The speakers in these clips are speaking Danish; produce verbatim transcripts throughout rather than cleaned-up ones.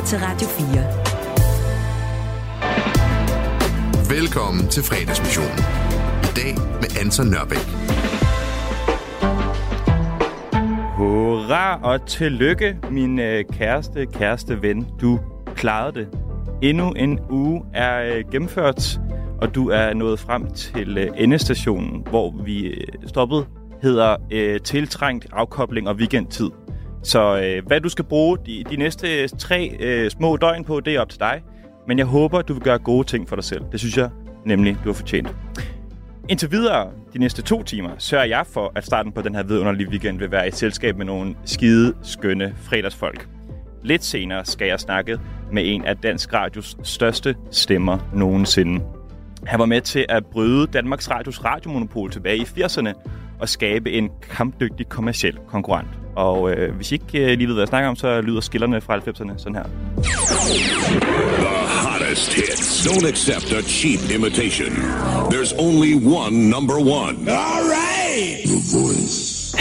lytter til Radio fire. Velkommen til Fredagsmissionen. I dag med Anders Nørbæk. Hurra og tillykke, min kæreste, kæreste ven. Du klarede det. Endnu en uge er gennemført, og du er nået frem til endestationen, hvor vi stoppede, hedder øh, tiltrængt afkobling og weekendtid. Så øh, hvad du skal bruge de, de næste tre øh, små døgn på, det er op til dig. Men jeg håber, du vil gøre gode ting for dig selv. Det synes jeg nemlig, du har fortjent. Indtil videre, de næste to timer, sørger jeg for, at starten på den her vidunderlige weekend vil være i selskab med nogle skide skønne fredagsfolk. Lidt senere skal jeg snakke med en af Dansk Radios største stemmer nogensinde. Han var med til at bryde Danmarks Radios radiomonopol tilbage i firserne og skabe en kampdygtig kommerciel konkurrent. Og øh, hvis I ikke øh, lige ved, hvad jeg snakker om, så lyder skillerne fra halvfemserne sådan her. The hottest hits. Don't accept a cheap imitation. There's only one number one. All right! The Voice.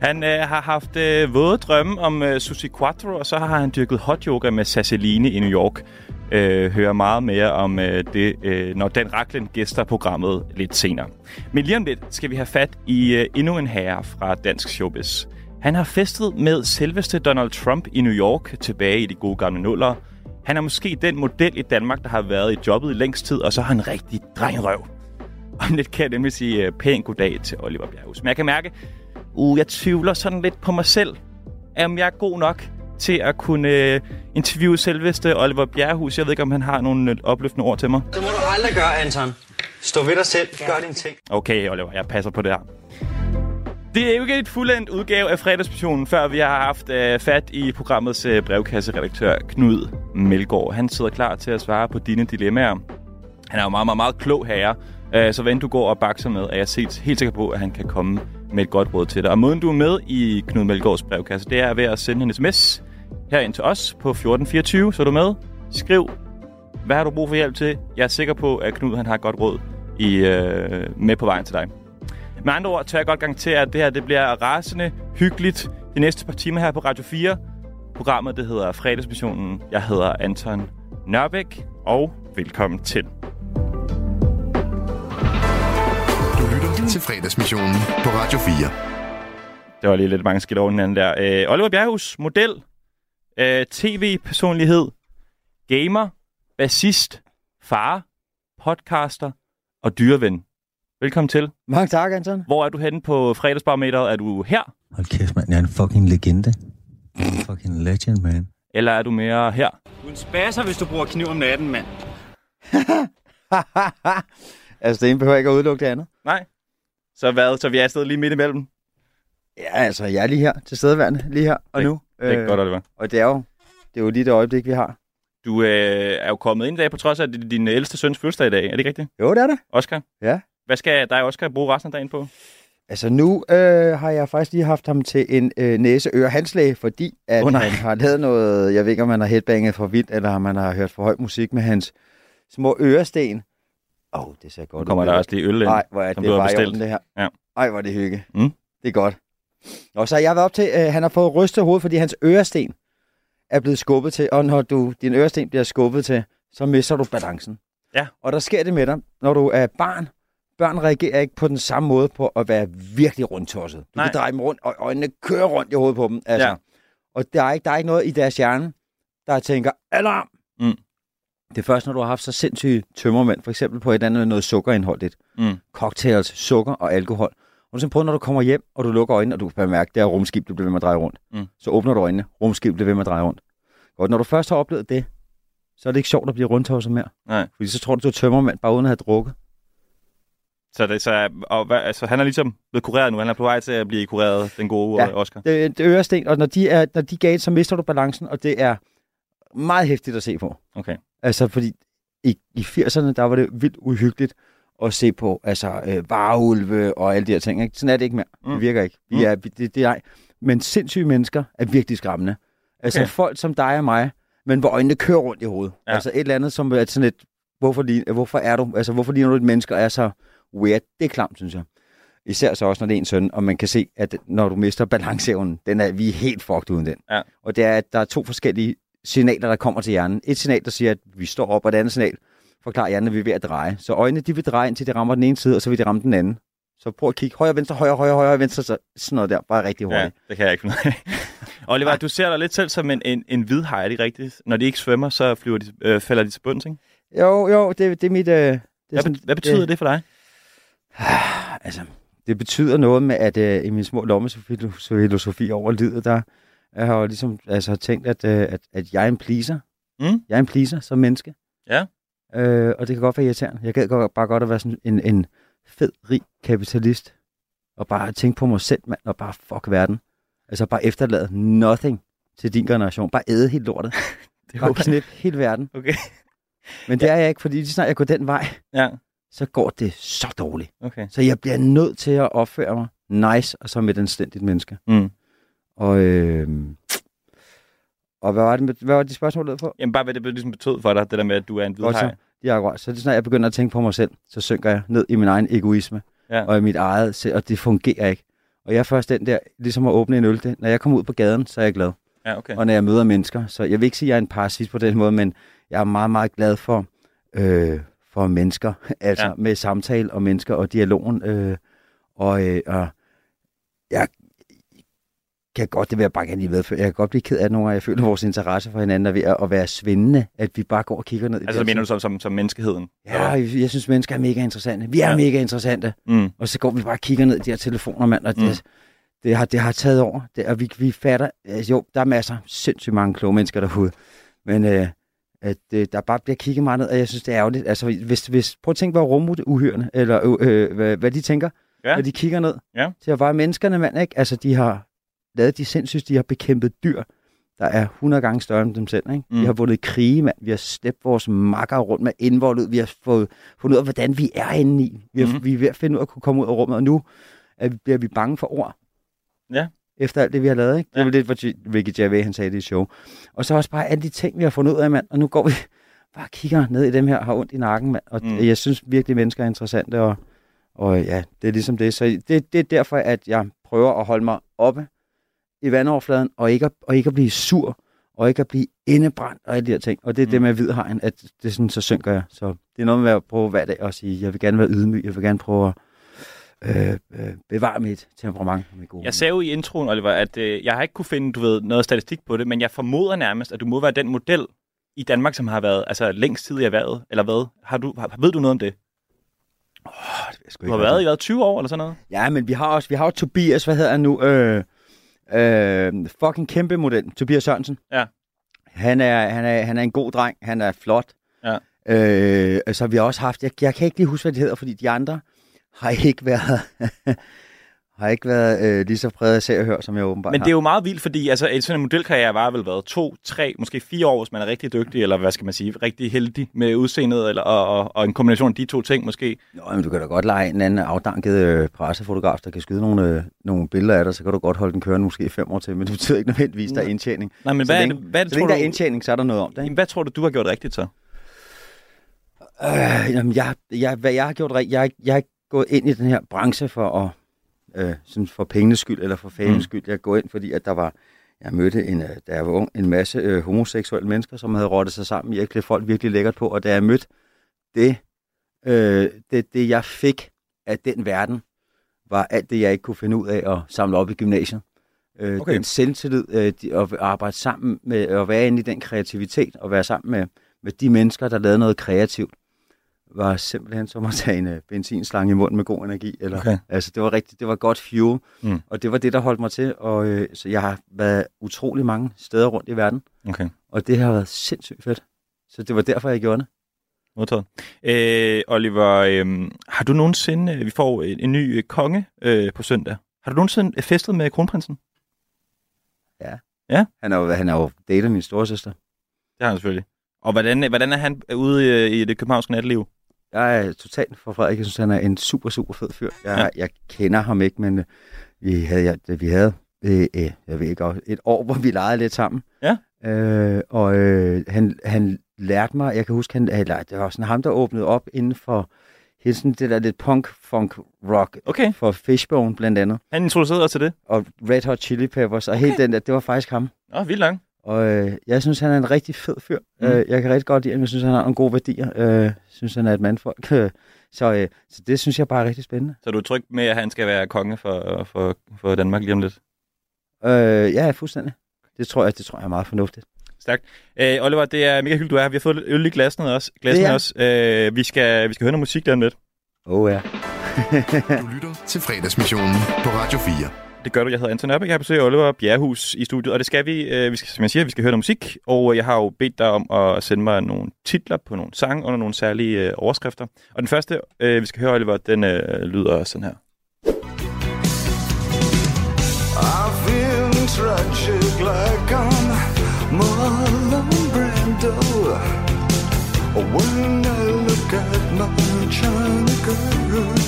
Han øh, har haft øh, våde drømme om øh, Suzi Quatro, og så har han dyrket hot yoga med Sasseline i New York. Øh, hører meget mere om øh, det, øh, når Dan Rachlin gæster programmet lidt senere. Men lige om lidt skal vi have fat i øh, endnu en herre fra dansk showbiz. Han har festet med selveste Donald Trump i New York tilbage i de gode gamle nuller. Han er måske den model i Danmark, der har været i jobbet i længst tid, og så har han rigtig drengrøv. Om lidt kan jeg nemlig sige øh, pænt goddag til Oliver Bjerrehuus. Men jeg kan mærke, uh, jeg tvivler sådan lidt på mig selv. Om jeg er god nok til at kunne øh, interviewe selveste Oliver Bjerrehuus. Jeg ved ikke, om han har nogle opløftende ord til mig. Det må du aldrig gøre, Anton. Stå ved dig selv. Gør din ting. Okay, Oliver, jeg passer på det her. Det er jo ikke et fuldendt udgave af Fredagsmissionen, før vi har haft øh, fat i programmets øh, brevkasseredaktør Knud Melgaard. Han sidder klar til at svare på dine dilemmaer. Han er jo meget, meget, meget klog herre. Øh, så vend du går og bakser med, at jeg er helt sikker på, at han kan komme med et godt råd til dig. Og måden, du er med i Knud Melgaards brevkasse, det er ved at sende en sms herind til os på fjorten fireogtyve, så er du med. Skriv, hvad har du brug for hjælp til? Jeg er sikker på, at Knud han har et godt råd i, øh, med på vejen til dig. Med andre ord tør jeg godt garantere, at det her det bliver rasende hyggeligt de næste par timer her på Radio fire. Programmet det hedder Fredagsmissionen. Jeg hedder Anton Nørbæk, og velkommen til. Du lytter til Fredagsmissionen på Radio fire. Der var lige lidt mange skidt over hinanden der. Øh, Oliver Bjerrehuus, model. T V-personlighed, gamer, bassist, far, podcaster og dyreven. Velkommen til. Mange tak, Anton. Hvor er du henne på fredagsbarometeret? Er du her? Hold kæft, mand. Jeg er en fucking legende. En fucking legend, man. Eller er du mere her? Du er en spasser, hvis du bruger kniv om natten, mand. Altså, det ene behøver ikke at udelukke det andet. Nej. Så hvad? Så vi er stadig lige midt imellem? Ja, altså, jeg er lige her. Tilstedeværende. Lige her og nu. Det er ikke øh, godt, Oliver. Og det er, jo, det er jo lige det øjeblik, vi har. Du øh, er jo kommet ind i dag, på trods af det, din ældste søns fødselsdag i dag. Er det ikke rigtigt? Jo, det er det. Oscar? Ja. Hvad skal dig og Oscar bruge resten af dagen på? Altså nu øh, har jeg faktisk lige haft ham til en øh, næse-øre-handslæge, fordi at oh, han har lavet noget, jeg ved ikke, om han har headbanget for vildt, eller om han har hørt for høj musik med hans små øresten. Åh, oh, det ser godt ud. Nu kommer der også lige øl ind, Ej, hvor er som det, du har bestilt. Orden, det her. Ja. Ej, hvor det hygge. Mm. Det er godt. Og så har jeg været op til, øh, han har fået rystet hovedet, fordi hans øresten er blevet skubbet til. Og når du, din øresten bliver skubbet til, så mister du balancen. Ja. Og der sker det med dig, når du er barn. Børn reagerer ikke på den samme måde på at være virkelig rundtosset. Du Nej. kan dreje dem rundt, og øjnene kører rundt i hovedet på dem. Altså. Ja. Og der er, ikke, der er ikke noget i deres hjerne, der tænker, alarm! Mm. Det er først, når du har haft så sindssyge tømmermænd, for eksempel på et eller andet noget sukkerindholdigt. Mm. Cocktails, sukker og alkohol. Og så prøver, når du kommer hjem, og du lukker øjnene, og du kan mærke, det er rumskib, du bliver ved med at dreje rundt. Mm. Så åbner du øjnene, rumskib bliver ved med at dreje rundt. Og når du først har oplevet det, så er det ikke sjovt at blive rundtosset mere. Nej. Fordi så tror du, du er tømmermand, bare uden at have drukket. Så, det, så og, altså, han er ligesom blevet kureret nu, han er på vej til at blive kureret, den gode ja, Oscar. Det, det øresten, og når de er, når de galt, så mister du balancen, og det er meget hæftigt at se på. Okay. Altså, fordi i, i firserne, der var det vildt uhyggeligt at se på, altså øh, varulve og alle de her ting. Ikke? Sådan er det ikke mere. Mm. Det virker ikke. Vi mm. er, det, det er, men sindssyge mennesker er virkelig skræmmende. Altså okay. Folk som dig og mig, men hvor øjnene kører rundt i hovedet. Ja. Altså et eller andet, som er sådan et, hvorfor, lige, hvorfor er du, altså hvorfor ligner du et menneske, og er så weird? Det er klamt, synes jeg. Især så også, når det er en søn, og man kan se, at når du mister balanceevnen, den er vi er helt fucked uden den. Ja. Og det er, at der er to forskellige signaler, der kommer til hjernen. Et signal, der siger, at vi står op, og et andet signal forklarer hjernen, at vi er ved at dreje. Så øjnene, de vil dreje indtil det rammer den ene side, og så vil det ramme den anden. Så prøv at kigge højre, venstre, højre, højre, højre, venstre, så sådan noget der, bare rigtig hurtigt. Ja, det kan jeg ikke finde. Oliver, du ser dig lidt selv som en, en, en hvidhaj, er det rigtigt? Når de ikke svømmer, så flyver de, øh, falder de til bunds, ikke? Jo, jo, det, det er mit... Øh, det er hvad, sådan, hvad betyder øh, det for dig? Ah, altså, det betyder noget med, at øh, i min små lommefilosofi over livet, der jeg har ligesom altså, tænkt, at, øh, at, at jeg er en pleaser. Mm? Jeg er en pleaser som menneske. Ja. Øh, og det kan godt være irriterende. Jeg gad godt, bare godt at være sådan en... en fed, rig kapitalist, og bare tænke på mig selv, mand, og bare fuck verden. Altså bare efterlade nothing til din generation. Bare æde helt lortet. Det bare knip hele verden. Okay. Men det ja. er jeg ikke, fordi lige snart jeg går den vej, ja. så går det så dårligt. Okay. Så jeg bliver nødt til at opføre mig nice, og så med et anstændigt menneske. Mm. Og, øh... og hvad var det, med... hvad var det spørgsmål, der lød på? Jamen bare, hvad det ligesom betød for dig, det der med, at du er en hvidhaj. Ja, akkurat. Så det er sådan, at jeg begynder at tænke på mig selv, så synker jeg ned i min egen egoisme, ja. og i mit eget selv, og det fungerer ikke. Og jeg er først den der, ligesom at åbne en øl, det, når jeg kommer ud på gaden, så er jeg glad. Ja, okay. Og når jeg møder mennesker, så jeg vil ikke sige, at jeg er en parasit på den måde, men jeg er meget, meget glad for, øh, for mennesker, altså ja. med samtale og mennesker og dialogen. Øh, og, øh, og jeg kan godt, det vil jeg bare gerne lige vedføre, jeg kan godt blive ked af nogle gange, jeg føler vores interesse for hinanden er ved at være svindende, at vi bare går og kigger ned. Altså mener du som, som, som menneskeheden? Ja, jeg, jeg synes mennesker er mega interessante. Vi er ja. mega interessante. Mm. Og så går vi bare og kigger ned i de her telefoner, mand, og det, mm. det, det, har, det har taget over. Det, og vi, vi fatter, altså, jo, der er masser, sindssygt mange kloge mennesker derude, men øh, at, øh, der bare bliver kigget meget ned, og jeg synes, det er ærgerligt. Altså, hvis, hvis, prøv at tænke, hvad rummet uhyrende, eller øh, hvad, hvad de tænker, ja. når de kigger ned. Ja. Til at være menneskerne, mand, ikke? Altså, de har... lavet de sindssygt, de har bekæmpet dyr, der er hundrede gange større end dem selv. Ikke? Mm. Vi har vundet krige, mand. Vi har slæbt vores makker rundt med indvoldet. Vi har fået fundet ud af, hvordan vi er inde i. Vi, har, mm. vi er ved at finde ud af at kunne komme ud af rummet, og nu bliver vi bange for ord. Ja. Efter alt det, vi har lavet. Ikke? Det var ja. lidt, hvad Ricky Gervais, han sagde det i show. Og så også bare alle de ting, vi har fundet ud af, mand. Og nu går vi bare kigger ned i dem her, har ondt i nakken, mand. Og mm. jeg synes virkelig, mennesker er interessante. Og, og ja, det er ligesom det. Så det, det er derfor, at jeg prøver at holde mig oppe i vandoverfladen, og ikke, at, og ikke at blive sur, og ikke at blive indebrændt, og alle de her ting. Og det er mm. det med hvidhajen, at det er sådan, så synker jeg. Så det er noget med at prøve hver dag at sige, jeg vil gerne være ydmyg, jeg vil gerne prøve at øh, øh, bevare mit temperament. Mit gode jeg sagde jo i introen, Oliver, at øh, jeg har ikke kunne finde, du ved, noget statistik på det, men jeg formoder nærmest, at du må være den model i Danmark, som har været altså længst tid i erhvervet, eller hvad? Har du, har, ved du noget om det? Oh, det du har været, været i været tyve år, eller sådan noget? Ja, men vi har også, vi har jo Tobias, hvad hedder han nu? Øh, Øh, fucking kæmpe model, Tobias Sørensen. Ja. Han er, han er, han er en god dreng, han er flot. Ja. Øh, så vi har også haft, jeg, jeg kan ikke lige huske, hvad det hedder, fordi de andre har ikke været, har ikke været øh, lige så præget af se og hør, som jeg åbenbart har. Men det er jo meget vildt, fordi altså, sådan en modelkarriere var vel været to, tre, måske fire år, hvis man er rigtig dygtig, eller hvad skal man sige, rigtig heldig med udseendet, eller, og, og, og en kombination af de to ting måske. Nå, men du kan da godt lege en anden afdanket øh, pressefotograf, der kan skyde nogle, øh, nogle billeder af dig, så kan du godt holde den kørende måske fem år til, men det betyder ikke nødvendigvis, der er indtjening. Nej, men hvad så længe, er det, hvad så længe du, der er indtjening, så er der noget om det. Jamen, hvad tror du, du har gjort rigtigt så? Øh, jamen, jeg, jeg, hvad jeg har gjort rigtigt, jeg, jeg er gået ind i den her branche for at Øh, sådan for pengenes skyld eller for famens skyld. Jeg går ind, fordi at der var, jeg mødte, en, da jeg var ung, en masse øh, homoseksuelle mennesker, som havde rottet sig sammen i at klæde folk virkelig lækkert på, og da jeg mødte det, øh, det, det jeg fik af den verden, var alt det, jeg ikke kunne finde ud af at samle op i gymnasiet. Øh, okay. Den selvtillid, øh, de, at arbejde sammen med, at være inde i den kreativitet, og være sammen med, med de mennesker, der lavede noget kreativt, var simpelthen som at tage en uh, benzinslange i munden med god energi. Eller, okay. Altså, det var rigtigt, det var godt fuel, mm. og det var det, der holdt mig til. Og, øh, så jeg har været utrolig mange steder rundt i verden, okay. og det har været sindssygt fedt. Så det var derfor, jeg gjorde det. Modtaget. Øh, Oliver, øh, har du nogensinde, vi får en, en ny konge øh, på søndag, har du nogensinde festet med kronprinsen? Ja. Ja? Han har jo, han har jo datet min storesøster. Det har han selvfølgelig. Og hvordan, hvordan er han ude i, i det københavnske natteliv? Jeg er totalt for Frederik. Jeg synes, han er en super, super fed fyr. Jeg, ja. jeg kender ham ikke, men vi havde, vi havde øh, øh, jeg ved ikke, et år, hvor vi legede lidt sammen. Ja. Øh, og øh, han, han lærte mig, jeg kan huske, han, eller, det var sådan ham, der åbnede op inden for hele sådan det der lidt punk, funk, rock. Okay. For Fishbone blandt andet. Han introducerede dig til det? Og Red Hot Chili Peppers og okay. helt den der, det var faktisk ham. Nå, vildt langt. Og øh, jeg synes, han er en rigtig fed fyr. Mm. Øh, jeg kan rigtig godt lide ham. Jeg synes, han har en god værdi. Jeg øh, synes, han er et mandfolk. Øh, så, øh, så det synes jeg bare er rigtig spændende. Så du er tryg med, at han skal være konge for, for, for Danmark lige om lidt? Øh, ja, fuldstændig. Det tror jeg, det tror jeg er meget fornuftigt. Stærkt. Øh, Oliver, det er mega hyggeligt, du er her. Vi har fået øl i glassene også. Glassene ja. også. Øh, vi, skal, vi skal høre noget musik der om lidt. Åh oh, ja. Du lytter til Fredagsmissionen på Radio fire. Det gør du. Jeg hedder Anders Nørbæk. Jeg har besøgt Oliver Bjerrehuus i studiet, og det skal vi, øh, vi skal, som jeg siger, vi skal høre noget musik, og jeg har jo bedt dig om at sende mig nogle titler på nogle sange under nogle særlige øh, overskrifter. Og den første, øh, vi skal høre, Oliver, den øh, lyder sådan her. I've been tragic like I'm Marlon Brando. When I look at my China girl,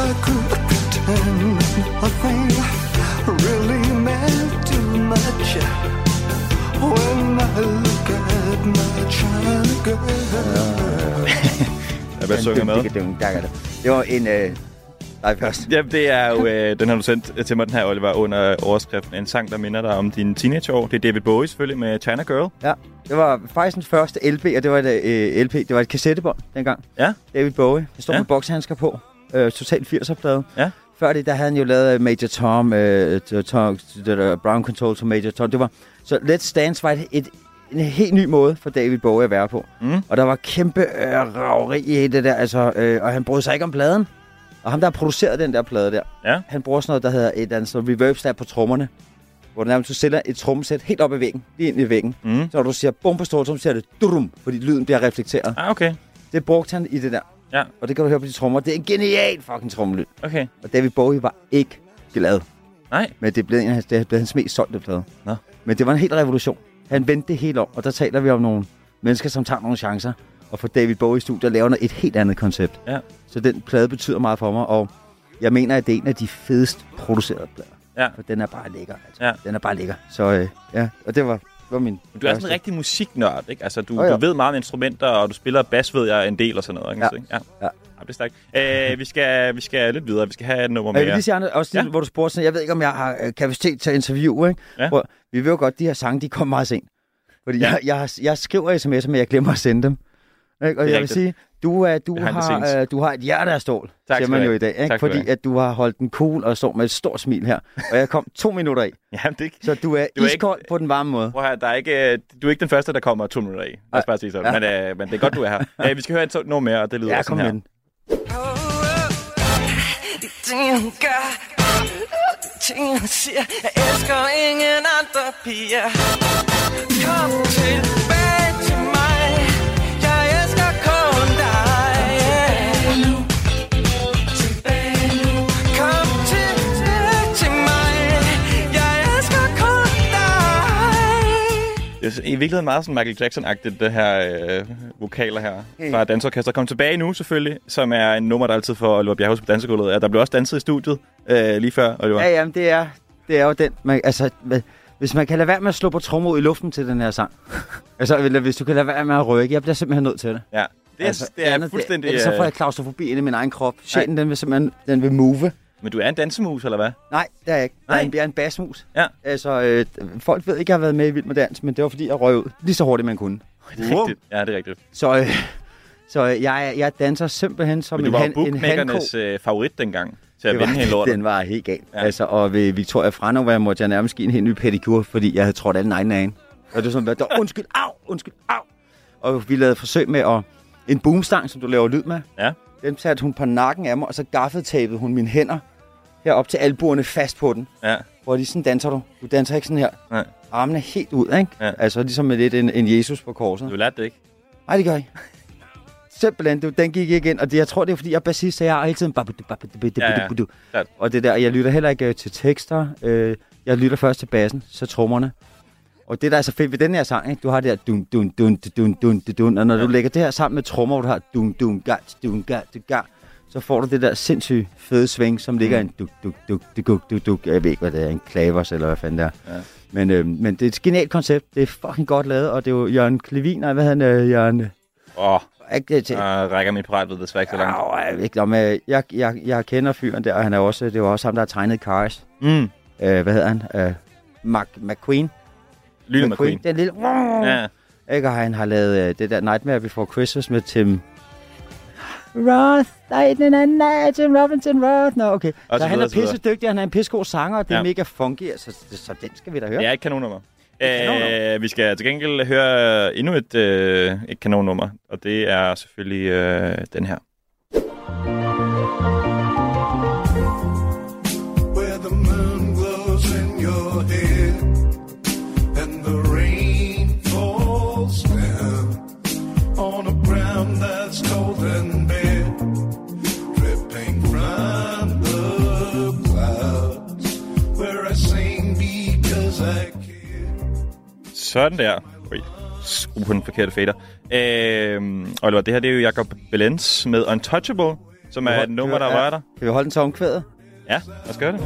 I could pretend nothing really meant too much when I look at my China girl. Jeg er bare sunget med. Det var en... Øh... Nej, først. Jamen, det er jo... Øh, den har du sendt til mig, den her, Oliver, under overskriften. En sang, der minder dig om dine teenageår. Det er David Bowie, selvfølgelig, med China Girl. Ja, det var faktisk den første L P, og det var et øh, L P. Det var et kassettebånd dengang. Ja. David Bowie. Der står ja. med boksehandsker på. Øh, totalt firser-plade. Ja. Før det, der havde han jo lavet Major Tom, øh, Tom Brown Control to Major Tom. Det var, så Let's Dance var et, et, en helt ny måde for David Bowie at være på. Mm. Og der var kæmpe øh, raveri i det der, altså, øh, og han brød sig ikke om pladen. Og ham, der har produceret den der plade der, ja. han bruger sådan noget, der hedder et andet reverb-stab på trommerne. Hvor du nærmest sætter et trommesæt helt op i væggen, lige ind i væggen. Mm. Så når du siger bum på stort, så siger det durum, fordi lyden bliver reflekteret. Ah, okay. Det brugte han i det der. Ja. Og det kan du høre på de trommer. Det er en genial fucking trommelyd. Okay. Og David Bowie var ikke glad. Nej. Men det blev, en, det blev hans mest solgte plade. Nå. Men det var en helt revolution. Han vendte det helt om, og der taler vi om nogle mennesker, som tager nogle chancer. Og for David Bowie i studiet laver noget et helt andet koncept. Ja. Så den plade betyder meget for mig, og jeg mener, at det er en af de fedest producerede plader. Ja. For den er bare lækker. Altså. Ja. Den er bare lækker. Så øh, ja, og det var... Min du er sådan en rigtig musiknørd, ikke? Altså, du, oh, ja. du ved meget om instrumenter, og du spiller bas, ved jeg, en del og sådan noget. Ikke? Ja. Ikke? Ja. Ja. Ja, det er stærkt. Æh, vi, skal, vi skal lidt videre. Vi skal have et nummer mere. Jeg vil lige sige, Anders, også ja. lidt, hvor du spurgte sådan, jeg ved ikke, om jeg har kapacitet til at interviewe, ikke? Ja. For, vi ved jo godt, de her sange, de kommer meget sent. Fordi ja. jeg, jeg, jeg skriver sms'er, men jeg glemmer at sende dem. Ikke? Og jeg vil rigtigt. sige, du, uh, du, har, uh, du har et hjerte af stål, tak, siger man jo i dag. Ikke? Tak, fordi at du har holdt den cool og står med et stort smil her. Og jeg kom to minutter af. Jamen, det, så du er du iskold er ikke, på den varme måde. Prøv her, der er ikke, du er ikke den første, der kommer to minutter af. Lad os bare sige sådan. Ja. Men, uh, men det er godt, du er her. uh, vi skal høre et nummer mere, og det lyder ja, sådan her. Ind. Jeg elsker ingen andre piger. Kom tilbage til mig. I virkeligheden meget sådan Michael Jackson-agtigt, det her øh, vokaler her fra dansorkester. Kom tilbage nu, selvfølgelig, som er en nummer, der altid får Oliver Bjerrehuus på dansegulvet. Og der blev også danset i studiet øh, lige før, Oliver. Ja, jamen, det er, det er jo den. Man, altså, hvis man kan lade være med at slå på trommer ud i luften til den her sang. Altså, hvis du kan lade være med at rykke. Jeg bliver simpelthen nødt til det. Ja, det er, altså, det er andet, fuldstændig... Det, så får jeg klaustrofobi ind i min egen krop. Sjælen, den vil simpelthen den vil move. Men du er en dansemus, eller hvad? Nej, det er jeg ikke. Nej. Jeg er en basmus. Ja. Altså, øh, folk ved ikke, jeg har været med i Vild Med Dans, men det var, fordi jeg røg ud lige så hurtigt, man kunne. Det er rigtigt. Ja, det er rigtigt. Så, øh, så øh, jeg, jeg danser simpelthen som en handko. Men du var jo bookmakernes øh, favorit dengang til at det vinde var, hele lorten. Den var helt galt. Ja. Altså, og ved Victoria Franova måtte jeg nærmest give en helt ny pedicure, fordi jeg havde trådt alle neglene af hende. Og det var sådan, at undskyld, au, undskyld, au. Og vi lavede forsøg med at, en boomstang, som du laver lyd med. Ja. Den satte hun på nakken af mig, og så gaffetapede hun mine hænder herop til albuerne fast på den. Ja. Hvor de sådan danser du. Du danser ikke sådan her. Nej. Armene helt ud, ikke? Ja. Altså ligesom med lidt en, en Jesus på korset. Du lærte det ikke? Nej, det gør jeg ikke. Simpelthen, du, den gik ikke ind. Og det, jeg tror, det er fordi, jeg er bassist, så jeg har hele tiden... Og det der, jeg lytter heller ikke til tekster. Jeg lytter først til bassen, så trommerne. Og det, der er så fedt ved den her sang, ikke? Du har det her dun dun dun dun dun dun, og når ja. du lægger det her sammen med trommer, hvor du har dun dun ga dun ga dun ga, så får du det der sindssygt fede sving, som ligger en duk duk duk duk duk duk. Jeg ved ikke, hvad det er, en klavers eller hvad fanden det er. Ja. Men, øh, men det er et genialt koncept, det er fucking godt lavet, og det er jo Jørgen Clevin, nej, hvad han øh, Jørgen... Åh, oh, rækker mit parat ved desværre ikke så langt. Arh, jeg, ved ikke, men, jeg, jeg, jeg kender fyren der, og han er også, det var også ham, der har tegnet Cars. Mm. øh, hvad hedder han? Øh, Mark McQueen. Lyne McQueen. McQueen. Den lille... Ja. Ikke, og han har lavet øh, det der Nightmare Before Christmas med Tim... Roth, der er den anden af Tim Robinson Roth. Nå, okay. Så han er pissedygtig, han er en pissegod sanger, og det er ja. mega funky, så, så den skal vi da høre. Ja, et kanonnummer. Æh, vi skal til gengæld høre endnu et, øh, et kanonnummer, og det er selvfølgelig øh, den her. Sådan der. Ui, skru på den forkerte fader. Øh, Oliver, det her det er jo Jacob Bellens med Untouchable, som er et nummer, der ja. rører dig. Kan vi holde den til omkvædet? Ja, lad os gøre det.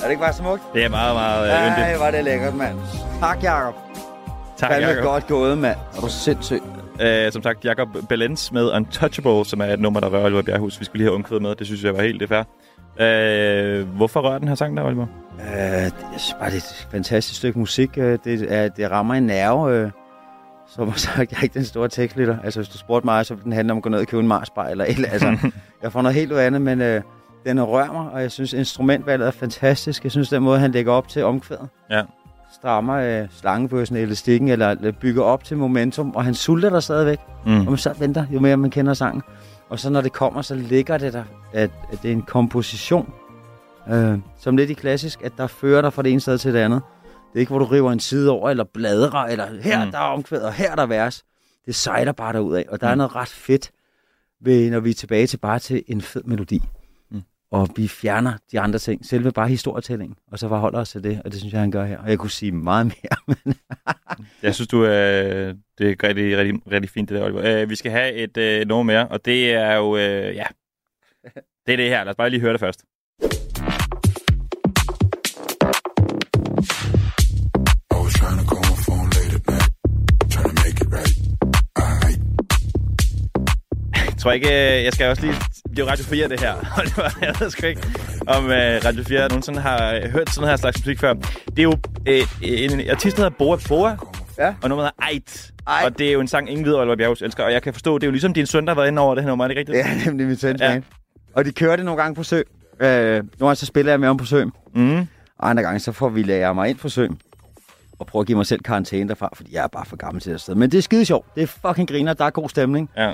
Er det ikke bare smukt? Det er meget, meget øh, yndigt. Nej, var det lækkert, mand. Tak, Jacob. Tak, Jacob. Det er godt gået, mand. Er du sindssygt? Æh, som sagt, Jacob Bellens med Untouchable, som er et nummer, der rører Oliver Bjerrehuus. Vi skulle lige have omkvædet med. Det synes jeg var helt det fair. Æh, hvorfor rører den her sang der, Oliver? Æh, det er bare et fantastisk stykke musik. Det, er, det rammer en nerve. Øh, som sagt, jeg er ikke den store tekstlytter. Altså, hvis du spurgte mig, så ville den handle om at gå ned og købe en Marsbar eller et eller andet. Altså, jeg får noget helt ud andet, men... Øh, den rører mig, og jeg synes, instrumentvalget er fantastisk. Jeg synes, den måde, han lægger op til omkvædet. Ja. Strammer øh, slangebøssen eller elastikken, eller bygger op til momentum, og han sulter der stadigvæk. Mm. Og man så venter, jo mere man kender sangen. Og så når det kommer, så ligger det der, at, at det er en komposition, øh, som lidt i klassisk, at der fører dig fra det ene sted til det andet. Det er ikke, hvor du river en side over, eller bladrer, eller her mm. der er omkvædet, og her der er vers. Det sejler bare derudad, og der mm. er noget ret fedt, ved, når vi er tilbage til bare til en fed melodi. Og vi fjerner de andre ting. Selve bare historietællingen. Og så forholder os til det, og det synes jeg, han gør her. Og jeg kunne sige meget mere, men... jeg synes, du, øh, det er rigtig, rigtig, rigtig fint, det der, Oliver. Øh, vi skal have et øh, nummer mere, og det er jo... Øh, ja, det er det her. Lad os bare lige høre det først. Jeg tror ikke, jeg skal også lige... Det er jo Radio fire, det her. Jeg ved sgu ikke, om uh, Radio fire nogensinde har hørt sådan her slags musik før. Det er jo uh, en, en artist, der hedder Boa Boa, ja. Og nummeret hedder Eit. Eit. Og det er jo en sang, ingen ved, Oliver Bjerrehuus elsker. Og jeg kan forstå, det er jo ligesom din søn, der har været inde over det her nummer, er det rigtigt? Ja, nemlig min søn. Ja. Og de kører det nogle gange på Søm. Øh, nu så spiller jeg med om på Søm. Mm. Og andre gange, så får vi lære mig ind på Søm. Og prøve at give mig selv karantæne derfra, fordi jeg er bare for gammel til det sted. Men det er skide sjovt. Det er fucking griner, der er god stemning. Ja.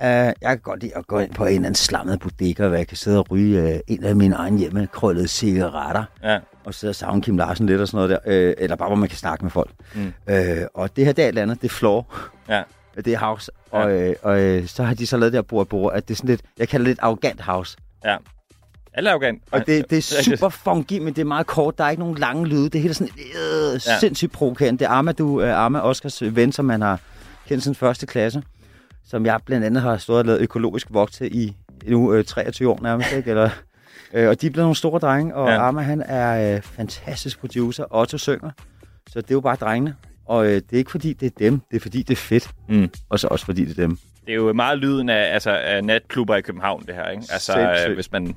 Uh, jeg kan godt lide at gå ind på en eller anden slammet bodega, hvor jeg kan sidde og ryge uh, en af mine egne hjemmekrøllede cigaretter, ja. Og sidde og savne Kim Larsen lidt og sådan noget der, uh, eller bare hvor man kan snakke med folk. Mm. Uh, og det her der eller andet, det er floor, ja. Det er house, ja. og, uh, og uh, så har de så lavet det her bord bord, at det er sådan lidt, jeg kalder det lidt arrogant house. Ja. Eller arrogant. Og det, det er super funky, men det er meget kort, der er ikke nogen lange lyde, det er helt sådan øh, ja. Sindssygt provokerende. Det er Arma, du, uh, Arma Oscars ven, som man har kendt siden første klasse. Som jeg blandt andet har stået og lavet økologisk vogt til i nu øh, treogtyve år nærmest, ikke? Eller, øh, og de er blevet nogle store drenge, og ja. Arma, han er øh, fantastisk producer, Otto synger, så det er jo bare drengene. Og øh, det er ikke fordi, det er dem, det er fordi, det er fedt, mm. og så også fordi, det er dem. Det er jo meget lyden af, altså, af natklubber i København, det her, ikke? Altså, øh, hvis man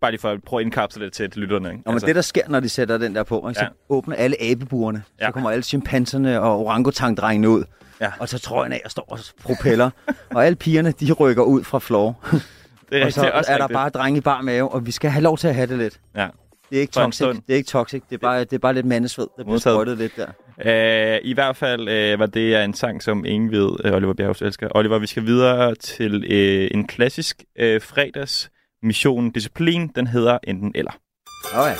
bare lige får prøve at indkapsle det til lytterne, ikke? Og altså. Det, der sker, når de sætter den der på, ikke? Så ja. Åbner alle abeburerne, ja. Så kommer alle chimpanserne og orangutang-drengene ud. Ja. Og så trøjen af og står og propeller. Og alle pigerne, de rykker ud fra floor. Det er og så er der rigtigt. Bare drenge i bar mave, og vi skal have lov til at have det lidt. Ja. Det er ikke toxic, det er, ikke toxic. Det, er bare, det er bare lidt mandesved, der bliver sprøjtet lidt der. Æh, I hvert fald øh, var det en sang, som ingen ved, øh, Oliver Bjerrehuus elsker. Oliver, vi skal videre til øh, en klassisk øh, fredags missionen, disciplin, den hedder enten eller. Okay.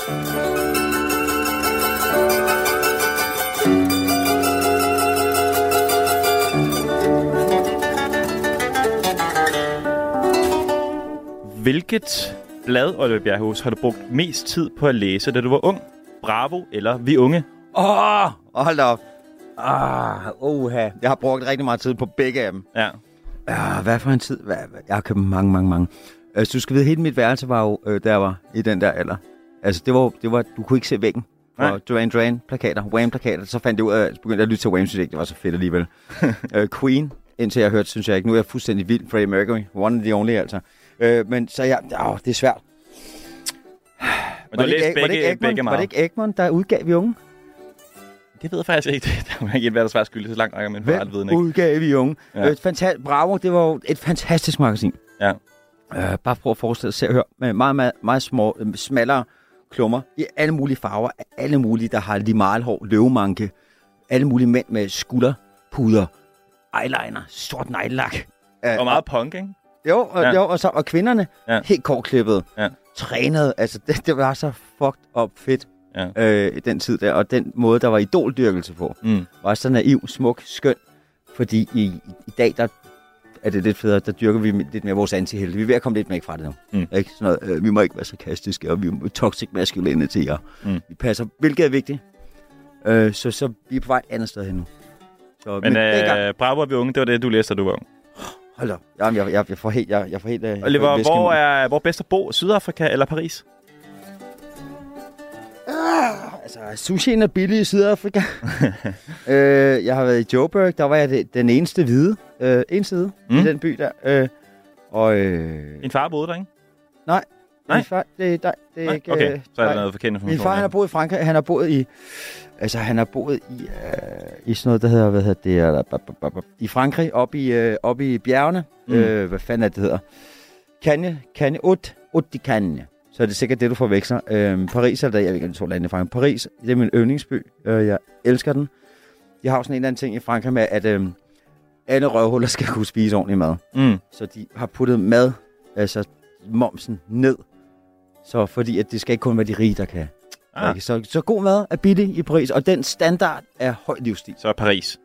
Hvilket blad, Oliver Bjerrehuus, har du brugt mest tid på at læse, da du var ung? Bravo eller Vi Unge? Åh, oh, hold da op. Ah, oha. Jeg har brugt rigtig meget tid på begge af dem. Ja. Ah, hvad for en tid? Jeg har købt mange, mange, mange. Altså, du skal vide, hele mit værelse var jo, øh, der var i den der alder. Altså, det var, det var, du kunne ikke se væggen. Og Duran Duran plakater, Wham plakater. Så fandt jeg ud af, at begyndte at lytte til Wham, synes jeg ikke, det var så fedt alligevel. øh, Queen, indtil jeg hørte, synes jeg ikke. Nu er jeg fuldstændig vild. Freddie Mercury, one and the only, altså. Øh, men så jeg, åh, det er svært. Men var, det ikke, begge, var, det ikke Egmont, var det ikke Egmont, der udgav Vi Unge? Det ved jeg faktisk ikke. Der må ikke være der svært skyldig, så langt rækker min forret viden ikke. Udgav Vi Unge. Ja. Øh, fanta- Bravo, det var et fantastisk magasin. Ja. Øh, bare prøv at forestille dig, se og hør. Med meget, meget, meget små, smallere klummer i alle mulige farver. Alle mulige, der har limalhår, løvemanke. Alle mulige mænd med skulderpuder, eyeliner, sort neglelak. Øh, og meget og, punk, ikke? Jo, og, ja. jo, og, så, og kvinderne, ja. Helt kortklippede, ja. Trænede. Altså, det, det var så fucked up fedt. Ja. Øh, den tid der, og den måde, der var idoldyrkelse på, mm. var så naiv, smuk, skøn, fordi i, i dag, der er det lidt federe, der dyrker vi lidt mere vores antihelte. Vi er ved at komme lidt mere fra det nu. Mm. Ikke? Sådan noget, øh, vi må ikke være sarkastiske, og vi må toxic masculinity, og mm. vi passer, hvilket er vigtigt. Øh, så, så vi er på vej et andet sted hen nu. Så, men men øh, Bravo og Vi Unge, det var det, du læste, da du var ung. Hold da. Jamen, jeg, jeg, jeg får helt... Jeg, jeg får helt Oliver, øh, hvor er hvor bedst at bo? Sydafrika eller Paris? Altså, sushien er billig i Sydafrika. øh, jeg har været i Joburg, der var jeg det, den eneste hvide, øh, eneste hvide mm. i den by der. Øh, og, øh... En far boede der, ikke? Nej. Nej? Min far, det, der, det nej? Ikke, okay, øh, så er der noget forkendt. Min far, han har boet i Frankrig, han har boet i, altså han har boet i, øh, i sådan noget, der hedder, hvad hedder det, eller, i Frankrig, oppe i, øh, oppe i bjergene. Mm. Øh, hvad fanden er det, det hedder? Kanye, Kanye, Ut, Ut de Kanye. Så er det sikkert det, du forveksler. Øhm, Paris, eller der, jeg ved ikke, de to lande i Frankrig. Paris, det er min yndlingsby. Øh, jeg elsker den. Jeg har også sådan en eller anden ting i Frankrig med, at øhm, alle røvhuller skal kunne spise ordentlig mad. Mm. Så de har puttet mad, altså momsen, ned. Så fordi, at det skal ikke kun være de rige, der kan. Ah. Så, så god mad er billig i Paris, og den standard er høj livsstil. Så er Paris.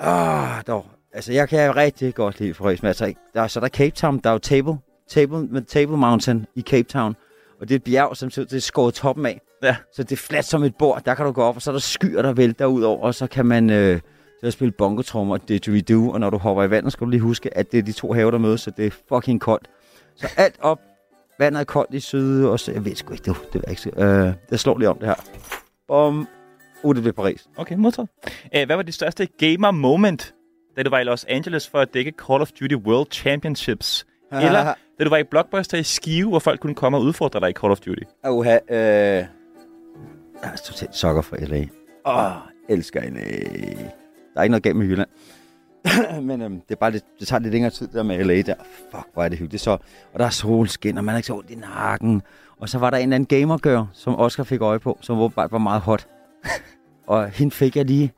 Ah, dog. Altså, jeg kan rigtig godt lide Paris, men altså, der, så der er Cape Town, der er jo Table. Table, med Table Mountain i Cape Town. Og det er et bjerg, som det er skåret toppen af. Ja. Så det er fladt som et bord. Der kan du gå op, og så er der skyer, der vælter ud over. Og så kan man øh, så spille bongotrommer og didgeridoo. Og når du hopper i vandet, skal du lige huske, at det er de to have, der mødes. Så det er fucking koldt. Så alt op. Vandet er koldt i syd. Og så, jeg ved sgu ikke, det, det var ikke øh, jeg slår lige om det her. Bom. Uh, det blev Paris. Okay, modtaget. Æh, hvad var det største gamer-moment, da du var i Los Angeles for at dække Call of Duty World Championships? Eller da du var i Blockbuster i Skive, hvor folk kunne komme og udfordre dig i Call of Duty? Oha, øh... jeg er totalt sokker for L A. Åh, oh, elsker L A. Der er ikke noget galt med Jylland. Men øhm, det, er bare lidt, det tager lidt længere tid der med L A der. Fuck, hvor er det hyggeligt. Så, og der er solskin, og man har ikke så ondt i nakken. Og så var der en eller anden gamergør, som Oscar fik øje på, som åbenbart var meget hot. Og hende fik jeg lige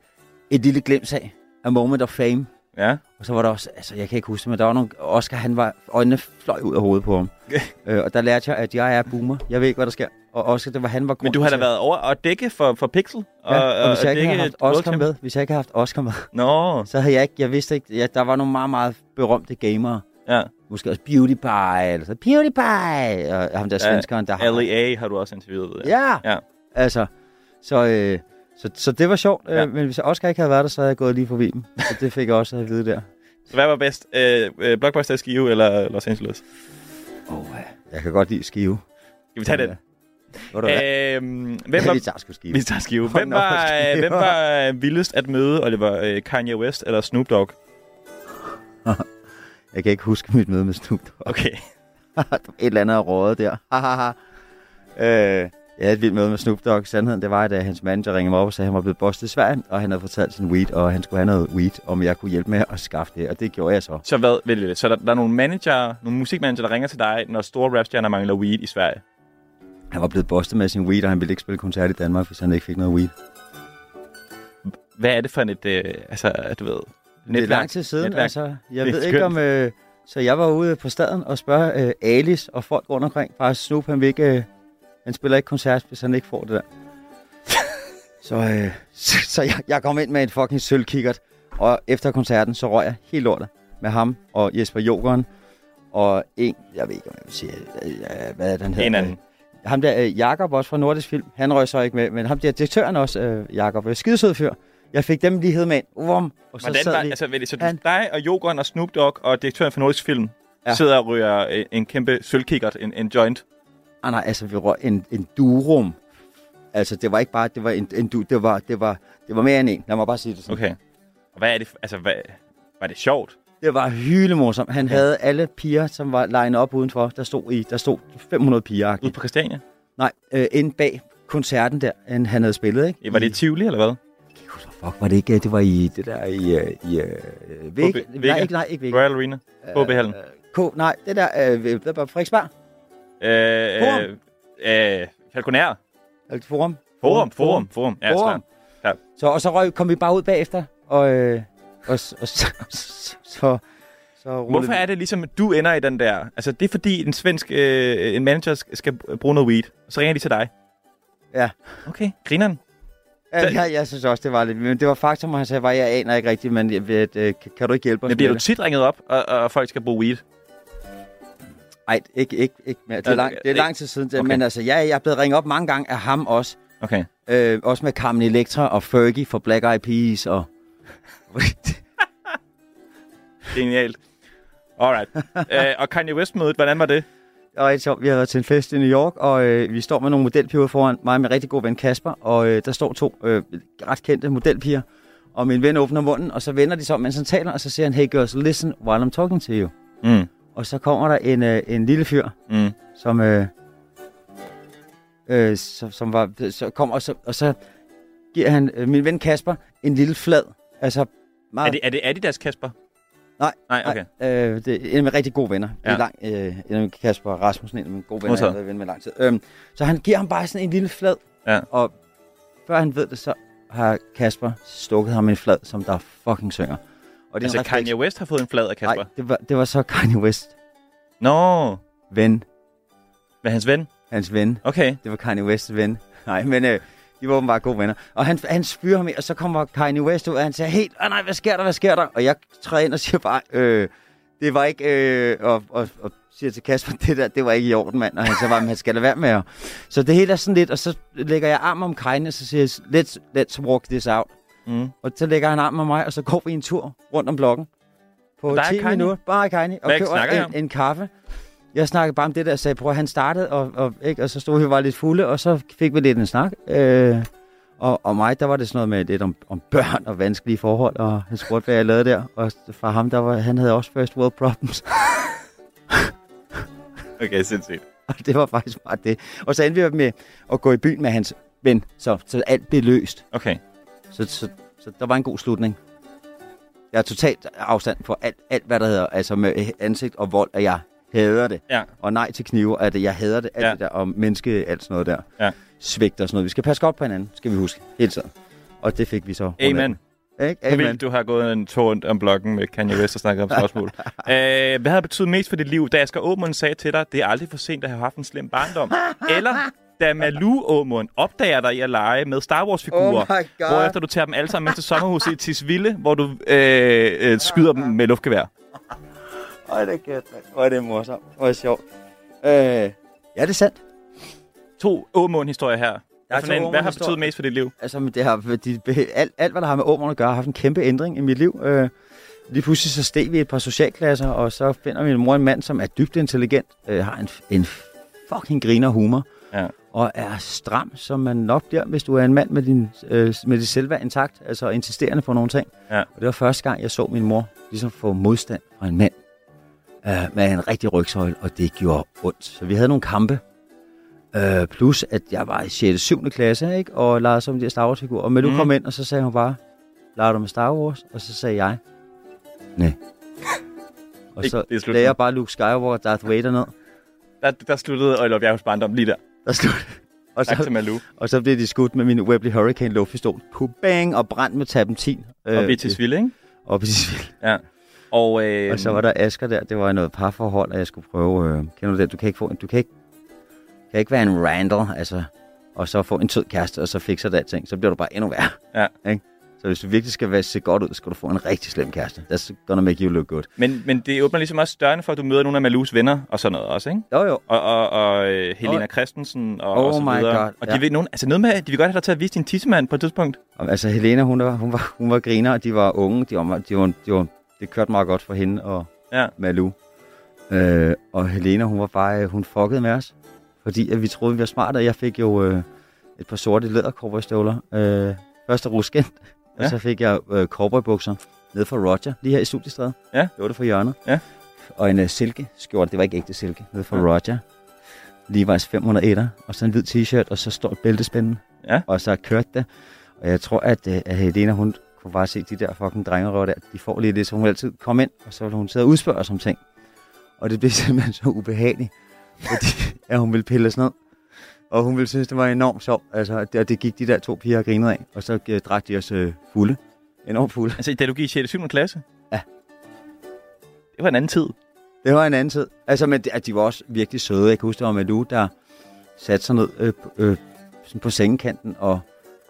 et lille glimt af. A moment of fame. Ja. Og så var der også, altså jeg kan ikke huske, men der var nogle, Oscar, han var, øjnene fløj ud af hovedet på ham. Okay. Øh, og der lærte jeg, at jeg er boomer. Jeg ved ikke, hvad der sker. Og Oscar, det var han, var grund. Men du har da været over og dække for, for Pixel? Og, ja, og, og hvis jeg ikke havde haft Oscar med, hvis jeg ikke havde haft Oscar med, no. så havde jeg ikke, jeg vidste ikke, ja, der var nogle meget, meget berømte gamere. Ja. Måske også Beauty Pie, eller så Beauty Pie, og ham der svenskeren, der ja, har... L A har du også interviewet. Ja, ja. ja. altså, så... Øh, Så, så det var sjovt, ja. øh, men hvis Oscar ikke havde været der, så havde jeg gået lige forbi dem. Så det fik jeg også at vide der. Så hvad var bedst? Øh, øh, Blockbuster i Skive eller Los Angeles? Åh, oh, jeg kan godt lide Skive. Skal vi tage den? Hvor du er? Vi tager sgu Skive. Vi tager Skive. Hvem var, øh, hvem var vildest at møde, Oliver? Øh, Kanye West eller Snoop Dogg? Jeg kan ikke huske mit møde med Snoop Dogg. Okay. Et eller andet af rådet der. øh... Jeg havde et vildt møde med Snoop Dogg. Sandheden, det var, at hans manager ringede mig op og sagde, at han var blevet bostet i Sverige, og han havde fortalt sin weed, og han skulle have noget weed, om jeg kunne hjælpe med at skaffe det, og det gjorde jeg så. Så hvad, vælge det? Så der, der er nogle manager, nogle musikmanager, der ringer til dig, når store rapstjerner mangler weed i Sverige? Han var blevet bostet med sin weed, og han ville ikke spille koncert i Danmark, hvis han ikke fik noget weed. Hvad er det for et, øh, altså, du ved... Netværk? Det er lang tid siden, netværk. Altså. Jeg ved ikke om... Øh, Så jeg var ude på staden og spørger øh, Alice og folk rundt omkring. Faktisk Snoop, han, vil ikke, øh, han spiller ikke koncert, hvis han ikke får det der. så øh, så, så jeg, jeg kom ind med et fucking sølvkikkert. Og efter koncerten, så røg jeg helt lortet med ham og Jesper Joghren. Og en, jeg ved ikke, om jeg vil sige, øh, hvad er den her? En anden. Ham der, øh, Jacob, også fra Nordisk Film, han røg så ikke med. Men ham der, direktøren også, øh, Jacob, skidesød fyr. Jeg fik dem lige hed med en. Um, og så sad de, altså, så du, han, dig og Joghren og Snoop Dogg og direktøren for Nordisk Film ja. sidder og ryger en kæmpe sølvkikkert, en, en joint. Ah, nej, altså vi røg en, en durum. Altså det var ikke bare, det var en, en du, det var, det var, det var mere end en. Lad mig bare sige det sådan. Okay. Og hvad er det, altså hvad, var det sjovt? Det var hylemorsomt. Han ja. havde alle piger, som var linet op udenfor. Der stod i, der stod fem hundrede piger. Ude på Christiania? Nej, øh, inde bag koncerten der, han havde spillet, ikke? Var det Tivoli eller hvad? Fuck, var det ikke? Det var i det der i i uh, Væg. Nej, ikke, nej, ikke Væg. Royal Arena. H B-hallen. Uh, K, nej, det der uh, det var Frederiksberg. Øh, Forum. Øh, Falconer. Forum. Forum, Forum, Forum. Ja, Forum. Ja. Så og så røg, kom vi bare ud bagefter og øh, og, og så, så så hvorfor er det ligesom at du ender i den der? Altså det er fordi en svensk øh, en manager skal bruge noget weed. Så ringer de til dig. Ja. Okay, grineren. Ja, jeg, jeg synes også, det var lidt... Men det var faktum, at han sagde, at jeg aner ikke rigtigt, men jeg ved, øh, kan, kan du ikke hjælpe os? Men bliver du tit ringet op, og, og folk skal bruge weed? Nej, ikke, ikke, ikke mere. Det er, lang, det er lang tid siden, okay. Men altså, ja, jeg er blevet ringet op mange gange af ham også. Okay. Øh, også med Carmen Electra og Fergie fra Black Eyed Peas og... Genialt. Alright. øh, og Kanye West-mødet, hvordan var det? Og så, vi har været til en fest i New York, og øh, vi står med nogle modelpiger foran mig og min rigtig god ven Kasper, og øh, der står to øh, ret kendte modelpiger, og min ven åbner munden, og så vender de så, mens han taler, og så siger han, hey girls, listen while I'm talking to you. Mm. Og så kommer der en, øh, en lille fyr, mm. som, øh, øh, som, som var, så kom, og så, og så giver han øh, min ven Kasper en lille flad. Altså meget... Er det, er det Adidas Kasper? Nej, nej, okay. Nej, øh, det er en med rigtig gode venner. Ja. Det er lang, øh, en med Kasper Rasmussen, en af mine gode venner, jeg har været ven med lang tid. Øhm, så han giver ham bare sådan en lille flad, ja. Og før han ved det, så har Kasper stukket ham en flad, som der fucking synger. Og det altså Kanye West har fået en flad af Kasper? Nej, det var, det var så Kanye West. Nå! No. Ven. Hvad, hans ven? Hans ven. Okay. Det var Kanye Wests ven. Nej, men... Øh, de var åbenbart gode venner. Og han, han spyrer ham i, og så kommer Kanye West ud, og han siger helt, åh nej, hvad sker der, hvad sker der? Og jeg træder ind og siger bare, øh, det var ikke, øh, og, og, og siger til Kasper, det der, det var ikke i orden, mand. Og han siger bare, men han skal da være med. Så det hele er sådan lidt, og så lægger jeg arm om Kanye, og så siger jeg, let's, let's walk this out. Mm. Og så lægger han arm om mig, og så går vi en tur rundt om blokken. På ti minutter, bare Kanye, og køber en, en kaffe. Jeg snakkede bare om det der, sagde, bror, han startede, og, og, ikke, og så stod vi bare lidt fulde, og så fik vi lidt en snak. Øh, og, og mig, der var det sådan noget med lidt om, om børn og vanskelige forhold, og han spurgte, hvad jeg lavede der. Og fra ham, der var, han havde også first world problems. Okay, sindssygt. Og det var faktisk bare det. Og så endte vi med at gå i byen med hans ven, så, så alt blev løst. Okay. Så, så, så der var en god slutning. Jeg er totalt afstand på alt, alt hvad der hedder, altså med ansigt og vold, og jeg hader det. Ja. Og nej til knive, at jeg hader det, alt ja. det der, og menneske, alt sådan noget der. Ja. Svigt og sådan noget. Vi skal passe godt på hinanden, skal vi huske, hele tiden. Og det fik vi så. Amen. Amen. Du har gået en tur rundt om blokken med Kanye West og snakket om spørgsmål. Æh, hvad har betydet mest for dit liv, da Asger Aamund sagde til dig, det er aldrig for sent at have haft en slem barndom? Eller da Malou Aamund opdager dig i at lege med Star Wars-figurer, oh hvorefter du tager dem alle sammen med til sommerhuset i Tisvilde, hvor du øh, øh, skyder dem med luftgevær? Øj, det er kæft, mand. Øj, det er morsomt. Øj, det er sjovt. Øh, ja, det er sandt. To Aamund-historier her. Hvad, for en, hvad har betydet mest for dit liv? Altså, det har, de, alt, alt, hvad der har med Aamund at gøre, har haft en kæmpe ændring i mit liv. Øh, lige pludselig så steg vi et par socialklasser, og så finder min mor en mand, som er dybt intelligent, øh, har en, en fucking griner humor, ja. Og er stram, som man nok bliver, hvis du er en mand med din, øh, med dit selvværd intakt, altså insisterende på nogle ting. Ja. Og det var første gang, jeg så min mor ligesom få modstand fra en mand. Med en rigtig rygsøjle, og det gjorde ondt. Så vi havde nogle kampe. Øh, plus, at jeg var i sjette og syvende klasse, ikke? Og legede så med de her Star Wars-figurer. Og Malou mm. kom ind, og så sagde hun bare, leger du med Star Wars? Og så sagde jeg, nej. Og så lagde jeg bare Luke Skywalker og Darth Vader ned. Der, der sluttede Oliver Bjerrehuus barndom lige der. Der sluttede. Og så, tak til Malou. Og så blev de skudt med min Webley Hurricane luftpistol. Puh, bang, og brændt med tapentin. Og øh, vi til Svilde, ikke? Og vi til Svilde. Ja. Og, øh, og så var der Asger der, det var noget parforhold, og jeg skulle prøve, øh, kender du det, du kan ikke få, du kan ikke, kan ikke være en randall, altså, og så få en tød kæreste, og så fikser det alting, så bliver du bare endnu værre. Ja. Ikke? Så hvis du virkelig skal være, se godt ud, så skal du få en rigtig slem kæreste. That's gonna make you look good. Men, men det åbner ligesom også dørene for, at du møder nogle af Malous venner og sådan noget også, ikke? Jo, jo. Og, og, og Helena oh. Christensen og, oh og så videre. Oh my god. Og de, ja. Vil nogen, altså noget med, de vil godt have dig til at vise din tissemand på et tidspunkt. Altså Helena, hun var, hun var, hun var griner, og de var unge. De var, de var, de var, det kørte meget godt for hende og ja. Malou. Øh, og Helena, hun var bare, hun fuckede med os. Fordi at vi troede, vi var smarte, og jeg fik jo øh, et par sorte lædercowboystøvler. Øh, første rusken. Ja. Og så fik jeg øh, cowboybukser nede fra Roger, lige her i Studiestræde. Ja. Det var det fra hjørnet. Ja. Og en øh, silkeskjorte, det var ikke ægte silke, nede fra ja. Roger. Levi's fem hundrede etter, og så en hvid t-shirt, og så stort bæltespænden. Ja. Og så kørte det. Og jeg tror, at, øh, at Helena, hun kunne bare se de der fucking drengerøver der. De får lige det, så hun altid kom ind, og så ville hun sidde og udspørge os om ting. Og det blev simpelthen så ubehageligt, fordi at hun ville pille os ned. Og hun ville synes, det var enormt sjovt. Altså, og det gik de der to piger og grinede af. Og så øh, drak de os øh, fulde. Enormt fulde. Altså, da du gik i sjette og syvende klasse? Ja. Det var en anden tid. Det var en anden tid. Altså, men de, de var også virkelig søde. Jeg kan huske, det var Malou, der satte sig ned øh, øh, på sengekanten og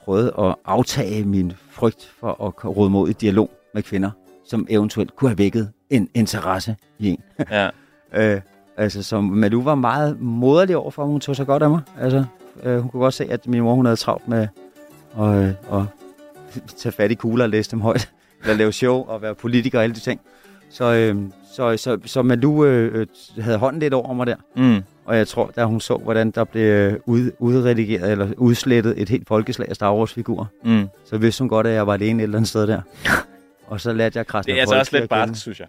prøvede at aftage min frygt for at råde mod i dialog med kvinder, som eventuelt kunne have vækket en interesse i en. Ja. øh, Altså, som Malou var meget moderlig overfor, hun tog så godt af mig. Altså, øh, hun kunne godt se, at min mor, hun havde travlt med at øh, og tage fat i kugler og læse dem højt, eller lave show og være politiker og alle de ting. Så, øh, så, så, så Malou øh, havde hånden lidt over mig der. Mm. Og jeg tror, da hun så, hvordan der blev ud, udredigeret eller udslettet et helt folkeslag af Star Wars-figurer, mm. så vidste hun godt, at jeg var alene et eller andet sted der. Og så lærte jeg krasse. Det er altså også lidt barsk, synes jeg.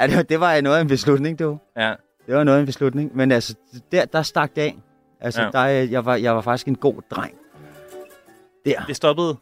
Ja, det, det var noget af en beslutning, du. Ja. Det var noget af en beslutning, men altså, der, der stak det af. Altså, ja. der, jeg, var, jeg var faktisk en god dreng. Der. Det stoppede?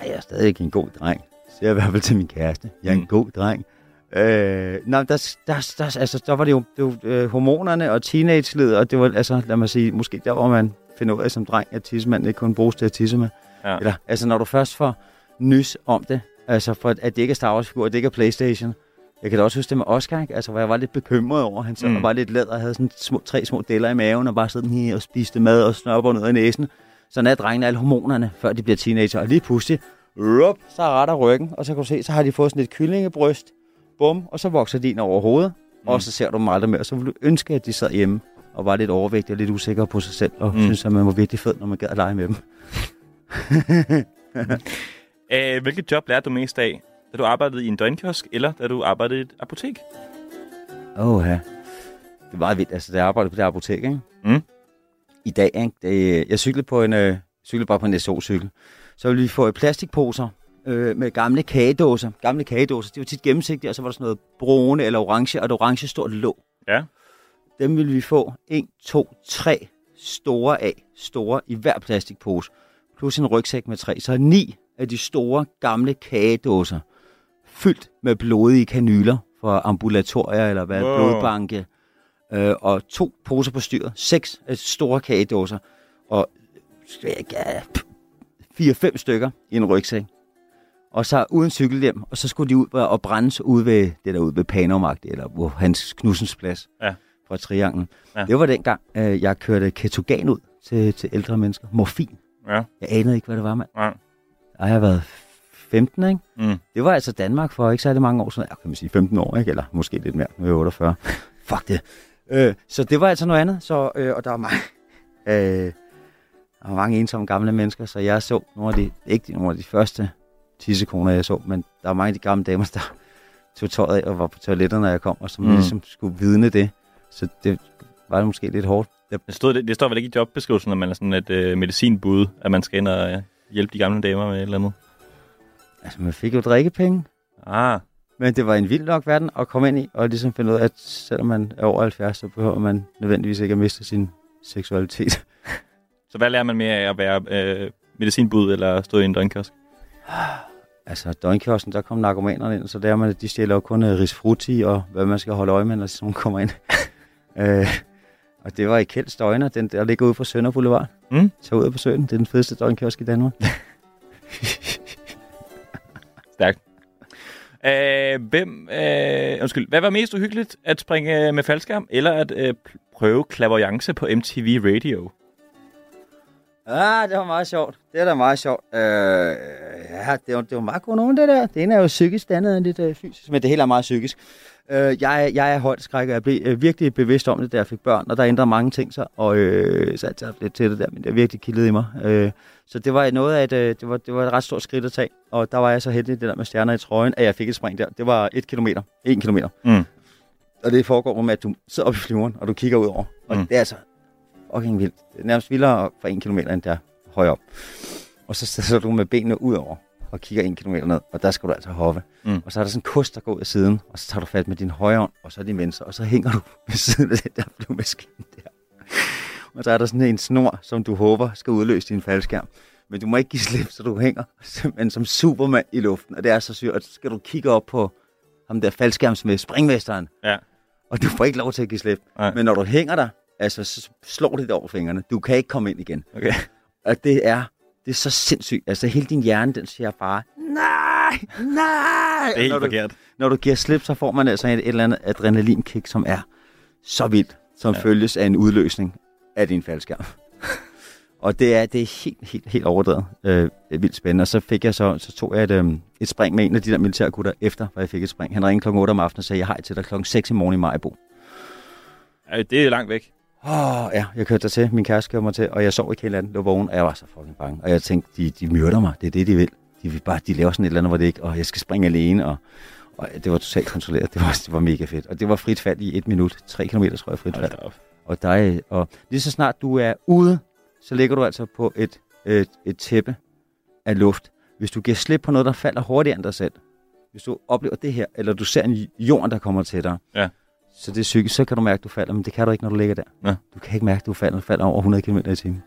Nej, jeg er stadig ikke en god dreng. Så jeg i hvert fald til min kæreste. Jeg er mm. en god dreng. Øh, nej, der, der, der, altså, der var det jo, det var, øh, hormonerne og teenage-livet, og det var, altså, lad mig sige, måske der, hvor man finder ud af som dreng, at tissemanden ikke kun bruges til at tisse med. Ja. Eller, altså, når du først får nys om det, altså, for, at det ikke er Star Wars-figur, at det ikke er PlayStation. Jeg kan da også huske det med Oscar, ikke? Altså, hvor jeg var lidt bekymret over, han sad mm. og var lidt led og havde sådan små, tre små deller i maven, og bare sad her og spiste mad og snørper ned i næsen. Sådan er drengene alle hormonerne, før de bliver teenager. Og lige pludselig, rup, så retter ryggen, og så kan du se, så har de fået sådan et kyllingebryst, bum, og så vokser de ind over hovedet, mm. og så ser du dem aldrig mere. Og så vil du ønske, at de sad hjemme og var lidt overvægtige og lidt usikre på sig selv, og mm. synes, at man var virkelig fed, når man gad at lege med dem. Æh, hvilket job lærte du mest af? Da du arbejdede i en døgnkiosk, eller da du arbejdede i et apotek? Åh, ja. Det var vildt, altså, da jeg arbejdede på det apotek, ikke? Mm. I dag, ikke? Det, jeg cyklede, på en, øh, cyklede bare på en S O-cykel. Så ville vi få plastikposer øh, med gamle kagedåser. Gamle kagedåser, de var tit gennemsigtige, og så var der sådan noget brune eller orange, og det orange stort låg. Ja. Dem ville vi få en, to, tre store af, store i hver plastikpose, plus en rygsæk med tre. Så ni af de store, gamle kagedåser fyldt med blodige kanyler fra ambulatorier eller hvad, wow. blodbanke, øh, og to poser på styret, seks store kagedåser, og fire-fem stykker i en rygsæk. Og så uden cykelhjem, og så skulle de ud og brændes ude ved det der ude ved Panormagt, eller hvor Hans Knudsens Plads ja. Fra Trianglen. Ja. Det var dengang, øh, jeg kørte ketogan ud til, til ældre mennesker. Morfin. Ja. Jeg anede ikke, hvad det var, mand. Ja. Jeg har været femten, ikke? Mm. Det var altså Danmark for ikke særlig mange år siden. Ja, kan man sige femten år, ikke? Eller måske lidt mere. Nu er jeg otteogfyrre. Fuck det. Øh, så det var altså noget andet. Så, øh, og der var, mange, øh, der var mange ensomme gamle mennesker, så jeg så nogle af de, ikke nogle af de første tissekoner, jeg så, men der var mange af de gamle damer, der tog tøjet af og var på toiletterne, når jeg kom, og som mm. ligesom skulle vidne det. Så det var det måske lidt hårdt. Det, stod, det, det står vel ikke i jobbeskrivelsen, når man er sådan et øh, medicinbud, at man skal ind og øh, hjælpe de gamle damer med et eller andet? Altså, man fik jo drikkepenge. Ah. Men det var en vild nok verden at komme ind i, og ligesom finde ud af, at selvom man er over halvfjerds, så behøver man nødvendigvis ikke at miste sin seksualitet. Så hvad lærer man mere af at være øh, medicinbud eller stå i en døgnkiosk? Altså, døgnkiosken, der kom narkomanerne ind, så lærer man, at de stjæler jo kun risfrutti og hvad man skal holde øje med, når sådan kommer ind. øh, og det var i Kjelds Døgner, den der ligger ude på Sønder Boulevard. Mm. Tag ud på Sønden, det er den fedeste døgnkiosk i Danmark. Stærkt. Uh, hvem, uh, undskyld, hvad var mest uhyggeligt? At springe med faldskærm, eller at uh, prøve clairvoyance på M T V Radio? Ah, det var meget sjovt. Det er da meget sjovt. Uh, ja, det var, det var meget godt nogen, det der. Det ene er jo psykisk, det andet er lidt uh, fysisk, men det hele er meget psykisk. Uh, jeg, jeg er højt skræk, og jeg blev uh, virkelig bevidst om det, da jeg fik børn, og der ændrede mange ting sig, og uh, så jeg tager lidt til det der, men det virkelig kildede i mig. Uh, så det var noget af et, uh, det, var, det var et ret stort skridt at tage, og der var jeg så heldig, det der med stjerner i trøjen, at jeg fik et spring der. Det var et kilometer. En kilometer. Mm. Og det foregår med, at du sidder oppe i flyveren, og du kigger ud over, og mm. det er altså fucking vildt. Det er nærmest vildere for en kilometer, end der højere op. Og så sidder du med benene ud over og kigger en kilometer ned, og der skal du altså hoppe. Mm. Og så er der sådan en kost, der går ud af siden, og så tager du fat med din højre hånd, og så din venstre, og så hænger du ved siden af det der flyvemaskine der. Og så er der sådan en snor, som du håber skal udløse din faldskærm. Men du må ikke give slip, så du hænger simpelthen som Superman i luften, og det er så sygt. Og så skal du kigge op på ham der faldskærmsmed springmesteren, ja. Og du får ikke lov til at give slip. Nej. Men når du hænger der, altså så slår det over fingrene. Du kan ikke komme ind igen. Okay. Og det er... Det er så sindssygt. Altså, hele din hjerne, den siger bare, nej, nej. Det er helt forkert. Når du giver slip, så får man altså et, et eller andet adrenalinkick, som er så vildt, som ja. følges af en udløsning af din faldskærm. Og det er, det er helt, helt, helt overdrevet. Øh, vildt spændende. Og så fik jeg så, så tog jeg et, øh, et spring med en af de der militærgutter efter, hvor jeg fik et spring. Han ringede klokken otte om aftenen og sagde, jeg hej til dig klokken seks i morgen i Maribo. Ja, det er langt væk. Åh, oh, ja, jeg kørte der til, min kæreste kørte mig til, og jeg sov ikke helt andet, lå vågen, og jeg var så fucking bange. Og jeg tænkte, de, de myrder mig, det er det, de vil. De vil bare, de laver sådan et eller andet, hvor det ikke, og jeg skal springe alene, og, og det var totalt kontrolleret, det var, det var mega fedt. Og det var frit fald i et minut, tre kilometer, tror jeg, frit fald. Og, dig, og lige så snart du er ude, så ligger du altså på et, et, et tæppe af luft. Hvis du giver slip på noget, der falder hurtigere end dig selv, hvis du oplever det her, eller du ser en jorden, der kommer til dig, ja. Så det er psykisk, så kan du mærke, at du falder, men det kan du ikke, når du ligger der. Ja. Du kan ikke mærke, at du falder, du falder over hundrede kilometer i timen.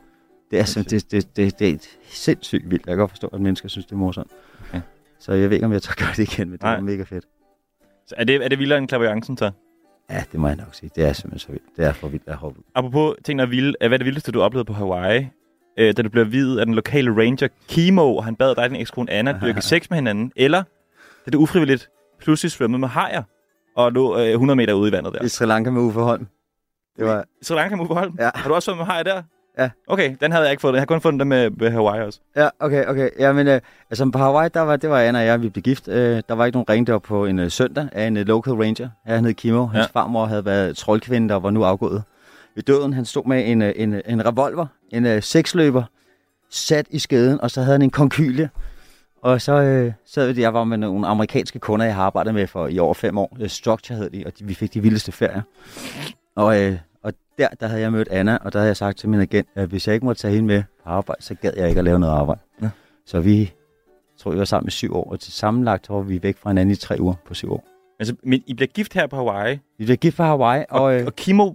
Det er, det er, det, det, det, det er sindssygt vildt. Jeg kan godt forstå, at mennesker synes, det er morsomt. Okay. Så jeg ved ikke, om jeg tager godt igen, men det var mega fedt. Så er det, er det vildere end clairvoyancen, så? Ja, det må jeg nok sige. Det er simpelthen så vildt. Det er for vildt at hoppe ud. Apropos ting, der er vildt. Hvad er det vildeste, du oplevede på Hawaii, da du blev viet af den lokale ranger Kimo, og han bad dig og din ekskone Anna at dyrke sex med hinanden? Eller da du ufrivilligt pludselig svømmede med hajer og lå øh, hundrede meter ude i vandet der. I Sri Lanka med Uffe Holm. Det var... I Sri Lanka med Uffe Holm? Ja. Har du også fået med hajer der? Ja. Okay, den havde jeg ikke fået. Jeg har kun fundet den med, med Hawaii også. Ja, okay, okay. Ja, men øh, altså på Hawaii, der var, det var Anna og jeg, vi blev gift. Øh, der var ikke nogen ring der på en øh, søndag af en øh, local ranger. Ja, han hed Kimo. Hans ja. farmor havde været troldkvinde, der var nu afgået ved døden. Han stod med en, øh, en, en revolver, en øh, seksløber, sat i skeden, og så havde han en konkylje. Og så øh, sad vi, jeg var med nogle amerikanske kunder, jeg har arbejdet med for i over fem år. Structure hed de, og de, vi fik de vildeste ferier. Og, øh, og der, der havde jeg mødt Anna, og der havde jeg sagt til min agent, at hvis jeg ikke måtte tage hende med på arbejde, så gad jeg ikke at lave noget arbejde. Ja. Så vi, tror jeg, var sammen i syv år, og til sammenlagt var vi væk fra hinanden i tre uger på syv år. Altså, men I blev gift her på Hawaii? Vi blev gift på Hawaii, og... og, øh, og Kimo...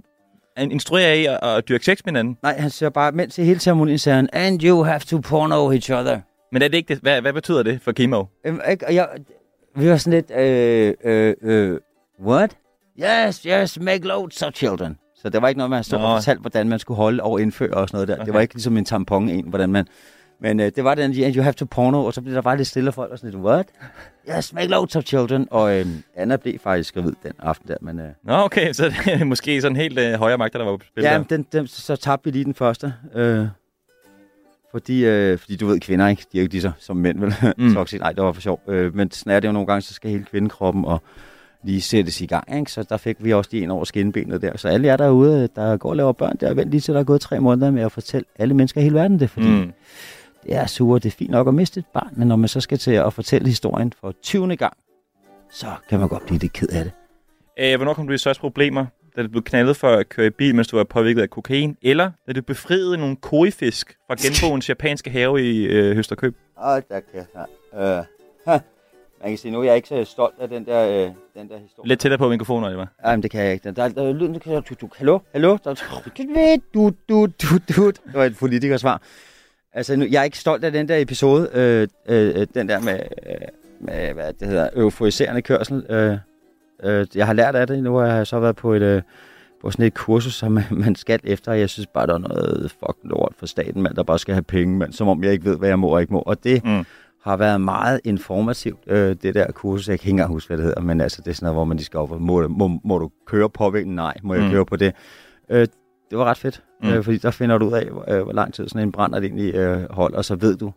Han instruerer I at, at dyrke sex med hinanden? Nej, han siger bare, mens i hele ceremonien siger han, and you have to porno each other. Men er det ikke det? Hvad, hvad betyder det for Kimo? Øhm, jeg, vi var sådan lidt, øh, øh, øh, what? Yes, yes, make loads of children. Så det var ikke noget, man stod og fortalte, hvordan man skulle holde og indføre og sådan noget der. Okay. Det var ikke ligesom en tampon en, hvordan man... Men øh, det var den, you have to porno, og så blev der bare lidt stille folk og sådan lidt, what? Yes, make loads of children. Og øh, Anna blev faktisk gravid den aften der, men... Øh, Nå, okay, så det er måske sådan helt øh, højere magter, der var på spil. Ja, den, den, så tabte vi lige den første... Øh, Fordi, øh, fordi du ved, kvinder ikke, de er jo ikke lige så som mænd, vel? Mm. Toxic, nej, det var for sjov. Øh, men sådan er det jo nogle gange, så skal hele kvindekroppen og lige sættes i gang, ikke? Så der fik vi også lige en over skinbenet der. Så alle jer derude, der går og laver børn, der vent lige til, der er gået tre måneder med at fortælle alle mennesker i hele verden det, fordi mm. det er sure, det er fint nok at miste et barn, men når man så skal til at fortælle historien for tyvende gang, så kan man godt blive lidt ked af det. Æh, hvornår kom du i største problemer? Da du blev knaldet for at køre i bil, mens du var påvirket af kokain, eller da du befriede nogle korifisk fra genboens japanske have i øh, Høsterkøb? Åh, oh, der kan jeg. Uh, man kan sige, nu er jeg ikke så stolt af den der, øh, den der historie. Lidt tættere på mikrofonen, Oliver. Jamen, det kan jeg ikke. Der, der, der er lyden, der kan jeg... Hallo? Hallo? Det var et politikersvar. Altså, nu, jeg er ikke stolt af den der episode. Øh, øh, den der med, øh, med, hvad det hedder, euforiserende kørsel. Øh. Jeg har lært af det nu, og jeg har så været på, et, på sådan et kursus, som man skal efter. Jeg synes bare, der er noget fucking lort for staten, mand, der bare skal have penge, mand, som om jeg ikke ved, hvad jeg må og ikke må. Og det mm. har været meget informativt, øh, det der kursus. Jeg kan ikke engang huske, hvad det hedder, men altså, det er sådan noget, hvor man lige skal op, må, må, må du køre på væggen? Nej, må jeg mm. køre på det? Øh, det var ret fedt, mm. øh, fordi der finder du ud af, øh, hvor lang tid sådan en brændert egentlig øh, holder, og så ved du,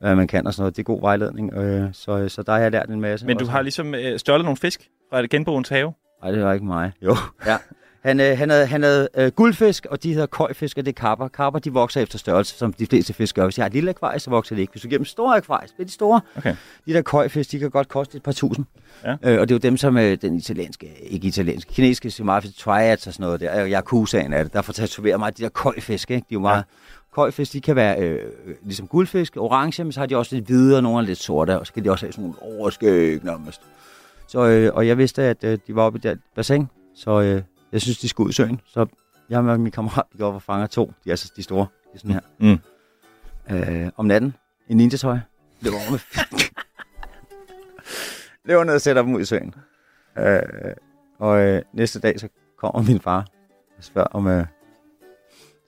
hvad man kan og sådan noget. Det er god vejledning, øh, så, så der har jeg lært en masse. Men du også har ligesom øh, stjålet nogle fisk fra genboens have? Nej, det var ikke mig. Jo, ja. Han, øh, han havde, han havde øh, guldfisk, og de hedder køjfisk, og det er karper. Karper, de vokser efter størrelse, som de fleste fisk gør. Hvis jeg har et lille akvarie, så vokser det ikke. Hvis du giver dem store akvarie, så bliver de store. Okay. De der køjfisk, de kan godt koste et par tusind. Ja. Øh, og det er jo dem, som øh, den italienske, ikke italienske, kinesiske, som meget triads og sådan noget der. Jeg er kusaen af det, derfor tatoverer mig de der køjfisk, ikke? De er jo meget... Ja. Køjfisk, de kan være øh, ligesom guldfisk, orange, men så har de også lidt hvide, og nogle er lidt sorte, og så kan de også have sådan nogle overskæg nærmest. Så, øh, og jeg vidste, at øh, de var oppe i der bassin, så øh, jeg synes, de skulle ud i søen. Så jeg med min kammerat, vi går op og fanger to. De er altså de store. De er sådan her. Mm. Øh, om natten, en ninja-tøj. Det var med det var ned og sætter dem ud i søen. Øh, og øh, næste dag, så kommer min far og spørger om... Øh,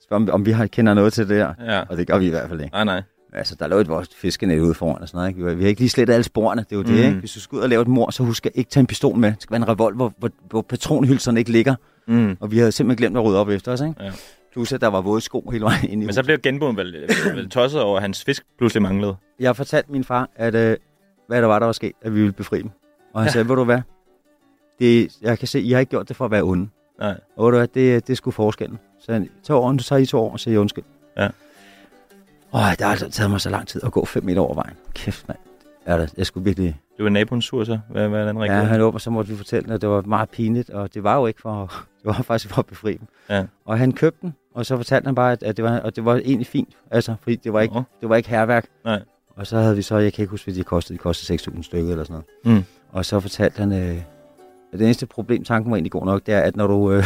Om, om vi har, kender noget til det her, ja. Og det gør vi i hvert fald ikke. Nej, nej. Altså, der lå et vores fiskenet ude foran og sådan noget, ikke? Vi, vi har ikke lige slettet alle sporene, det er jo mm. det, ikke? Hvis du skal ud og lave et mord, så husk at ikke tage en pistol med. Det skal være en revolver, hvor, hvor, hvor patronhylserne ikke ligger. Mm. Og vi havde simpelthen glemt at rydde op efter os, ikke? Ja. Plus, at der var våde sko hele vejen ind i. Men så blev genboen vel, vel tosset over, at hans fisk pludselig manglede. Jeg fortalte min far, at øh, hvad der var, der var sket, at vi ville befri dem. Og han ja. sagde, ved du hvad? Det, jeg kan se, I har ikke gjort det for at være onde. Nej. Og ved du hvad, det, det er sgu forskellen. Så to år, så i to år, så er I undskyld. Ja. Åh, det har altså taget mig så lang tid at gå fem meter over vejen. Kæft, mand. Jeg, jeg skulle virkelig... Det var naboen sur, så? Hvad, hvad er den rigtige? Ja, han åbner, så måtte vi fortælle den, at det var meget pinligt, og det var jo ikke for... Det var faktisk for at befri dem. Ja. Og han købte den, og så fortalte han bare, at, at det var, og det var egentlig fint, altså, fordi det var ikke, oh. det var ikke hærværk. Nej. Og så havde vi så, jeg kan ikke huske, hvad de kostede, de kostede seks tusind stykker eller sådan noget. Mm. Og så fortalte han, øh, at det eneste problem, tanken var egentlig god nok, det er, at når du... Øh,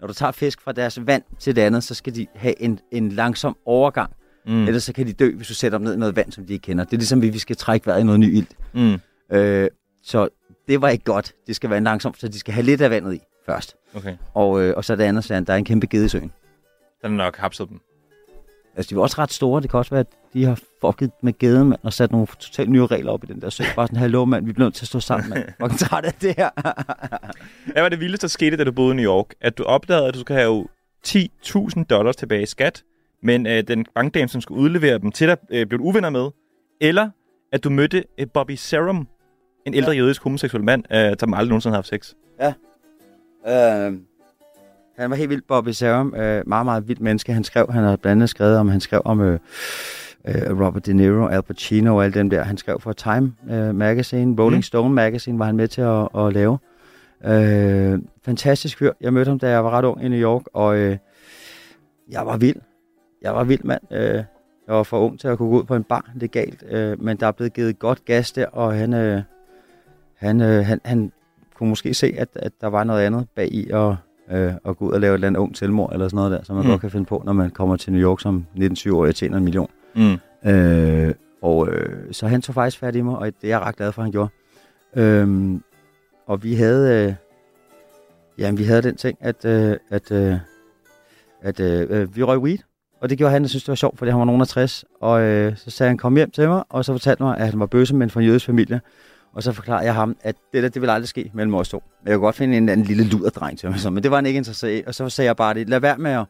Når du tager fisk fra deres vand til det andet, så skal de have en, en langsom overgang. Mm. Ellers så kan de dø, hvis du sætter dem ned i noget vand, som de ikke kender. Det er ligesom, at vi skal trække vejret i noget ny ilt. Mm. Øh, så det var ikke godt. Det skal være langsomt, så de skal have lidt af vandet i først. Okay. Og, øh, og så det andet sand, der er en kæmpe gede i søen. Den er nok hapset dem. Altså, de var også ret store. Det kan også være, at de har fucket med geden, mand, og sat nogle totalt nye regler op i den der sø. Bare sådan, hallo, mand, vi er nødt til at stå sammen, mand. Fucking træt af det her. Hvad var det vildeste, der skete, da du boede i New York? At du opdagede, at du skal have ti tusind dollars tilbage i skat, men øh, den bankdame, som skulle udlevere dem til dig, øh, blev du uvenner med. Eller at du mødte øh, Bobby Serum, en ældre ja. jødisk homoseksuel mand, øh, som aldrig nogensinde har haft sex. Ja. Øh... Uh... Han var helt vildt, Bobby Serum. Øh, meget, meget vildt menneske. Han skrev, han har blandt andet skrevet om, han skrev om øh, øh, Robert De Niro, Al Pacino og alle dem der. Han skrev for Time øh, Magazine, Rolling mm. Stone Magazine var han med til at, at lave. Øh, fantastisk fyr. Jeg mødte ham, da jeg var ret ung i New York, og øh, jeg var vild. Jeg var vild, mand. Øh, jeg var for ung til at kunne gå ud på en bar, det er galt. Øh, men der er blevet givet godt gas der, og han, øh, han, øh, han, han kunne måske se, at, at der var noget andet bag i, og Øh, og gå ud og lave et eller andet ung selvmord eller sådan noget der, som man mm. godt kan finde på, når man kommer til New York som nitten tyve-årig og tjener en million. Mm. Øh, og øh, så han tog faktisk fat i mig, og det er jeg ret glad for, han gjorde. Øh, og vi havde, øh, jamen vi havde den ting, at, øh, at, øh, at øh, vi røg weed, og det gjorde han, og synes det var sjovt, fordi han var nogen af tres, og øh, så sagde han, kom hjem til mig, og så fortalte mig, at han var bøssemænd fra en jødisk familie. Og så forklarede jeg ham, at det der, det ville aldrig ske mellem os to. Jeg kunne godt finde en anden lille luderdreng til mig, men det var han ikke interesseret i. Og så sagde jeg bare det, lad være med at,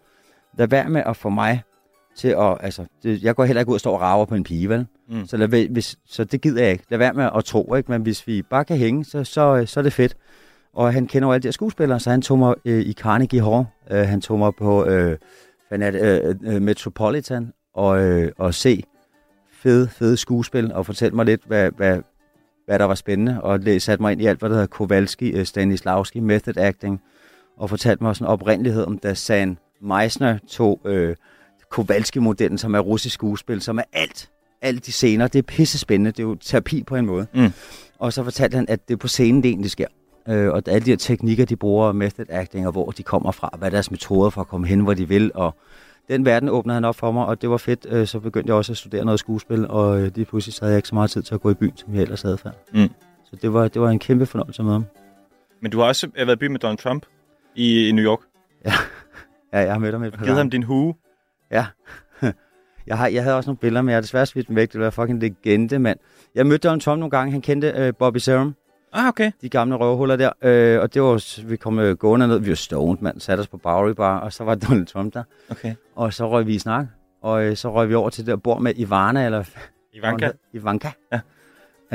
lad være med at få mig til at, altså, det, jeg går heller ikke ud og står og rager på en pige, vel? Mm. Så, lad, hvis, så det gider jeg ikke. Lad være med at tro, ikke? Men hvis vi bare kan hænge, så, så, så er det fedt. Og han kender jo alle de her skuespillere, så han tog mig øh, i Carnegie Hall, øh, han tog mig på øh, øh, Metropolitan og, øh, og se fede, fede skuespil og fortælle mig lidt, hvad... hvad hvad der var spændende, og satte mig ind i alt, hvad der hedder Kowalski, Stanislavski, method acting, og fortalte mig sådan en oprindelighed om, da Sam Meisner tog øh, Kowalski-modellen, som er russisk skuespil, som er alt, alt de scener. Det er pissespændende, det er jo terapi på en måde. Mm. Og så fortalte han, at det er på scenen, det egentlig sker. Øh, og alle de her teknikker, de bruger, method acting, og hvor de kommer fra, hvad deres metoder for at komme hen, hvor de vil, og den verden åbnede han op for mig, og det var fedt. Så begyndte jeg også at studere noget skuespil, og lige pludselig så havde jeg ikke så meget tid til at gå i byen, som jeg ellers havde før. Mm. Så det var, det var en kæmpe fornøjelse med ham. Men du har også været i byen med Donald Trump i, i New York? Ja, ja, jeg har mødt ham et par gange. Givet ham din hue? Ja. Jeg, har, jeg havde også nogle billeder med, jeg har desværre svidt dem væk. Det var fucking legende, mand. Jeg mødte Donald Trump nogle gange. Han kendte øh, Bobby Serum. Ah, okay. De gamle røvhuller der. Øh, og det var, vi kom øh, gående ned. Vi var stoned, mand. Satte os på Bowery Bar, og så var Donald Trump der. Okay. Og så røg vi i snak. Og øh, så røg vi over til det der bord med Ivana, eller... Ivanka. Ivanka. Ja.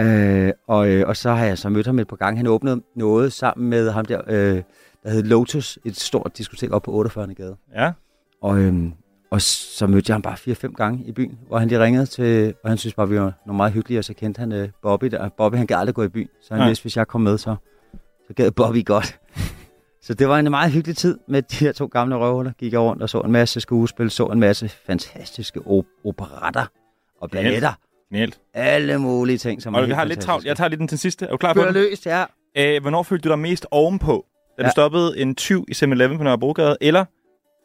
Øh, og, øh, og så har jeg så mødt ham et par gange. Han åbnede noget sammen med ham der, øh, der hed Lotus, et stort diskotek op på otteogfyrre gade. Ja. Og, øh, og så mødte jeg ham bare fire-fem gange i byen, hvor han lige ringede til, og han synes bare, vi var nogle meget hyggelige, og så kendte han øh, Bobby der. Bobby, han gad aldrig gå i byen, så han ja. vidste, hvis jeg kom med, så, så gad Bobby godt. Så det var en meget hyggelig tid med de her to gamle røvhuller. Gik jeg rundt og så en masse skuespil, så en masse fantastiske op- operetter og balletter. Genialt. Alle mulige ting, som og er vi har lidt travlt. Jeg tager lidt den til sidste. Er du klar på det? Løst, ja. Æh, hvornår følte du dig mest ovenpå? Da ja. du stoppede en tyv i seven eleven på Nørrebrogade, eller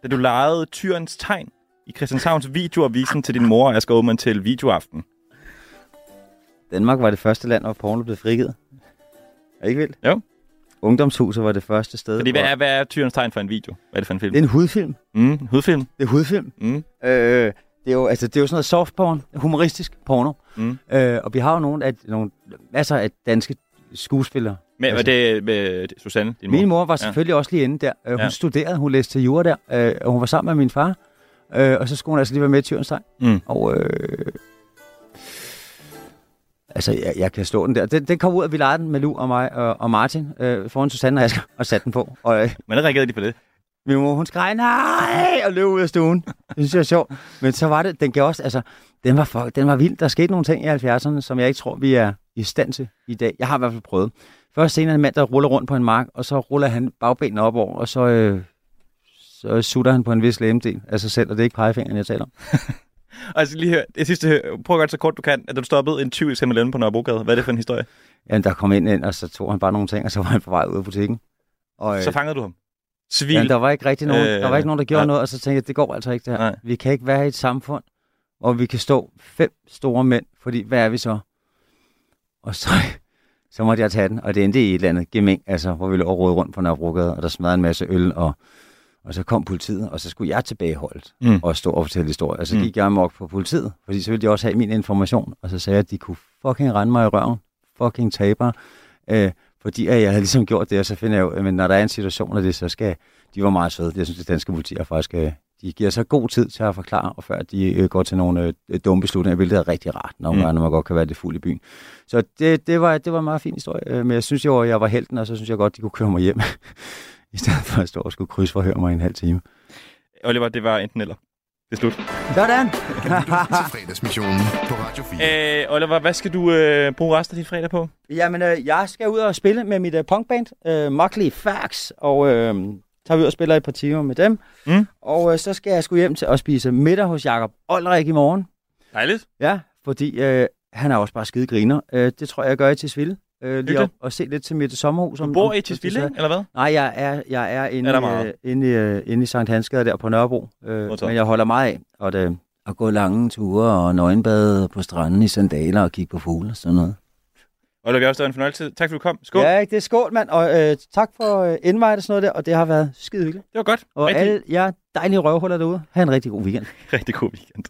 da du legede Tyrens Tegn i Christianshavns videoavisen til din mor, og jeg skal åbne til videoaften? Danmark var det første land, hvor porno blev frigivet. Er ikke vildt? Jo. Ungdomshuset var det første sted. Fordi, hvor... hvad, er, hvad er Tyrens Tegn for en video? Hvad er det for en film? Det er en hudfilm. Mm, en hudfilm. Det er hudfilm. Mm. Øh... Det er, jo, altså, det er jo sådan noget softporn, humoristisk porno. Mm. Øh, og vi har jo nogle, af, nogle masser af danske skuespillere. Men var det med Susanne, din mor? Min mor var selvfølgelig ja. også lige inde der. Øh, hun ja. studerede, hun læste til jura der, øh, og hun var sammen med min far. Øh, og så skulle hun altså lige være med i Tyrens Tegn. Mm. Og øh, altså, jeg, jeg kan slå den der. Den, den kom ud, at vi legede den, Malou og mig og, og Martin, øh, foran Susanne og Asger, og satte den på. Og, øh, Men der reagerede de på det? Min mor, hun skreg, nej, og løb ud af stuen. Det synes jeg var sjovt. Men så var det, den gav også, altså, den var, fuck, den var vild. Der skete nogle ting i halvfjerdserne, som jeg ikke tror, vi er i stand til i dag. Jeg har i hvert fald prøvet. Først senere en mand, der ruller rundt på en mark, og så ruller han bagbenene op over, og så, øh, så sutter han på en vis lægemdel af sig selv, og det er ikke pegefingeren, jeg taler om. Og altså lige hør, det sidste, prøv at gøre det så kort du kan, at du stoppede en tyv i seven eleven på Nørrebrogade. Hvad er det for en historie? Jamen, der kom ind, ind, og så tog han bare nogle ting, og så var han på vej ud af butikken. Og, øh, så fangede du ham? Svil. Ja, der var ikke rigtig nogen, øh, der var ikke nogen, der gjorde nej. noget, og så tænkte jeg, det går altså ikke det her. Nej. Vi kan ikke være i et samfund, hvor vi kan stå fem store mænd, fordi hvad er vi så? Og så, så måtte jeg tage den, og det endte i et eller andet gemæng, altså, hvor vi lå og rode rundt på Nørrebrogade, og der smadrede en masse øl, og, og så kom politiet, og så skulle jeg tilbageholdt mm. og stå og fortælle historier. Og så gik mm. jeg mok på politiet, fordi så ville de også have min information, og så sagde jeg, at de kunne fucking rende mig i røven, fucking taber, øh, fordi jeg havde ligesom gjort det, og så finder jeg jo, men når der er en situation af det, så skal de var meget søde. Jeg synes, det danske politi er faktisk, de giver så god tid til at forklare, og før de går til nogle øh, dumme beslutninger, hvilket er rigtig rart, når man, mm. når man godt kan være lidt fuld i byen. Så det, det, var, det var en meget fin historie, men jeg synes jo, at jeg var helten, og så synes jeg godt, de kunne køre mig hjem, i stedet for at stå og skulle krydsforhøre mig i en halv time. Oliver, det var enten eller. Det er slut. Sådan. Fredagsmissionen på Radio fire. Øh, Oliver, hvad skal du øh, bruge resten af din fredag på? Jamen, øh, jeg skal ud og spille med mit øh, punkband, øh, Mockley Facts, og øh, tager vi ud og spiller et par timer med dem. Mm. Og øh, så skal jeg sgu hjem til at spise middag hos Jacob Olrik i morgen. Dejligt. Ja, fordi øh, han er også bare skide griner. Øh, det tror jeg, jeg gør i Tisvilde. Øh, lige op og se lidt til mit sommerhus. Du bor om, i Tisvilde, eller hvad? Nej, jeg er, jeg er inde, er øh, inde, øh, inde i Sankt Hansgade der på Nørrebro. Øh, men jeg holder meget af og det, at gå lange ture og nøgenbade på stranden i sandaler og kigge på fugle og sådan noget. Og det var også en fornøjelse. Tak fordi du kom. Skål. Ja, det er skål, mand. Og øh, tak for øh, invite og sådan noget der, og det har været skide hyggeligt. Det var godt. Og rigtig. Alle jer dejlige røvhuller derude, have en rigtig god weekend. Rigtig god weekend.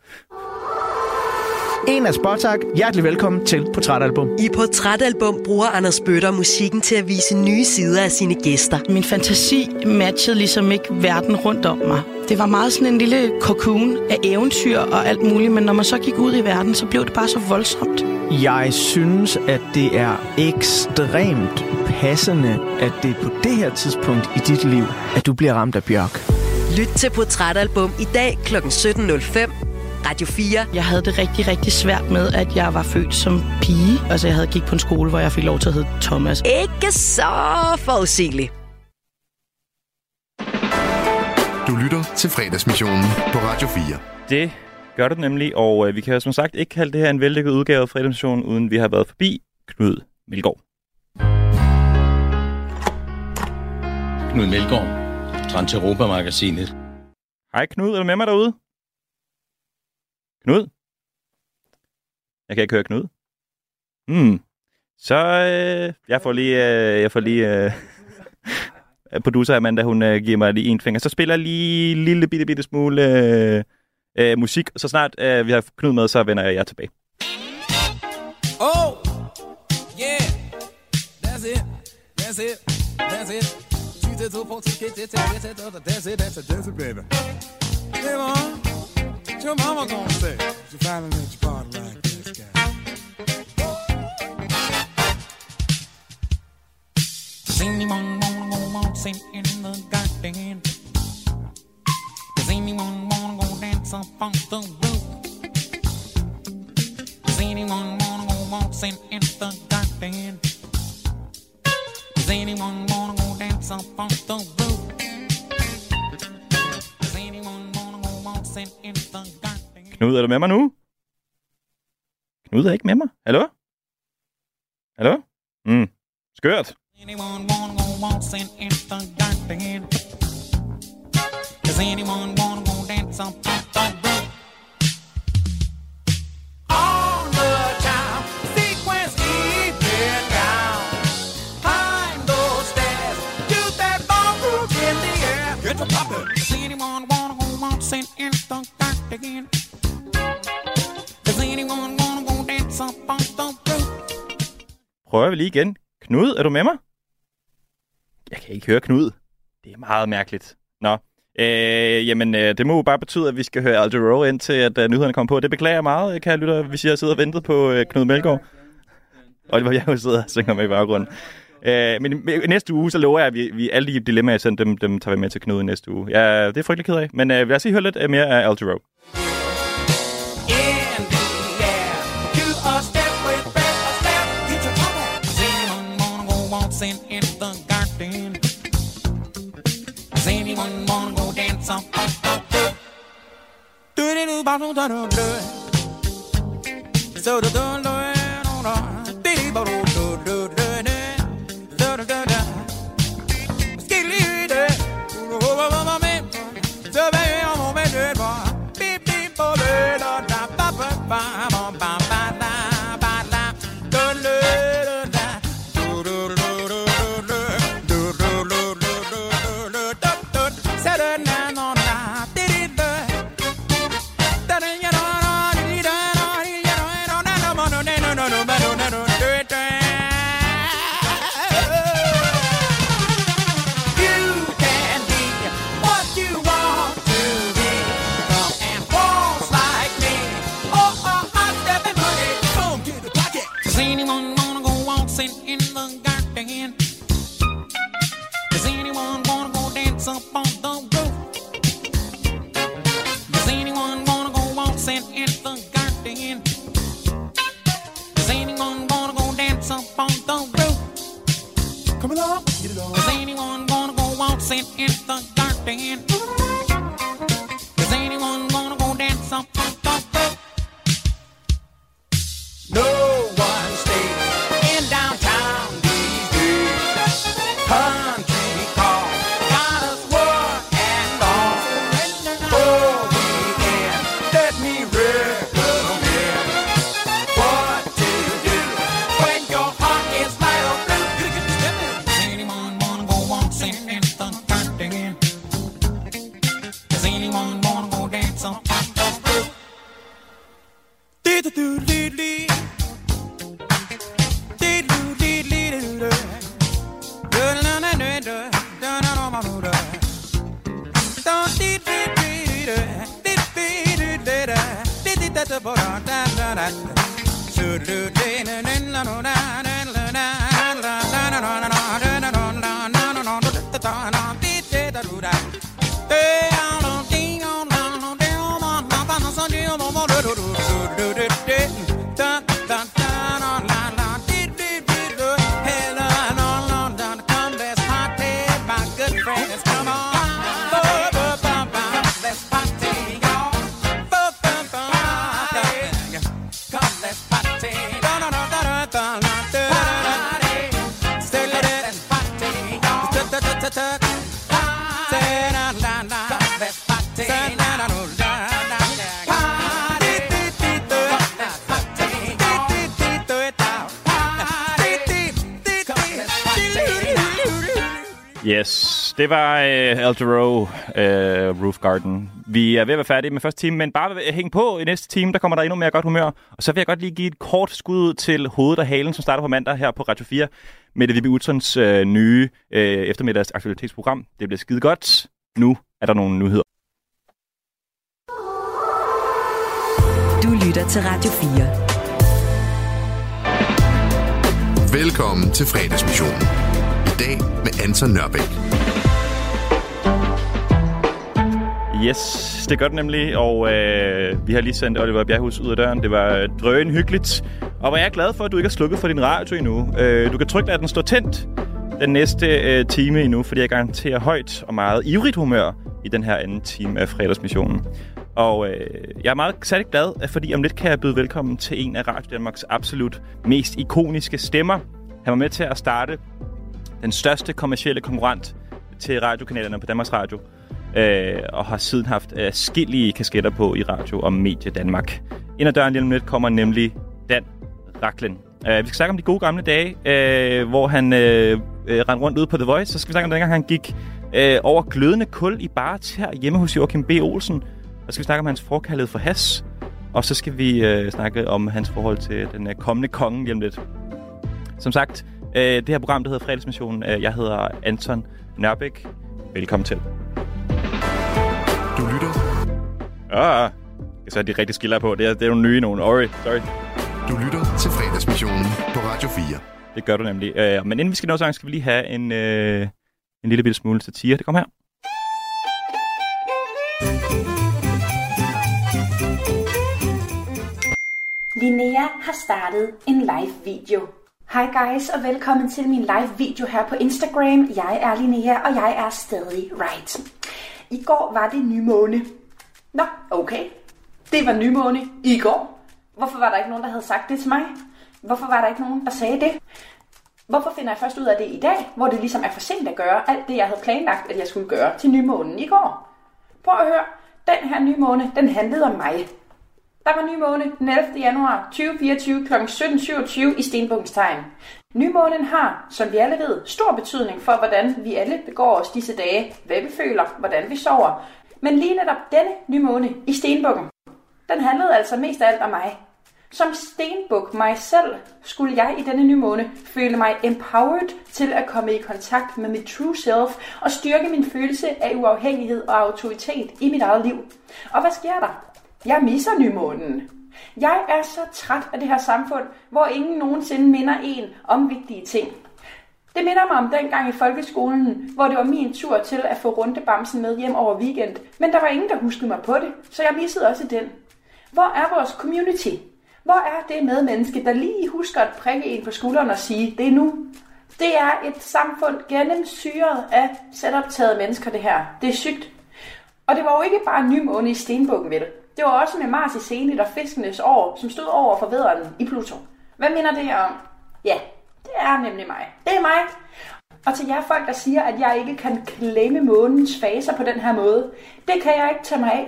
En af Spotak, hjertelig velkommen til Portrætalbum. I Portrætalbum bruger Anders Bøtter musikken til at vise nye sider af sine gæster. Min fantasi matchede ligesom ikke verden rundt om mig. Det var meget sådan en lille cocoon af eventyr og alt muligt, men når man så gik ud i verden, så blev det bare så voldsomt. Jeg synes, at det er ekstremt passende, at det er på det her tidspunkt i dit liv, at du bliver ramt af Bjørk. Lyt til Portrætalbum i dag kl. sytten nul fem. Radio fire. Jeg havde det rigtig, rigtig svært med, at jeg var født som pige. Altså, jeg havde gik på en skole, hvor jeg fik lov til at hedde Thomas. Ikke så forudsigeligt. Du lytter til Fredagsmissionen på Radio fire. Det gør du nemlig, og øh, vi kan som sagt ikke kalde det her en vellykket udgave af Fredagsmissionen, uden vi har været forbi Knud Melgaard. Knud Melgaard, Transeuropa-magasinet. Hej Knud, er du med mig derude? Knud? Jeg kan ikke høre Knud. Mm. Så øh, jeg får lige... Øh, jeg får lige øh, producer Amanda, hun øh, giver mig lige en finger. Så spiller jeg lige en lille bitte, bitte smule øh, øh, musik. Så snart øh, vi har Knud med, så vender jeg jer tilbage. Oh, yeah, that's it, that's it, that's it. That's it, that's it, that's it, baby. Hey, mom, what's your mama gonna say? You finally let your body like this guy. Zany one, one, one, waltzing in the garden. Zany one, one, go dance up on the roof. Zany one, one, go waltzing in the garden. Zany one, one, go dance up on the roof. Zany one, one, go waltzing in the garden. Knud, er du med mig nu? Knud er ikke med mig. Hallo? Hallo? Mm. Skørt. Anyone wanna go waltzing in the garden? Does anyone wanna go dance on the roof? All the time, sequence even down. Climb those stairs, do that ballroom in the air. Get the puppet. Does anyone wanna go waltzing in the garden? Does anyone wanna go dance on the roof? Prøver vi lige igen. Knud, er du med mig? Jeg kan ikke høre Knud. Det er meget mærkeligt. Nå, øh, jamen øh, det må jo bare betyde, at vi skal høre Alter Ego indtil, at øh, nyhederne kommer på. Det beklager jeg meget, kære lytter, hvis jeg sidder og venter på øh, Knud Melgaard. Oliver Bjerrehuus sidder og synger med i baggrunden. Øh, men næste uge, så lover jeg, at vi, vi alle de dilemmaer, jeg sender, dem, dem tager vi med til Knud næste uge. Ja, det er frygtelig ked af, men øh, lad os lige høre lidt mere af Alter Ego. In the garden. Does anyone wanna go dance on the roof? Det var uh, Alter Ego, uh, Roof Garden. Vi er ved at være færdige med første time, men bare hæng på i næste time, der kommer der endnu mere godt humør. Og så vil jeg godt lige give et kort skud til Hovedet og Halen, som starter på mandag her på Radio fire, med det Vibe Utzons uh, nye uh, eftermiddags aktualitetsprogram. Det bliver skide godt. Nu er der nogle nyheder. Du lytter til Radio fire. Velkommen til Fredagsmissionen. I dag med Anders Nørbæk. Yes, det gør det nemlig, og øh, vi har lige sendt Oliver Bjerrehuus ud af døren. Det var drøn hyggeligt, og hvor jeg er glad for, at du ikke har slukket for din radio endnu. Øh, du kan trygt lade den stå tændt den næste øh, time endnu, fordi jeg garanterer højt og meget ivrigt humør i den her anden time af Fredagsmissionen. Og øh, jeg er meget særlig glad, fordi om lidt kan jeg byde velkommen til en af Radio Danmarks absolut mest ikoniske stemmer. Han var med til at starte den største kommercielle konkurrent til radiokanalerne på Danmarks Radio. Øh, og har siden haft øh, skillige kasketter på i radio og medie Danmark. Ind ad døren lige om lidt kommer nemlig Dan Rachlin. Øh, vi skal snakke om de gode gamle dage, øh, hvor han øh, øh, rendte rundt ude på The Voice. Så skal vi snakke om dengang, han gik øh, over glødende kul i bars her hjemme hos Joachim B. Olsen. Og så skal vi snakke om hans forkærlighed for has. Og så skal vi øh, snakke om hans forhold til den øh, kommende konge lige om lidt. Som sagt, øh, det her program, der hedder Fredagsmissionen. Øh, jeg hedder Anton Nørbæk. Velkommen til. Ja, ah, så er de rigtig skiller på. Det er, det er nogle nye nogen. Sorry, sorry. Du lytter til Fredagsmissionen på Radio fire. Det gør du nemlig. Uh, men inden vi skal nå sang, skal vi lige have en, uh, en lille bitte smule satire. Det kommer her. Linnea har startet en live-video. Hej guys, og velkommen til min live-video her på Instagram. Jeg er Linnea, og jeg er stadig right. I går var det nymåne. Nå, okay. Det var nymåne i går. Hvorfor var der ikke nogen, der havde sagt det til mig? Hvorfor var der ikke nogen, der sagde det? Hvorfor finder jeg først ud af det i dag, hvor det ligesom er for sent at gøre alt det, jeg havde planlagt, at jeg skulle gøre til nymånen i går? Prøv at høre. Den her nymåne, den handlede om mig. Der var nymåne den ellevte januar to tusind fireogtyve kl. sytten syvogtyve i Stenbukkens Tegn. Nymånen har, som vi alle ved, stor betydning for, hvordan vi alle begår os disse dage, hvad vi føler, hvordan vi sover. Men lige netop denne nymåne i Stenbukken, den handlede altså mest af alt om mig. Som stenbuk mig selv, skulle jeg i denne nymåne føle mig empowered til at komme i kontakt med mit true self og styrke min følelse af uafhængighed og autoritet i mit eget liv. Og hvad sker der? Jeg misser nymånen. Jeg er så træt af det her samfund, hvor ingen nogensinde minder en om vigtige ting. Det minder mig om dengang i folkeskolen, hvor det var min tur til at få rundebamsen med hjem over weekend, men der var ingen, der huskede mig på det, så jeg missede også den. Hvor er vores community? Hvor er det medmenneske, der lige husker at prikke en på skulderen og sige, det er nu? Det er et samfund gennemsyret af selvoptagede mennesker, det her. Det er sygt. Og det var jo ikke bare nymåne i Stenbukken, vel? Det var også med Mars i Senet og Fiskenes År, som stod over for vædderen i Pluto. Hvad minder det om? Ja, det er nemlig mig. Det er mig. Og til jer folk, der siger, at jeg ikke kan klemme månens faser på den her måde, det kan jeg ikke tage mig af.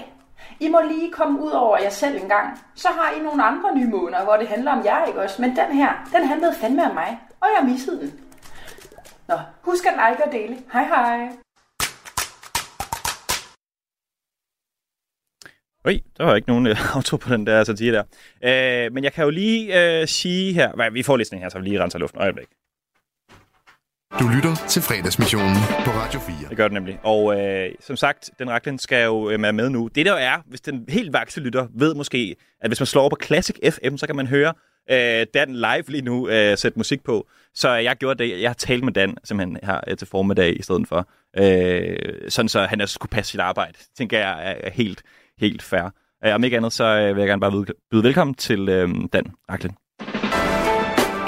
I må lige komme ud over jer selv en gang. Så har I nogle andre nye måneder, hvor det handler om jer, ikke også? Men den her, den handlede fandme om mig, og jeg missede den. Nå, husk at like og dele. Hej hej. Øj, der var ikke nogen auto på den der satire der. Øh, men jeg kan jo lige øh, sige her... Hvad, vi får læsning her, så vi lige renser luften. Øjeblik. Du lytter til Fredagsmissionen på Radio fire. Det gør det nemlig. Og øh, som sagt, den Rachlin skal jo øh, være med nu. Det der er, hvis den helt vakse lytter ved måske, at hvis man slår på Classic F M, så kan man høre øh, Dan live lige nu øh, sætte musik på. Så jeg gjorde det. Jeg har talt med Dan simpelthen her til formiddag i stedet for. Øh, sådan så han også kunne passe sit arbejde. Tænker jeg er, er helt... Helt fair. Uh, om ikke andet, så uh, vil jeg gerne bare byde velkommen til uh, Dan Rachlin.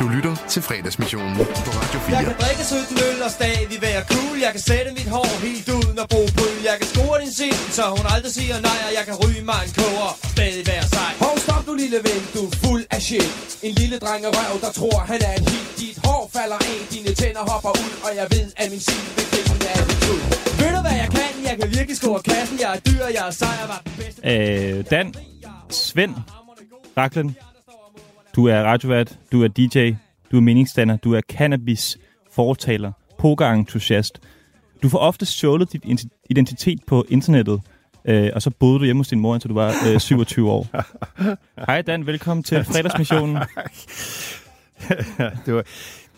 Du lytter til Fredagsmissionen på Radio fire. Jeg kan drikke sytten øl og stadig være cool. Jeg kan sætte mit hår helt ud, når bo på. Jeg kan score din sind, så hun aldrig siger nej. Og jeg kan ryge mig en koger og stadig være sej. Hov, stop du lille ven, du er fuld af shit. En lille drenge røv, der tror han er en hit. Dit hår falder af, dine tænder hopper ud. Og jeg ved, at min sind vil kende af det tud. Ved du hvad jeg kan? Jeg kan virkelig score kassen. Jeg er dyr, jeg er sej, jeg var den bedste. Øh, Dan, Svend, Rachlin. Du er radiovært, du er D J, du er meningsdanner, du er cannabis-fortaler, poker-entusiast. Du får ofte stjålet dit identitet på internettet, øh, og så boede du hjemme hos din mor, indtil du var øh, syvogtyve år. Hej Dan, velkommen til Fredagsmissionen. Det var...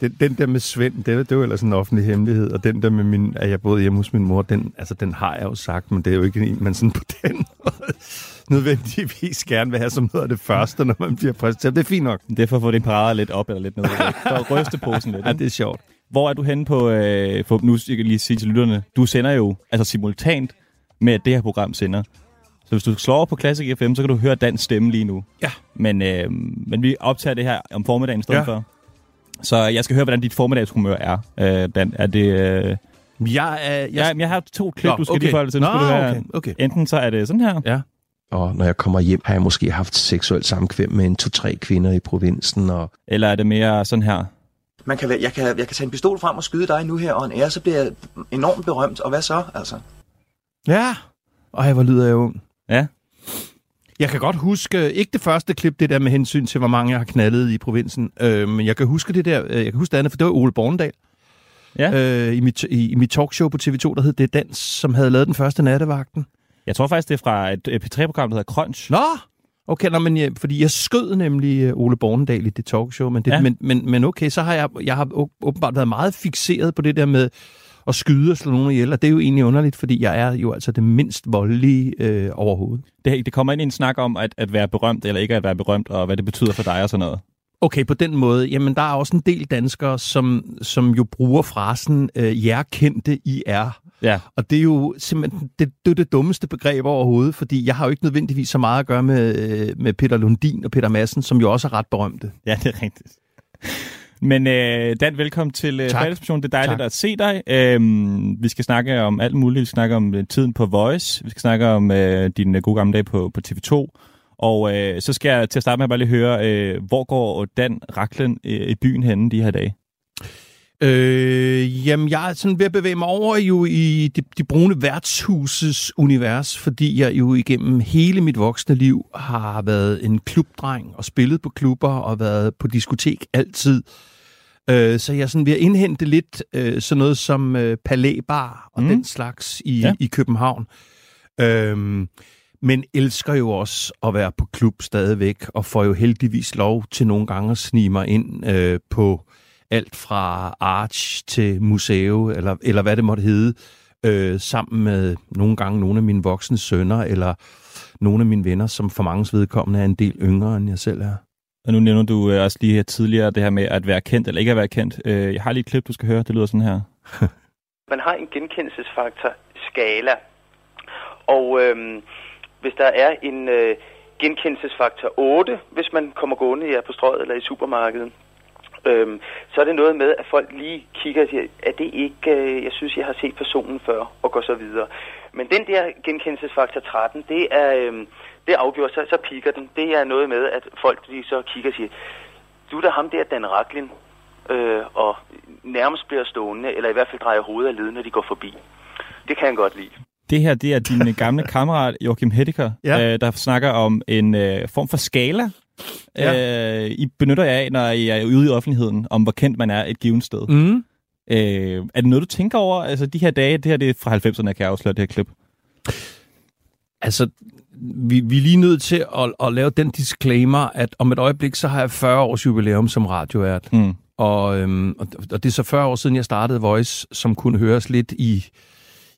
Den, den der med Svend, det, det var ellers en offentlig hemmelighed, og den der med min, at jeg boede hjemme hos min mor, den, altså, den har jeg jo sagt, men det er jo ikke en, man sådan på den måde nødvendigvis gerne vil have som noget af det første, når man bliver præsenteret. Det er fint nok. Derfor får din parade lidt op eller lidt ned. For at ryste posen lidt. Ja, det er sjovt. Hvor er du henne på, øh, for nu skal jeg lige sige til lytterne, du sender jo altså simultant med, at det her program sender. Så hvis du slår på Classic F M, så kan du høre Dans stemme lige nu. Ja. Men, øh, men vi optager det her om formiddagen i stedet ja. for. Så jeg skal høre, hvordan dit formiddagshumør er. Øh, Dan, er det... Øh... Jeg, er, jeg... Ja, jeg har to klip, Nå, du skal okay. lige forholde til. Nå, okay, okay. Enten så er det sådan her. Ja. Og når jeg kommer hjem, har jeg måske haft seksuelt samkvem med en to-tre kvinder i provinsen. Og... Eller er det mere sådan her? Man kan, jeg, kan, jeg kan tage en pistol frem og skyde dig nu her, og en ære, så bliver jeg enormt berømt. Og hvad så, altså? Ja. Ej, hvor lyder jeg ung. Ja. Jeg kan godt huske, ikke det første klip, det der med hensyn til, hvor mange jeg har knaldet i provinsen, øh, men jeg kan huske det der, jeg kan huske det andet, for det var Ole Bornedal ja. øh, i, mit, i, i mit talkshow på T V to, der hed Det Dans, som havde lavet den første nattevagten. Jeg tror faktisk, det er fra et P tre-program, der hedder Crunch. Nå, okay, nå, men jeg, fordi jeg skød nemlig Ole Bornedal i det talkshow, men, det, ja. men, men, men okay, så har jeg, jeg har åbenbart været meget fixeret på det der med at skyde og slå nogen ihjel, og det er jo egentlig underligt, fordi jeg er jo altså det mindst voldelige øh, overhovedet. Det, det kommer ind i en snak om at, at være berømt, eller ikke at være berømt, og hvad det betyder for dig og sådan noget. Okay, på den måde. Jamen, der er også en del danskere, som, som jo bruger frasen, øh, jer kendte, I er. Ja. Og det er jo simpelthen det, det, er det dummeste begreb overhovedet, fordi jeg har jo ikke nødvendigvis så meget at gøre med, med Peter Lundin og Peter Madsen, som jo også er ret berømte. Ja, det er rigtigt. Men øh, Dan, velkommen til øh, Fredagsmissionen. Det er dejligt tak. At se dig. Æm, vi skal snakke om alt muligt. Vi skal snakke om øh, tiden på Voice. Vi skal snakke om øh, din øh, gode gamle dag på, på T V to. Og øh, så skal jeg til at starte med at bare lige høre, øh, hvor går Dan Rachlin øh, i byen henne de her dage? Øh, jamen, jeg er sådan ved at bevæge mig over jo i de, de brune værtshuses univers, fordi jeg jo igennem hele mit voksne liv har været en klubdreng og spillet på klubber og været på diskotek altid. Øh, så jeg er sådan ved at indhente lidt øh, sådan noget som øh, palæbar og mm. den slags i, ja. i København. Øh, men elsker jo også at være på klub stadigvæk og får jo heldigvis lov til nogle gange at snige mig ind øh, på... alt fra Arch til Museo, eller, eller hvad det måtte hedde, øh, sammen med nogle gange nogle af mine voksne sønner, eller nogle af mine venner, som for manges vedkommende er en del yngre, end jeg selv er. Og nu nævner du øh, også lige her tidligere det her med at være kendt, eller ikke at være kendt. Øh, jeg har lige et klip, du skal høre. Det lyder sådan her. Man har en genkendelsesfaktor skala, og øh, hvis der er en øh, genkendelsesfaktor otte, hvis man kommer gående her på strøget eller i supermarkedet, Øhm, så er det noget med, at folk lige kigger og siger, er det ikke, øh, jeg synes, jeg har set personen før, og går så videre. Men den der genkendelsesfaktor tretten, det er, øh, det er afgjort, så, så piker den. Det er noget med, at folk lige så kigger og siger, du er da ham der, Dan Rachlin, øh, og nærmest bliver stående, eller i hvert fald drejer hovedet af leden, når de går forbi. Det kan jeg godt lide. Det her, det er din gamle kammerat, Joachim Hedeker, ja. øh, der snakker om en øh, form for skala. Ja. Øh, I benytter jeg af, når I er ude i offentligheden, om hvor kendt man er et givet sted. Mm. Øh, er det noget, du tænker over? Altså, de her dage, det her det er fra halvfemserne, kan jeg afsløre det her klip. Altså, vi, vi er lige nødt til at, at lave den disclaimer, at om et øjeblik, så har jeg fyrre års jubilæum som radiovært. Mm. Og, øhm, og det er så fyrre år siden, jeg startede Voice, som kunne høres lidt i,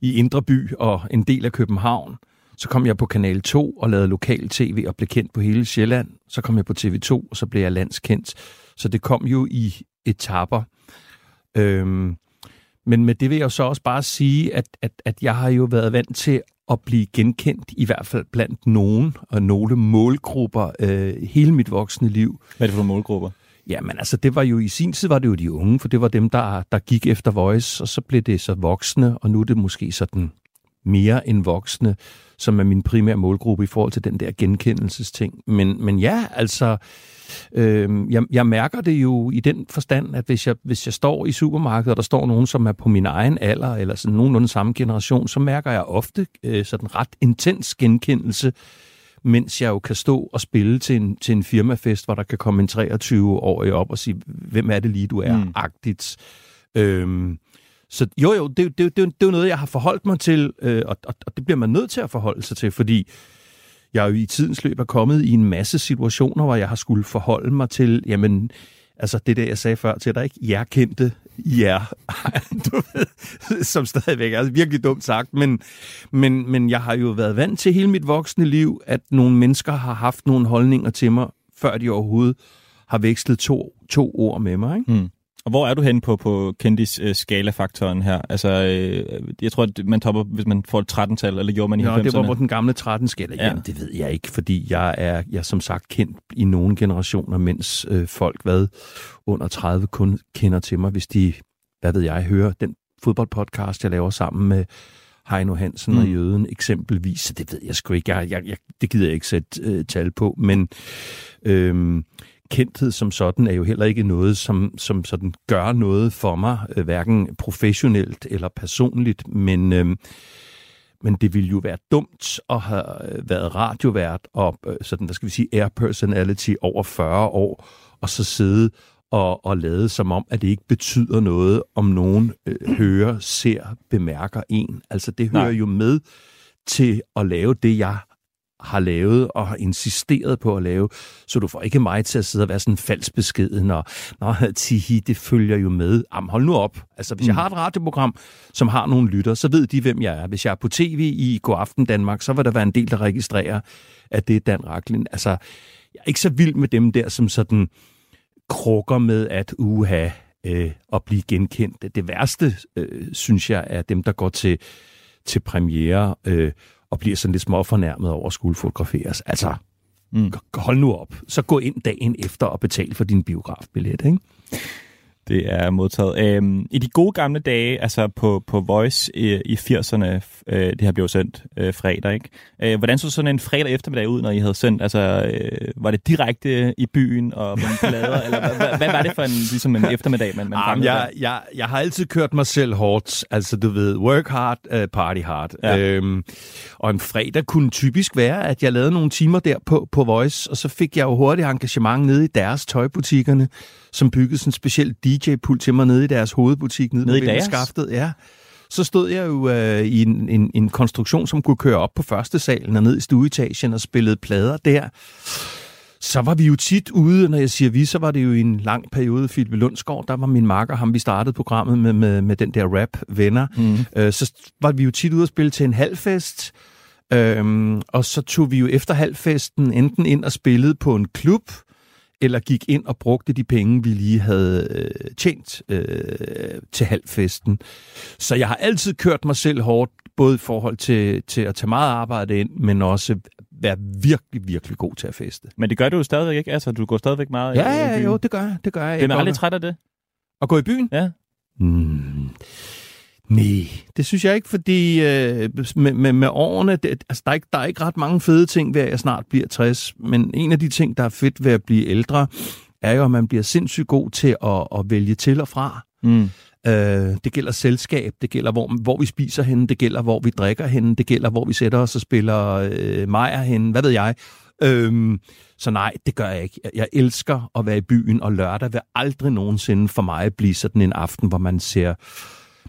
i Indre By og en del af København. Så kom jeg på Kanal to og lavede lokal tv og blev kendt på hele Sjælland. Så kom jeg på T V to, og så blev jeg landskendt. Så det kom jo i etaper. Øhm, men med det vil jeg så også bare sige, at, at, at jeg har jo været vant til at blive genkendt, i hvert fald blandt nogen og nogle målgrupper øh, hele mit voksne liv. Hvad er det for målgrupper? Jamen altså, det var jo i sin tid, var det jo de unge, for det var dem, der, der gik efter Voice, og så blev det så voksne, og nu er det måske sådan... mere end voksne, som er min primære målgruppe i forhold til den der genkendelsesting. Men, men ja, altså, øh, jeg, jeg mærker det jo i den forstand, at hvis jeg, hvis jeg står i supermarkedet, og der står nogen, som er på min egen alder, eller sådan nogenlunde samme generation, så mærker jeg ofte øh, sådan ret intens genkendelse, mens jeg jo kan stå og spille til en, til en firmafest, hvor der kan komme en treogtyve-årig op og sige, hvem er det lige, du er, mm. agtigt. Øh, Så jo, jo, det, det, det, det er jo noget, jeg har forholdt mig til, øh, og, og det bliver man nødt til at forholde sig til, fordi jeg jo i tidens løb er kommet i en masse situationer, hvor jeg har skulle forholde mig til, jamen, altså det der, jeg sagde før til dig, ikke? Jeg kendte jer, du ved, som stadigvæk er altså virkelig dumt sagt, men, men, men jeg har jo været vant til hele mit voksne liv, at nogle mennesker har haft nogle holdninger til mig, før de overhovedet har vekslet to, to ord med mig, ikke? Mm. Og hvor er du henne på, på kendis-skala-faktoren her? Altså, øh, jeg tror, at man topper, hvis man får et tretten-tal, eller gjorde man i halvfemserne? Nå, det var på den gamle tretten-skala. Ja. Jamen, det ved jeg ikke, fordi jeg er jeg som sagt kendt i nogle generationer, mens øh, folk, hvad, under tredive kun kender til mig, hvis de, hvad ved jeg, hører den fodboldpodcast, jeg laver sammen med Heino Hansen mm. og Jøden eksempelvis. Så det ved jeg sgu ikke. Jeg, jeg, jeg, det gider jeg ikke sætte øh, tal på, men... Øh, kendthed som sådan er jo heller ikke noget, som, som sådan gør noget for mig, hverken professionelt eller personligt, men, øh, men det ville jo være dumt at have været radiovært og sådan, hvad skal vi sige, air personality over fyrre år, og så sidde og, og lade som om, at det ikke betyder noget, om nogen øh, hører, ser, bemærker en. Altså det hører Nej. jo med til at lave det, jeg har lavet og har insisteret på at lave, så du får ikke mig til at sidde og være sådan falsk beskeden, og nå, tihi, det følger jo med. Jamen, hold nu op. Altså, hvis mm. jeg har et radioprogram, som har nogle lytter, så ved de, hvem jeg er. Hvis jeg er på tv i God Aften Danmark, så vil der være en del, der registrerer, at det er Dan Rachlin. Altså, jeg er ikke så vild med dem der, som sådan krukker med at uha øh, og blive genkendt. Det værste, øh, synes jeg, er dem, der går til, til premiere, øh, og bliver sådan lidt småfornærmet over at skulle fotograferes. Altså, mm. hold nu op. Så gå ind dagen efter og betal for din biografbillet, ikke? Det er modtaget. Æm, I de gode gamle dage, altså på, på Voice i, i firserne, øh, det her blev sendt øh, fredag, ikke? Æ, hvordan så sådan en fredag eftermiddag ud, når I havde sendt? Altså, øh, var det direkte i byen og på en plader? Eller hvad, hvad var det for en, ligesom en eftermiddag, man, man fangede? Jeg, jeg, jeg har altid kørt mig selv hårdt. Altså, du ved, work hard, uh, party hard. Ja. Æm, og en fredag kunne typisk være, at jeg lavede nogle timer der på, på Voice, og så fik jeg jo hurtigt engagement nede i deres tøjbutikkerne, som byggede sådan en speciel D J-pult til mig nede i deres hovedbutik, nede, nede i deres skaftet, ja. Så stod jeg jo øh, i en, en, en konstruktion, som kunne køre op på første salen og ned i stueetagen og spillede plader der. Så var vi jo tit ude, når jeg siger vi, så var det jo i en lang periode, Philip Lundsgaard, der var min makker, ham vi startede programmet med, med, med den der rap-venner. Mm. Øh, så var vi jo tit ude at spille til en halvfest, øh, og så tog vi jo efter halvfesten enten ind og spillede på en klub, eller gik ind og brugte de penge, vi lige havde øh, tjent øh, til halvfesten. Så jeg har altid kørt mig selv hårdt, både i forhold til, til at tage meget arbejde ind, men også være virkelig, virkelig god til at feste. Men det gør du jo stadigvæk, ikke? Altså, du går stadigvæk meget ja, i, i byen. Ja, jo, det gør jeg. Det gør jeg. Bliver man aldrig træt af det? At gå i byen? Ja. Mm. Nej, det synes jeg ikke, fordi øh, med, med, med årene, det, altså, der, er ikke, der er ikke ret mange fede ting ved, at jeg snart bliver tres, men en af de ting, der er fedt ved at blive ældre, er jo, at man bliver sindssygt god til at, at vælge til og fra. Mm. Øh, det gælder selskab, det gælder, hvor, hvor vi spiser henne, det gælder, hvor vi drikker henne, det gælder, hvor vi sætter os og spiller øh, Majer henne, hvad ved jeg. Øhm, så nej, det gør jeg ikke. Jeg elsker at være i byen, og lørdag vil aldrig nogensinde for mig blive sådan en aften, hvor man ser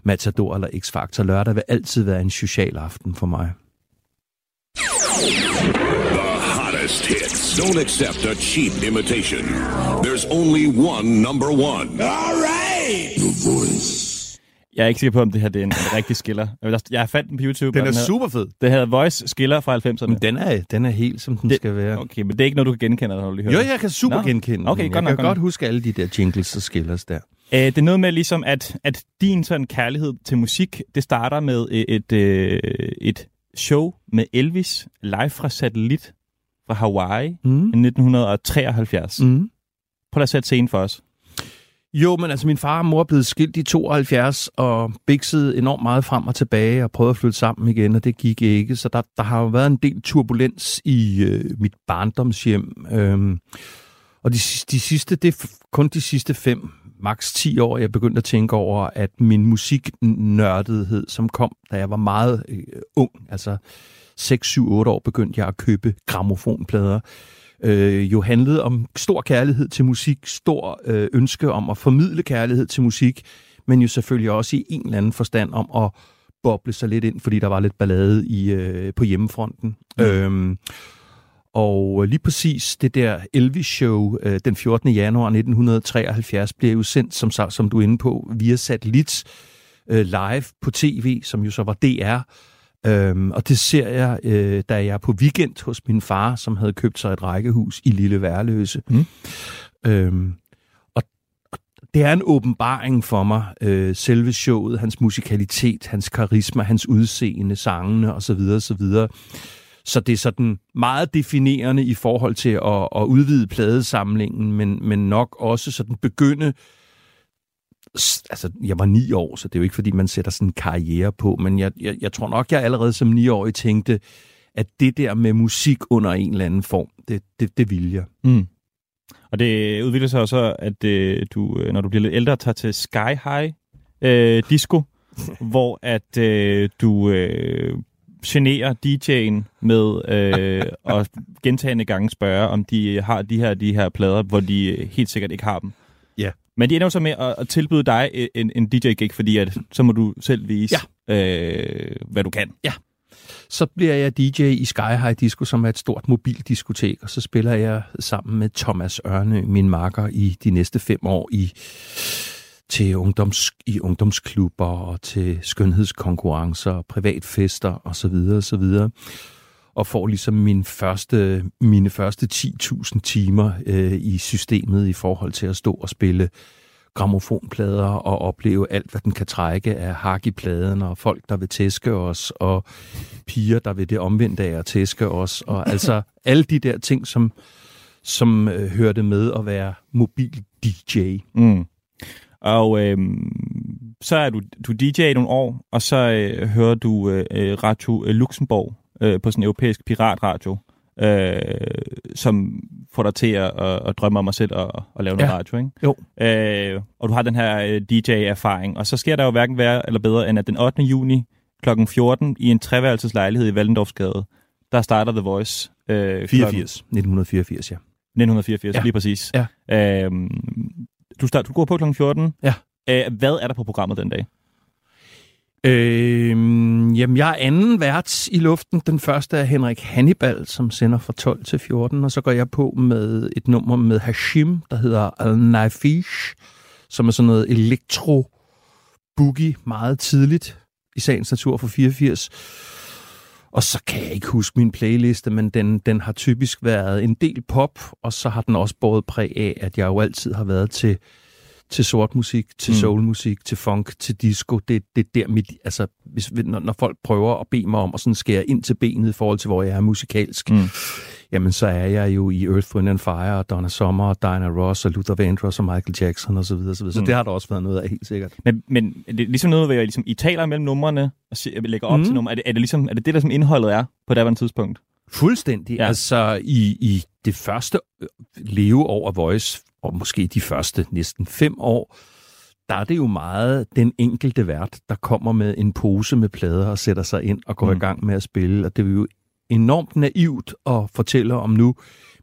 Matador eller X-Factor. Lørdag vil altid være en social aften for mig. The hottest hits. Don't accept a cheap imitation. There's only one number one. All right! The Voice. Jeg er ikke sikker på, om det her det er en, en rigtig skiller. Jeg fandt den på YouTube. Den er super fed. Det hedder Voice Skiller fra halvfemserne. Men den er, den er helt, som den det, skal være. Okay, men det er ikke noget, du kan genkende, når du lige hører. Jo, jeg kan super no. genkende okay, den. Jeg kan nok, godt nok. huske alle de der jingles og skillers der. Æh, det er noget med ligesom, at, at din sådan kærlighed til musik, det starter med et, et, et show med Elvis live fra satellit fra Hawaii mm. i nitten treoghalvfjerds. Mm. Prøv at sætte scenen for os. Jo, men altså min far og mor blev skilt i tooghalvfjerds og biksede enormt meget frem og tilbage og prøvede at flytte sammen igen, og det gik ikke. Så der, der har jo været en del turbulens i øh, mit barndomshjem. Øhm, og de, de sidste, det er kun de sidste fem, maks ti år, jeg begyndte at tænke over, at min musiknørdethed, som kom, da jeg var meget øh, ung, altså seks, syv, otte år, begyndte jeg at købe grammofonplader. Øh, jo handlede om stor kærlighed til musik, stor øh, ønske om at formidle kærlighed til musik, men jo selvfølgelig også i en eller anden forstand om at boble sig lidt ind, fordi der var lidt ballade i, øh, på hjemmefronten. Mm. Øhm, og lige præcis det der Elvis-show øh, den fjortende januar nitten treoghalvfjerds bliver jo sendt, som, som du er inde på, via satellit øh, live på tv, som jo så var D R. Øhm, og det ser jeg, øh, da jeg er på weekend hos min far, som havde købt sig et rækkehus i Lille Værløse. Mm. Øhm, og, og det er en åbenbaring for mig, øh, selve showet, hans musikalitet, hans karisma, hans udseende, sangene osv. osv. Så det er sådan meget definerende i forhold til at, at udvide pladesamlingen, men, men nok også sådan begynde. Altså, jeg var ni år, så det er jo ikke, fordi man sætter sådan en karriere på, men jeg, jeg, jeg tror nok, jeg allerede som niårig tænkte, at det der med musik under en eller anden form, det, det, det vil jeg. Mm. Og det udvikler sig også, at øh, du, når du bliver lidt ældre, tager til Sky High øh, Disco, hvor at øh, du øh, generer D J'en med øh, at gentagende gange spørge, om de har de her, de her plader, hvor de helt sikkert ikke har dem. Ja. Men de ender jo så med at tilbyde dig en, en D J-gig, fordi at, så må du selv vise, ja. øh, hvad du kan. Ja. Så bliver jeg D J i Sky High Disco, som er et stort mobildiskotek, og så spiller jeg sammen med Thomas Ørne, min makker, i de næste fem år i, til ungdoms, i ungdomsklubber og til skønhedskonkurrencer, privatfester osv. osv. Og får ligesom min første, mine første ti tusind timer øh, i systemet i forhold til at stå og spille gramofonplader og opleve alt, hvad den kan trække af hak i pladen, og folk, der vil tæske os, og piger, der vil det omvendte af at tæske os. Og altså alle de der ting, som, som øh, hørte med at være mobil-D J. Mm. Og øh, så er du, du D J i nogle år, og så øh, hører du øh, Radio Luxembourg på sådan en europæisk piratradio, øh, som får dig til at, at, at drømme om at selv og, og lave noget ja. radio, ikke? Jo. Øh, og du har den her D J-erfaring, og så sker der jo hverken værre eller bedre, end at den ottende juni klokken fjorten i en treværelseslejlighed i Vallendorfsgade, der starter The Voice. Øh, fireogfirs. nitten fireogfirs, ja. nitten fireogfirs, ja. Lige præcis. Ja. Øh, du, start, du går på klokken fjorten. Ja. Øh, hvad er der på programmet den dag? Øh, jamen, jeg er anden vært i luften. Den første er Henrik Hannibal, som sender fra tolv til fjorten, og så går jeg på med et nummer med Hashim, der hedder Al-Nafish, som er sådan noget elektro-boogie meget tidligt, i sagens natur fra fireogfirs. Og så kan jeg ikke huske min playliste, men den, den har typisk været en del pop, og så har den også båret præg af, at jeg jo altid har været til... til sort musik, til soulmusik, mm. til funk, til disco. Det er der mit... Altså, hvis, når, når folk prøver at bede mig om at sådan skære ind til benet i forhold til, hvor jeg er musikalsk, mm. jamen så er jeg jo i Earth, Wind and Fire, og Donna Summer, og Diana Ross, og Luther Vandross, og Michael Jackson, osv. Så, videre, så, videre. så mm. det har der også været noget af, helt sikkert. Men, men er det ligesom noget, hvor jeg ligesom, I taler mellem numrene, og lægger op mm. til nummer. Er det, er det ligesom er det, det, der som indholdet er på det tidspunkt? Fuldstændig. Ja. Altså, i, i det første leve over Voice, og måske de første næsten fem år, der er det jo meget den enkelte vært, der kommer med en pose med plader og sætter sig ind og går mm. i gang med at spille. Og det er jo enormt naivt at fortælle om nu,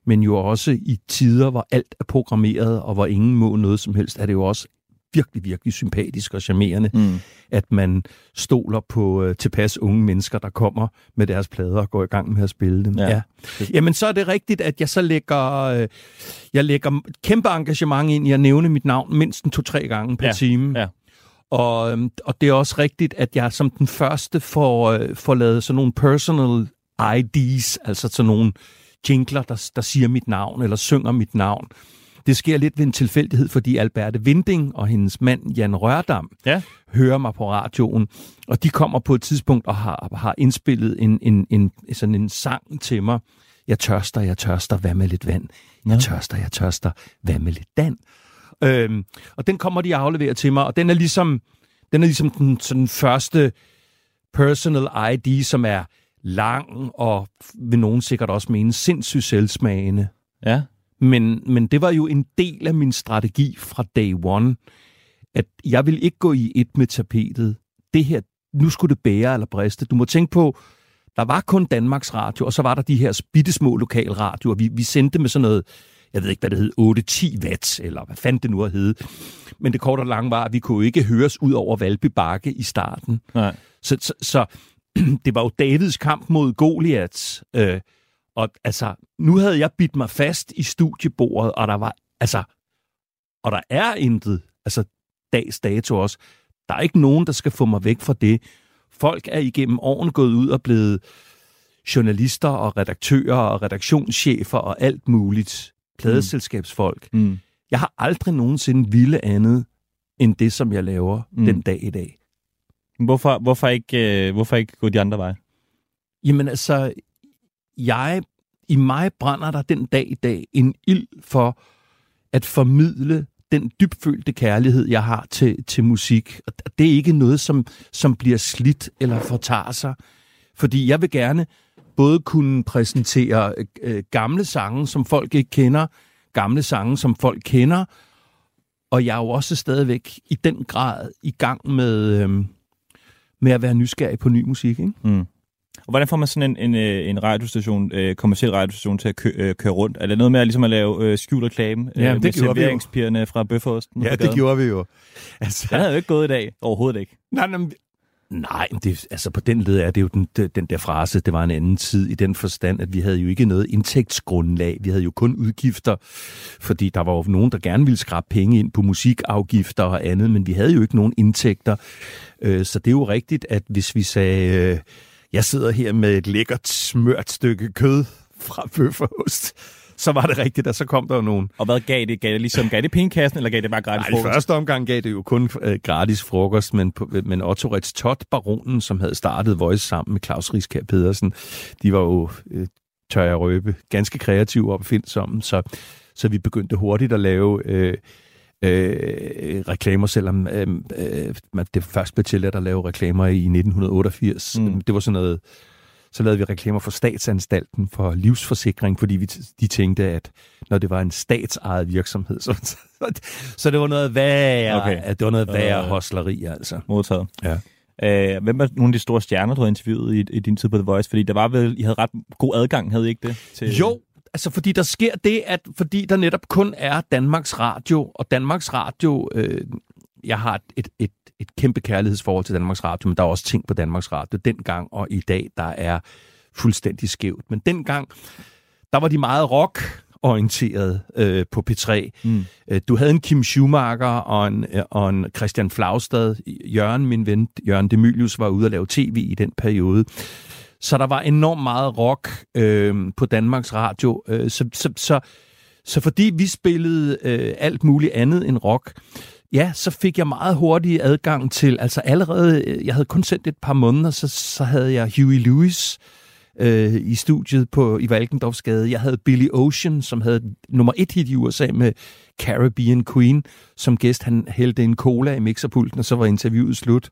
men jo også i tider, hvor alt er programmeret, og hvor ingen må noget som helst, er det jo også virkelig, virkelig sympatisk og charmerende, mm. at man stoler på øh, tilpas unge mennesker, der kommer med deres plader og går i gang med at spille dem. Ja. Ja. Jamen, så er det rigtigt, at jeg så lægger, øh, jeg lægger kæmpe engagement ind i at nævne mit navn mindst en to-tre gange per ja. time. Ja. Og, øh, og det er også rigtigt, at jeg som den første får, øh, får lavet sådan nogle personal I Ds, altså sådan nogle jingler, der, der siger mit navn eller synger mit navn. Det sker lidt ved en tilfældighed, fordi Alberte Winding og hendes mand Jan Rørdam ja. hører mig på radioen, og de kommer på et tidspunkt og har, har indspillet en, en, en, sådan en sang til mig. Jeg tørster, jeg tørster, hvad med lidt vand? Jeg ja. tørster, jeg tørster, hvad med lidt dan? Øhm, og den kommer de og afleverer til mig, og den er ligesom den, er ligesom den sådan første personal I D, som er lang og vil nogen sikkert også mene sindssygt selvsmagende. Ja. Men, men det var jo en del af min strategi fra day one, at jeg ville ikke gå i et med tapetet. Det her, nu skulle det bære eller briste. Du må tænke på, der var kun Danmarks Radio, og så var der de her bittesmå lokalradioer. Vi, vi sendte med sådan noget jeg ved ikke, hvad det hed, otte til ti watt, eller hvad fanden det nu at hedde. Men det korte og lange var, at vi kunne ikke høres ud over Valby Bakke i starten. Nej. Så, så, så det var jo Davids kamp mod Goliath. Øh, og altså, nu havde jeg bidt mig fast i studiebordet, og der var, altså, og der er intet, altså dags dato også. Der er ikke nogen, der skal få mig væk fra det. Folk er igennem årene gået ud og blevet journalister og redaktører og redaktionschefer og alt muligt. Pladeselskabsfolk. Mm. Jeg har aldrig nogensinde ville andet end det, som jeg laver mm. den dag i dag. Hvorfor, hvorfor, ikke, hvorfor ikke gå de andre veje? Jamen altså, jeg, i mig brænder der den dag i dag en ild for at formidle den dybfølte kærlighed, jeg har til, til musik. Og det er ikke noget, som, som bliver slidt eller fortager sig. Fordi jeg vil gerne både kunne præsentere øh, gamle sange, som folk ikke kender, gamle sange, som folk kender, og jeg er jo også stadigvæk i den grad i gang med, øh, med at være nysgerrig på ny musik. Ikke? Mm. Og hvordan får man sådan en, en, en radiostation, øh, kommerciel radiostation til at kø, øh, køre rundt? Er det noget med at, ligesom at lave øh, skjult reklame øh, ja, med serveringspigerne fra Bøfferosten? Ja, det gjorde vi jo. Altså, den havde jo ikke gået i dag, overhovedet ikke. Nej, nej. Nej, det, altså på den led er det jo den, den der frase, det var en anden tid i den forstand, at vi havde jo ikke noget indtægtsgrundlag. Vi havde jo kun udgifter, fordi der var jo nogen, der gerne ville skrabe penge ind på musikafgifter og andet, men vi havde jo ikke nogen indtægter. Så det er jo rigtigt, at hvis vi sagde, jeg sidder her med et lækkert smørt stykke kød fra Bøfferost, så var det rigtigt, og så kom der jo nogen. Og hvad gav det? Gav det ligesom, gav det pengekassen, eller gav det bare gratis Nej, frokost? Nej, i første omgang gav det jo kun øh, gratis frokost, men, på, men Otto Ritz Todt, baronen, som havde startet Voice sammen med Claus Riskær Pedersen, de var jo, øh, tør jeg røbe, ganske kreative og opfindsomme, så, så vi begyndte hurtigt at lave øh, øh, reklamer, selvom øh, øh, det først blev tilladt at lave reklamer i nitten otteogfirs. Mm. Det var sådan noget. Så lavede vi reklamer for Statsanstalten for livsforsikring, fordi vi t- de tænkte, at når det var en statsejet virksomhed, så, så, så det var noget værre, okay. det var noget værre øh, hosleri, altså. Modtaget. Ja. Æh, hvem var nogle af de store stjerner, du havde interviewet i, i din tid på The Voice? Fordi der var vel, I havde ret god adgang, havde I ikke det? Til... Jo, altså fordi der sker det, at fordi der netop kun er Danmarks Radio, og Danmarks Radio, øh, jeg har et, et et kæmpe kærlighedsforhold til Danmarks Radio, men der er også ting på Danmarks Radio dengang og i dag, der er fuldstændig skævt. Men dengang, der var de meget rock-orienterede øh, på P tre. Mm. Du havde en Kim Schumacher og en, og en Christian Flaustad. Jørgen, min ven, Jørgen Demilius, var ude at lave tv i den periode. Så der var enormt meget rock øh, på Danmarks Radio. Øh, så, så, så, så fordi vi spillede øh, alt muligt andet end rock, ja, så fik jeg meget hurtig adgang til, altså allerede, jeg havde kun sendt et par måneder, så, så havde jeg Huey Lewis øh, i studiet på, i Valkendorfsgade. Jeg havde Billy Ocean, som havde nummer et hit i U S A med Caribbean Queen, som gæst. Han hældte en cola i mixerpulten, og så var interviewet slut.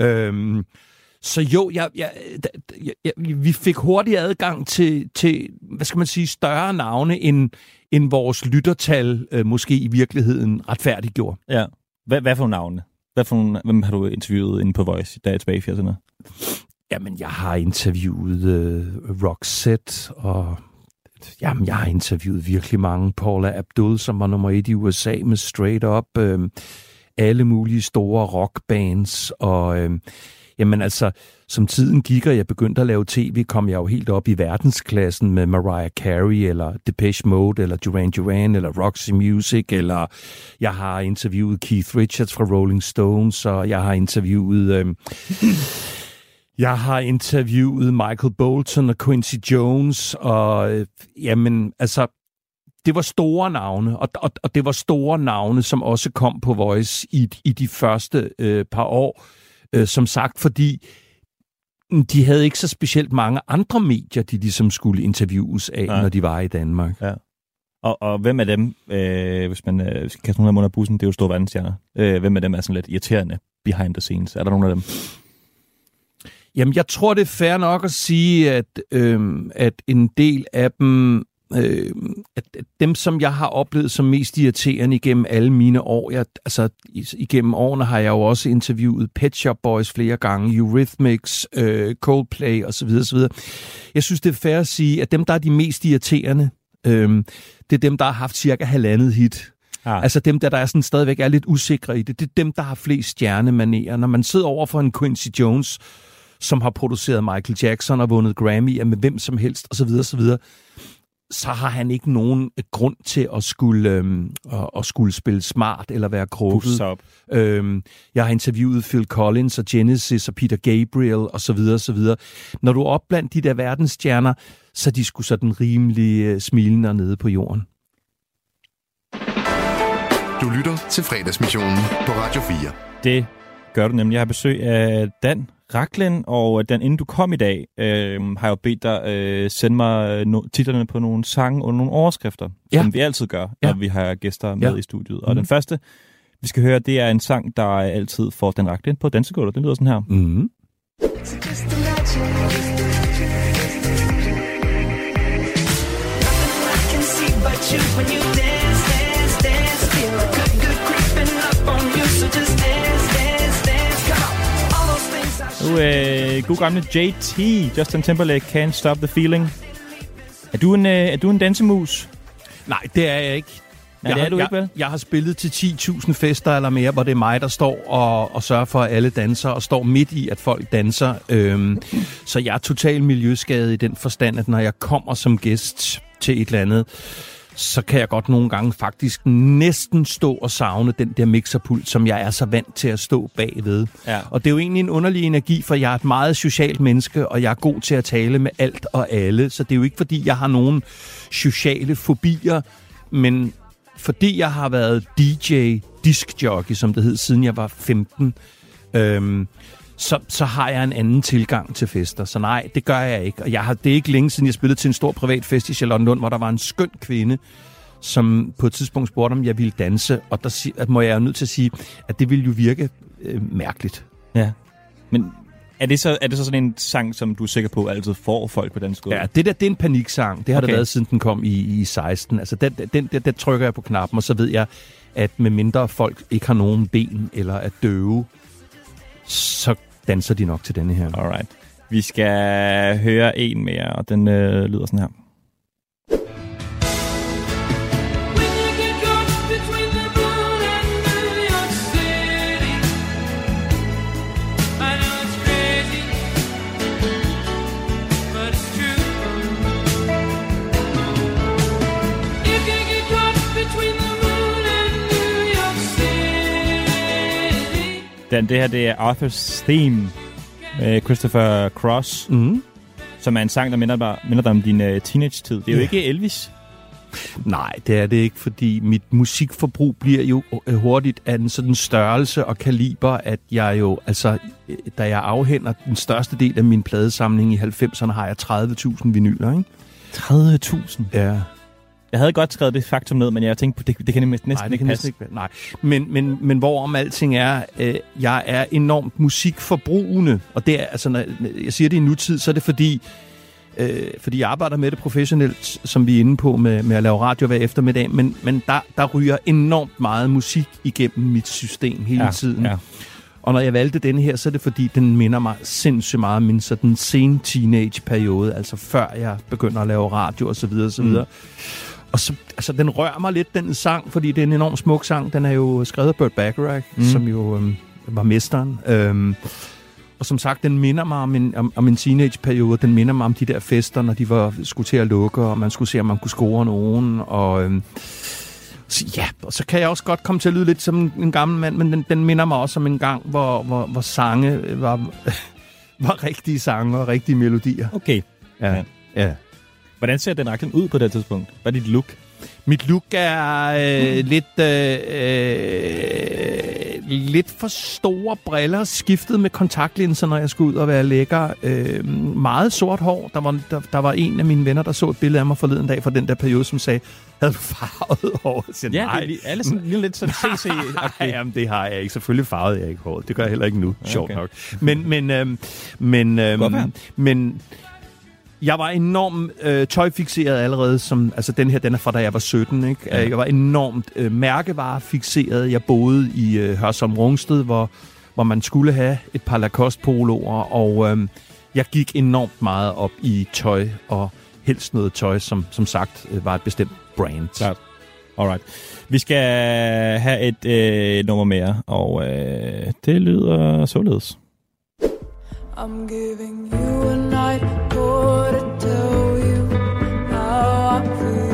Øhm, så jo, jeg, jeg, jeg, jeg, vi fik hurtig adgang til, til, hvad skal man sige, større navne end... end vores lyttertal øh, måske i virkeligheden retfærdiggjorde. Ja. Hvad, hvad for navne? Hvad for nogle, hvem har du interviewet inde på Voice, der er tilbage i firserne? Jamen, jeg har interviewet øh, Roxette, og jamen, jeg har interviewet virkelig mange. Paula Abdul, som var nummer et i U S A med Straight Up. Øh, alle mulige store rockbands, og øh, jamen altså, som tiden gik, og jeg begyndte at lave tv, kom jeg jo helt op i verdensklassen med Mariah Carey, eller Depeche Mode, eller Duran Duran, eller Roxy Music, eller jeg har interviewet Keith Richards fra Rolling Stones, og jeg har interviewet... Øh, jeg har interviewet Michael Bolton og Quincy Jones, og øh, jamen, altså... Det var store navne, og, og, og det var store navne, som også kom på Voice i, i de første øh, par år, øh, som sagt, fordi de havde ikke så specielt mange andre medier, de ligesom skulle interviews af, ja. Når de var i Danmark. Ja. Og, og hvem af dem, øh, hvis man øh, skal kaste nogen af dem under bussen, det er jo store verdensstjerner, øh, hvem af dem er sådan lidt irriterende behind the scenes? Er der nogen af dem? Jamen, jeg tror, det er fair nok at sige, at, øh, at en del af dem... Øh, at dem, som jeg har oplevet som mest irriterende igennem alle mine år, jeg, altså igennem årene har jeg jo også interviewet Pet Shop Boys flere gange, Eurythmics, øh, Coldplay osv. osv. Jeg synes, det er fair at sige, at dem, der er de mest irriterende, Øhm, det er dem, der har haft cirka halvandet hit. Ah. Altså dem, der, der er sådan stadigvæk er lidt usikre i det. Det er dem, der har flest stjernemanerer. Når man sidder over for en Quincy Jones, som har produceret Michael Jackson og vundet Grammy med hvem som helst osv., osv., så har han ikke nogen grund til at skulle, øhm, at, at skulle spille smart eller være krukket. Øhm, jeg har interviewet Phil Collins og Genesis og Peter Gabriel og så videre, så videre. Når du er op blandt de der verdensstjerner, så er de sgu sådan rimelig øh, smilende og nede på jorden. Du lytter til Fredagsmissionen på Radio fire. Det gør du nemlig. Jeg har besøg af Dan Rachlin, og Dan, inden du kom i dag, øh, har jeg jo bedt dig øh, sende mig no- titlerne på nogle sange og nogle overskrifter, ja. Som vi altid gør, når ja. vi har gæster med ja. i studiet. Og mm. den første, vi skal høre, det er en sang, der er altid får Dan Rachlin på dansegulvet. Den lyder sådan her. Mm. Nu er øh, god gamle J T, Justin Timberlake, Can't Stop the Feeling. Er du en, øh, er du en dansemus? Nej, det er jeg ikke. Nej, jeg, det er du jeg, ikke, vel? Jeg har spillet til ti tusind fester eller mere, hvor det er mig, der står og, og sørger for, at alle danser, og står midt i, at folk danser. Øhm, så jeg er totalt miljøskadet i den forstand, at når jeg kommer som gæst til et eller andet, så kan jeg godt nogle gange faktisk næsten stå og savne den der mixerpult, som jeg er så vant til at stå bagved. Ja. Og det er jo egentlig en underlig energi, for jeg er et meget socialt menneske, og jeg er god til at tale med alt og alle. Så det er jo ikke, fordi jeg har nogen sociale fobier, men fordi jeg har været D J, diskjockey, som det hed, siden jeg var femten, øhm, så, så har jeg en anden tilgang til fester. Så nej, det gør jeg ikke. Og jeg har, det er ikke længe siden, jeg spillede til en stor privat fest i Charlottenlund, hvor der var en skøn kvinde, som på et tidspunkt spurgte, om jeg ville danse. Og der at må jeg jo nødt til at sige, at det ville jo virke øh, mærkeligt. Ja, men er det, så, er det så sådan en sang, som du er sikker på altid får folk på dansk? Ja, det der, det er en paniksang. Det har okay. der været, siden den kom i, i seksten. Altså, den, den, den, den trykker jeg på knappen, og så ved jeg, at med mindre folk ikke har nogen ben eller er døve, så danser de nok til denne her. Alright. Vi skal høre en mere, og den øh, lyder sådan her. Den, det her, det er Arthur's Theme med Christopher Cross, mm. som er en sang, der minder dig, minder dig om din uh, teenage-tid. Det er jo yeah. ikke Elvis. Nej, det er det ikke, fordi mit musikforbrug bliver jo hurtigt af en sådan størrelse og kaliber, at jeg jo, altså, da jeg afhænder den største del af min pladesamling i halvfemserne, har jeg tredive tusind vinyler, ikke? tredive tusind? Ja. Jeg havde godt skrevet det faktum ned, men jeg tænkte, det, det kan næsten, nej, det kan næsten ikke passe. Nej. Men, men, men hvorom alting er, øh, jeg er enormt musikforbrugende. Og det er, altså, når jeg siger det i nutid, så er det fordi, øh, fordi jeg arbejder med det professionelt, som vi er inde på med, med at lave radio hver eftermiddag. Men, men der, der ryger enormt meget musik igennem mit system hele ja, tiden. Ja. Og når jeg valgte den her, så er det fordi, den minder mig sindssygt meget om så den sen teenage-periode, altså før jeg begynder at lave radio og så videre, og så videre. Mm. Og så, altså, den rører mig lidt, den sang, fordi det er en enorm smuk sang. Den er jo skrevet af Burt Bacharach, mm. som jo øhm, var mesteren. Øhm, og som sagt, den minder mig om en, om, om en teenage-periode. Den minder mig om de der fester, når de var, skulle til at lukke, og man skulle se, om man kunne score nogen. Og, øhm, så, ja, og så kan jeg også godt komme til at lyde lidt som en, en gammel mand, men den, den minder mig også om en gang, hvor, hvor, hvor sange var, var rigtige sange og rigtige melodier. Okay. Ja, ja. Hvordan ser den Rachlin ud på det tidspunkt? Hvad er dit look? Mit look er øh, mm. lidt, øh, øh, lidt for store briller, skiftet med kontaktlinser, når jeg skulle ud og være lækker. Øh, meget sort hår. Der var, der, der var en af mine venner, der så et billede af mig forleden dag fra den der periode, som sagde, havde du farvet hår? Jeg siger, ja, det er alle sådan, lige lidt sådan C C. Okay. Jamen, det har jeg ikke. Selvfølgelig farvede jeg ikke håret. Det gør jeg heller ikke nu. Okay. Sjovt nok. Men, men, øh, men, øh, men, jeg var enormt øh, tøjfixeret allerede, som, altså den her, den er fra da jeg var sytten, ikke? Ja. Jeg var enormt øh, mærkevarefixeret. Jeg boede i øh, Hørsholm Rungsted, hvor, hvor man skulle have et par Lacoste poloer, og øh, jeg gik enormt meget op i tøj og helst noget tøj, som som sagt var et bestemt brand. Klart. Alright. Vi skal have et øh, nummer mere, og øh, det lyder således. I'm giving you a night to tell you how I feel.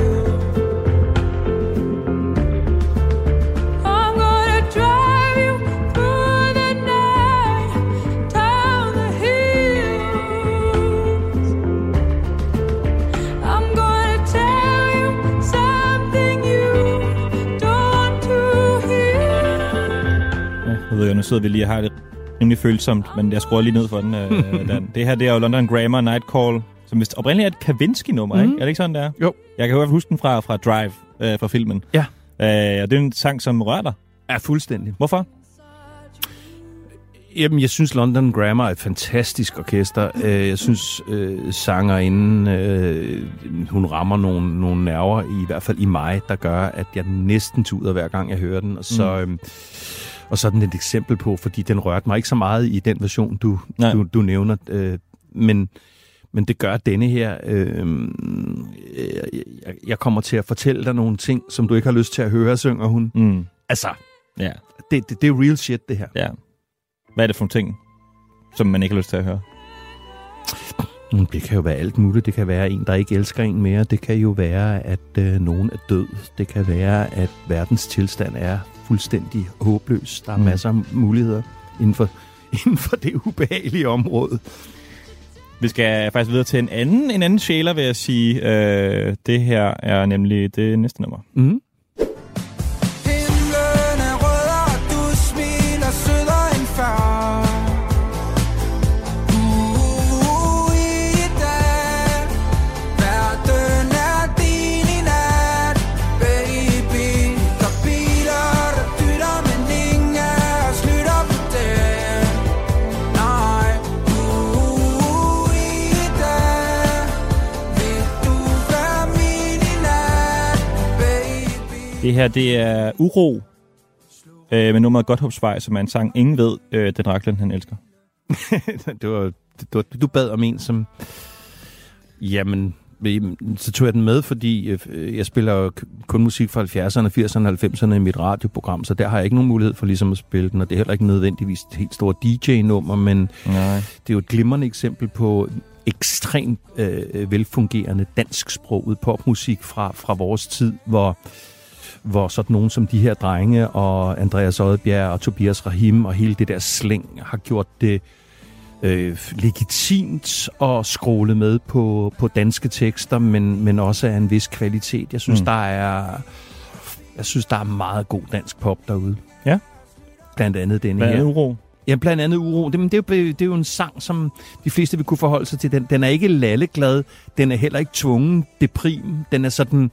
Nu sidder vi lige og har det rimelig følsomt, men jeg skruer lige ned for den. Øh, den. Det her, det er jo London Grammar, Night Call, som vist oprindeligt er et Kavinsky-nummer, mm-hmm. ikke? Er det ikke sådan, det er? Jo. Jeg kan jo huske den fra, fra Drive, øh, fra filmen. Ja. Øh, og det er en sang, som rører dig. Ja, fuldstændig. Hvorfor? Jamen, jeg synes, London Grammar er et fantastisk orkester. Jeg synes, øh, sangerinden, øh, hun rammer nogle, nogle nerver, i hvert fald i mig, der gør, at jeg næsten tuder hver gang, jeg hører den. Og så... Øh, Og sådan et eksempel på, fordi den rørte mig ikke så meget i den version, du, du, du nævner. Øh, men, men det gør denne her. Øh, jeg, jeg kommer til at fortælle dig nogle ting, som du ikke har lyst til at høre, synger hun. Mm. Altså, ja. det, det, det er real shit, det her. Ja. Hvad er det for nogle ting, som man ikke har lyst til at høre? Det kan jo være alt muligt. Det kan være en, der ikke elsker en mere. Det kan jo være, at øh, nogen er død. Det kan være, at verdens tilstand er fuldstændig håbløs. Der er mm. masser af muligheder inden for, inden for det ubehagelige område. Vi skal faktisk videre til en anden, en anden sjæler, vil jeg sige. Øh, det her er nemlig det næste nummer. Mhm. Det her, det er Uro øh, med nummeret Godthåbsvej, som er en sang, ingen ved, øh, Dan Rachlin, han elsker. det var, det var, du bad om en, som... Jamen, så tog jeg den med, fordi jeg spiller kun musik fra halvfjerdserne, firserne og halvfemserne i mit radioprogram, så der har jeg ikke nogen mulighed for ligesom at spille den, og det er heller ikke nødvendigvis et helt stort D J-nummer, men Nej. Det er jo et glimrende eksempel på... ekstremt øh, velfungerende dansksproget popmusik fra, fra vores tid, hvor, hvor sådan nogen som de her drenge og Andreas Odbjerg og Tobias Rahim og hele det der slæng har gjort det øh, legitimt at scrolle med på, på danske tekster, men, men også af en vis kvalitet. Jeg synes, mm. der er, jeg synes, der er meget god dansk pop derude. Ja. Blandt andet denne her. Uro. Ja, blandt andet Uro. Det, men det, er jo, det er jo en sang, som de fleste vil kunne forholde sig til. Den, den er ikke lalleglad. Den er heller ikke tvungen deprim. Den er sådan,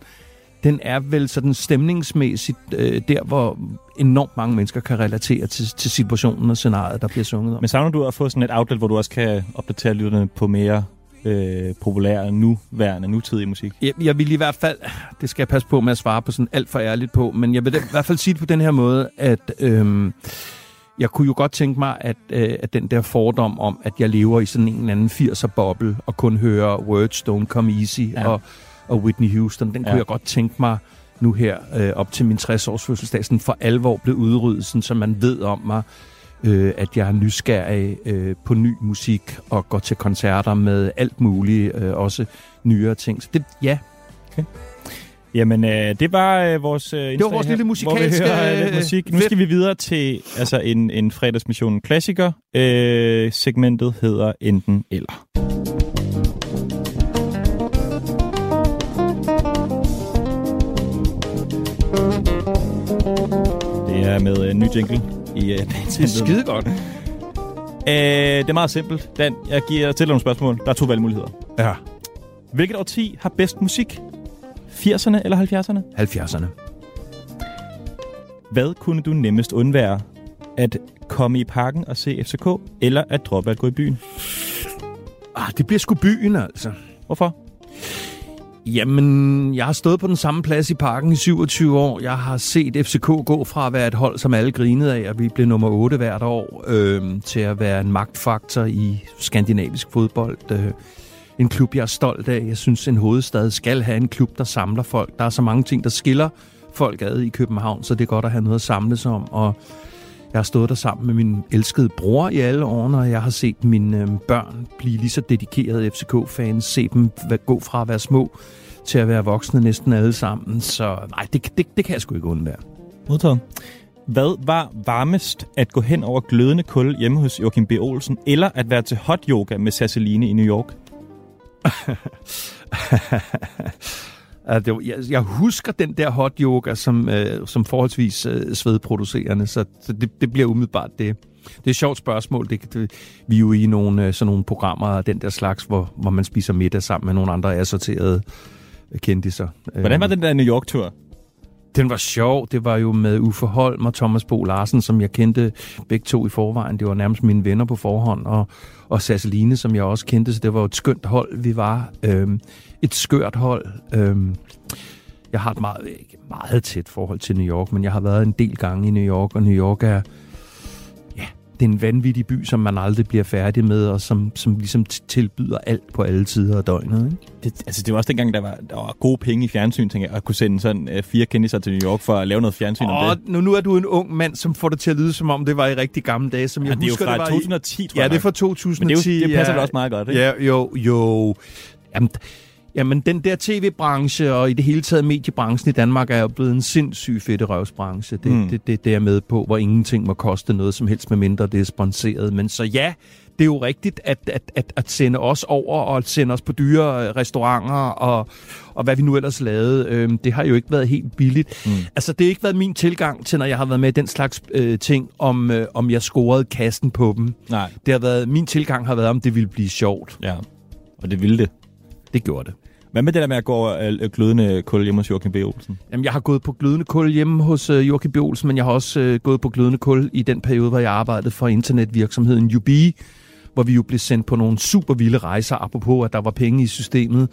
den er vel sådan stemningsmæssigt øh, der, hvor enormt mange mennesker kan relatere til, til situationen og scenariet, der bliver sunget om. Men savner du at få sådan et outlet, hvor du også kan opdatere lytterne på mere øh, populære, nuværende, nutidige musik? Jeg, jeg vil i hvert fald, det skal jeg passe på med at svare på sådan alt for ærligt på, men jeg vil i hvert fald sige det på den her måde, at... Øh, Jeg kunne jo godt tænke mig, at, øh, at den der fordom om, at jeg lever i sådan en eller anden firser-boble, og kun hører Words Don't Come Easy ja. og, og Whitney Houston, den ja. kunne jeg godt tænke mig nu her, øh, op til min tres-års fødselsdag, sådan for alvor blev udryddet, sådan, så man ved om mig, øh, at jeg er nysgerrig øh, på ny musik, og går til koncerter med alt muligt, øh, også nyere ting. Så det, ja. Okay. Jamen, øh, det var øh, vores øh, det var vores her, lille musikalske hører, øh, musik. Nu skal vi videre til altså en en fredagsmissionen klassiker. Øh, segmentet hedder Enten eller. Det er med øh, ny jingle i øh, det er skide godt. øh, det er meget simpelt. Dan, jeg giver til dig nogle spørgsmål. Der er to valgmuligheder. Ja. Hvilket årti har bedst musik? firserne eller halvfjerdserne? halvfjerdserne. Hvad kunne du nemmest undvære? At komme i parken og se F C K, eller at droppe at gå i byen? Ah, det bliver sgu byen, altså. Hvorfor? Jamen, jeg har stået på den samme plads i parken i syvogtyve år. Jeg har set F C K gå fra at være et hold, som alle grinede af, og vi blev nummer otte hvert år, øh, til at være en magtfaktor i skandinavisk fodbold. Øh. en klub, jeg er stolt af. Jeg synes, en hovedstad skal have en klub, der samler folk. Der er så mange ting, der skiller folk ad i København, så det er godt at have noget at samles om. Og jeg har stået der sammen med min elskede bror i alle årene, og jeg har set mine øh, børn blive lige så dedikerede F C K-fans, se dem gå fra at være små til at være voksne næsten alle sammen. Så nej, det, det, det kan jeg sgu ikke undvære. Modtaget. Hvad var varmest, at gå hen over glødende kul hjemme hos Joachim B. Olsen, eller at være til hot yoga med Sasseline i New York? Jeg husker den der hot yoga som, øh, som forholdsvis øh, svedproducerende, så det, det bliver umiddelbart det. Det er et sjovt spørgsmål. Det, det, vi er jo i nogle, sådan nogle programmer af den der slags, hvor, hvor man spiser middag sammen med nogle andre assorterede kendiser. Hvordan var den der New York-tur? Den var sjov. Det var jo med Uffe Holm og Thomas Bo Larsen, som jeg kendte begge to i forvejen. Det var nærmest mine venner på forhånd. Og, og Sasseline, som jeg også kendte. Så det var et skønt hold, vi var. Øhm, et skørt hold. Øhm, jeg har et meget, ikke meget tæt forhold til New York, men jeg har været en del gange i New York. Og New York er, ja, det er en vanvittig by, som man aldrig bliver færdig med, og som, som ligesom tilbyder alt på alle tider af døgnet. Ikke? Det, altså, det var også dengang, der var, der var gode penge i fjernsyn, tænker jeg, at kunne sende sådan øh, fire kendiser til New York for at lave noget fjernsyn oh, om det. Nu, nu er du en ung mand, som får det til at lyde, som om det var i rigtig gamle dage. Som ja, jeg det husker, er jo fra det to tusind og ti, i, tror jeg. Ja, det er fra to tusind og ti. Men det, jo, det passer ja, da også meget godt, ikke? Ja, jo, jo. Jamen, jamen, den der tv-branche og i det hele taget mediebranchen i Danmark er jo blevet en sindssyg fedterøvsbranche. Det, mm. det, det, det er med på, hvor ingenting må koste noget som helst, med mindre det er sponseret. Men så ja, det er jo rigtigt at, at, at, at sende os over og sende os på dyre restauranter og, og hvad vi nu ellers lavede. Øhm, det har jo ikke været helt billigt. Mm. Altså, det har ikke været min tilgang til, når jeg har været med i den slags øh, ting, om, øh, om jeg scorede kassen på dem. Nej. Det har været, min tilgang har været, om det ville blive sjovt. Ja, og det ville det. Det gjorde det. Hvad med det der med at gå over glødende kul hjemme hos Joachim B. Olsen? Jamen, jeg har gået på glødende kul hjemme hos øh, Joachim B. Olsen, men jeg har også øh, gået på glødende kul i den periode, hvor jeg arbejdede for internetvirksomheden Ubi, hvor vi jo blev sendt på nogle super vilde rejser, apropos at der var penge i systemet.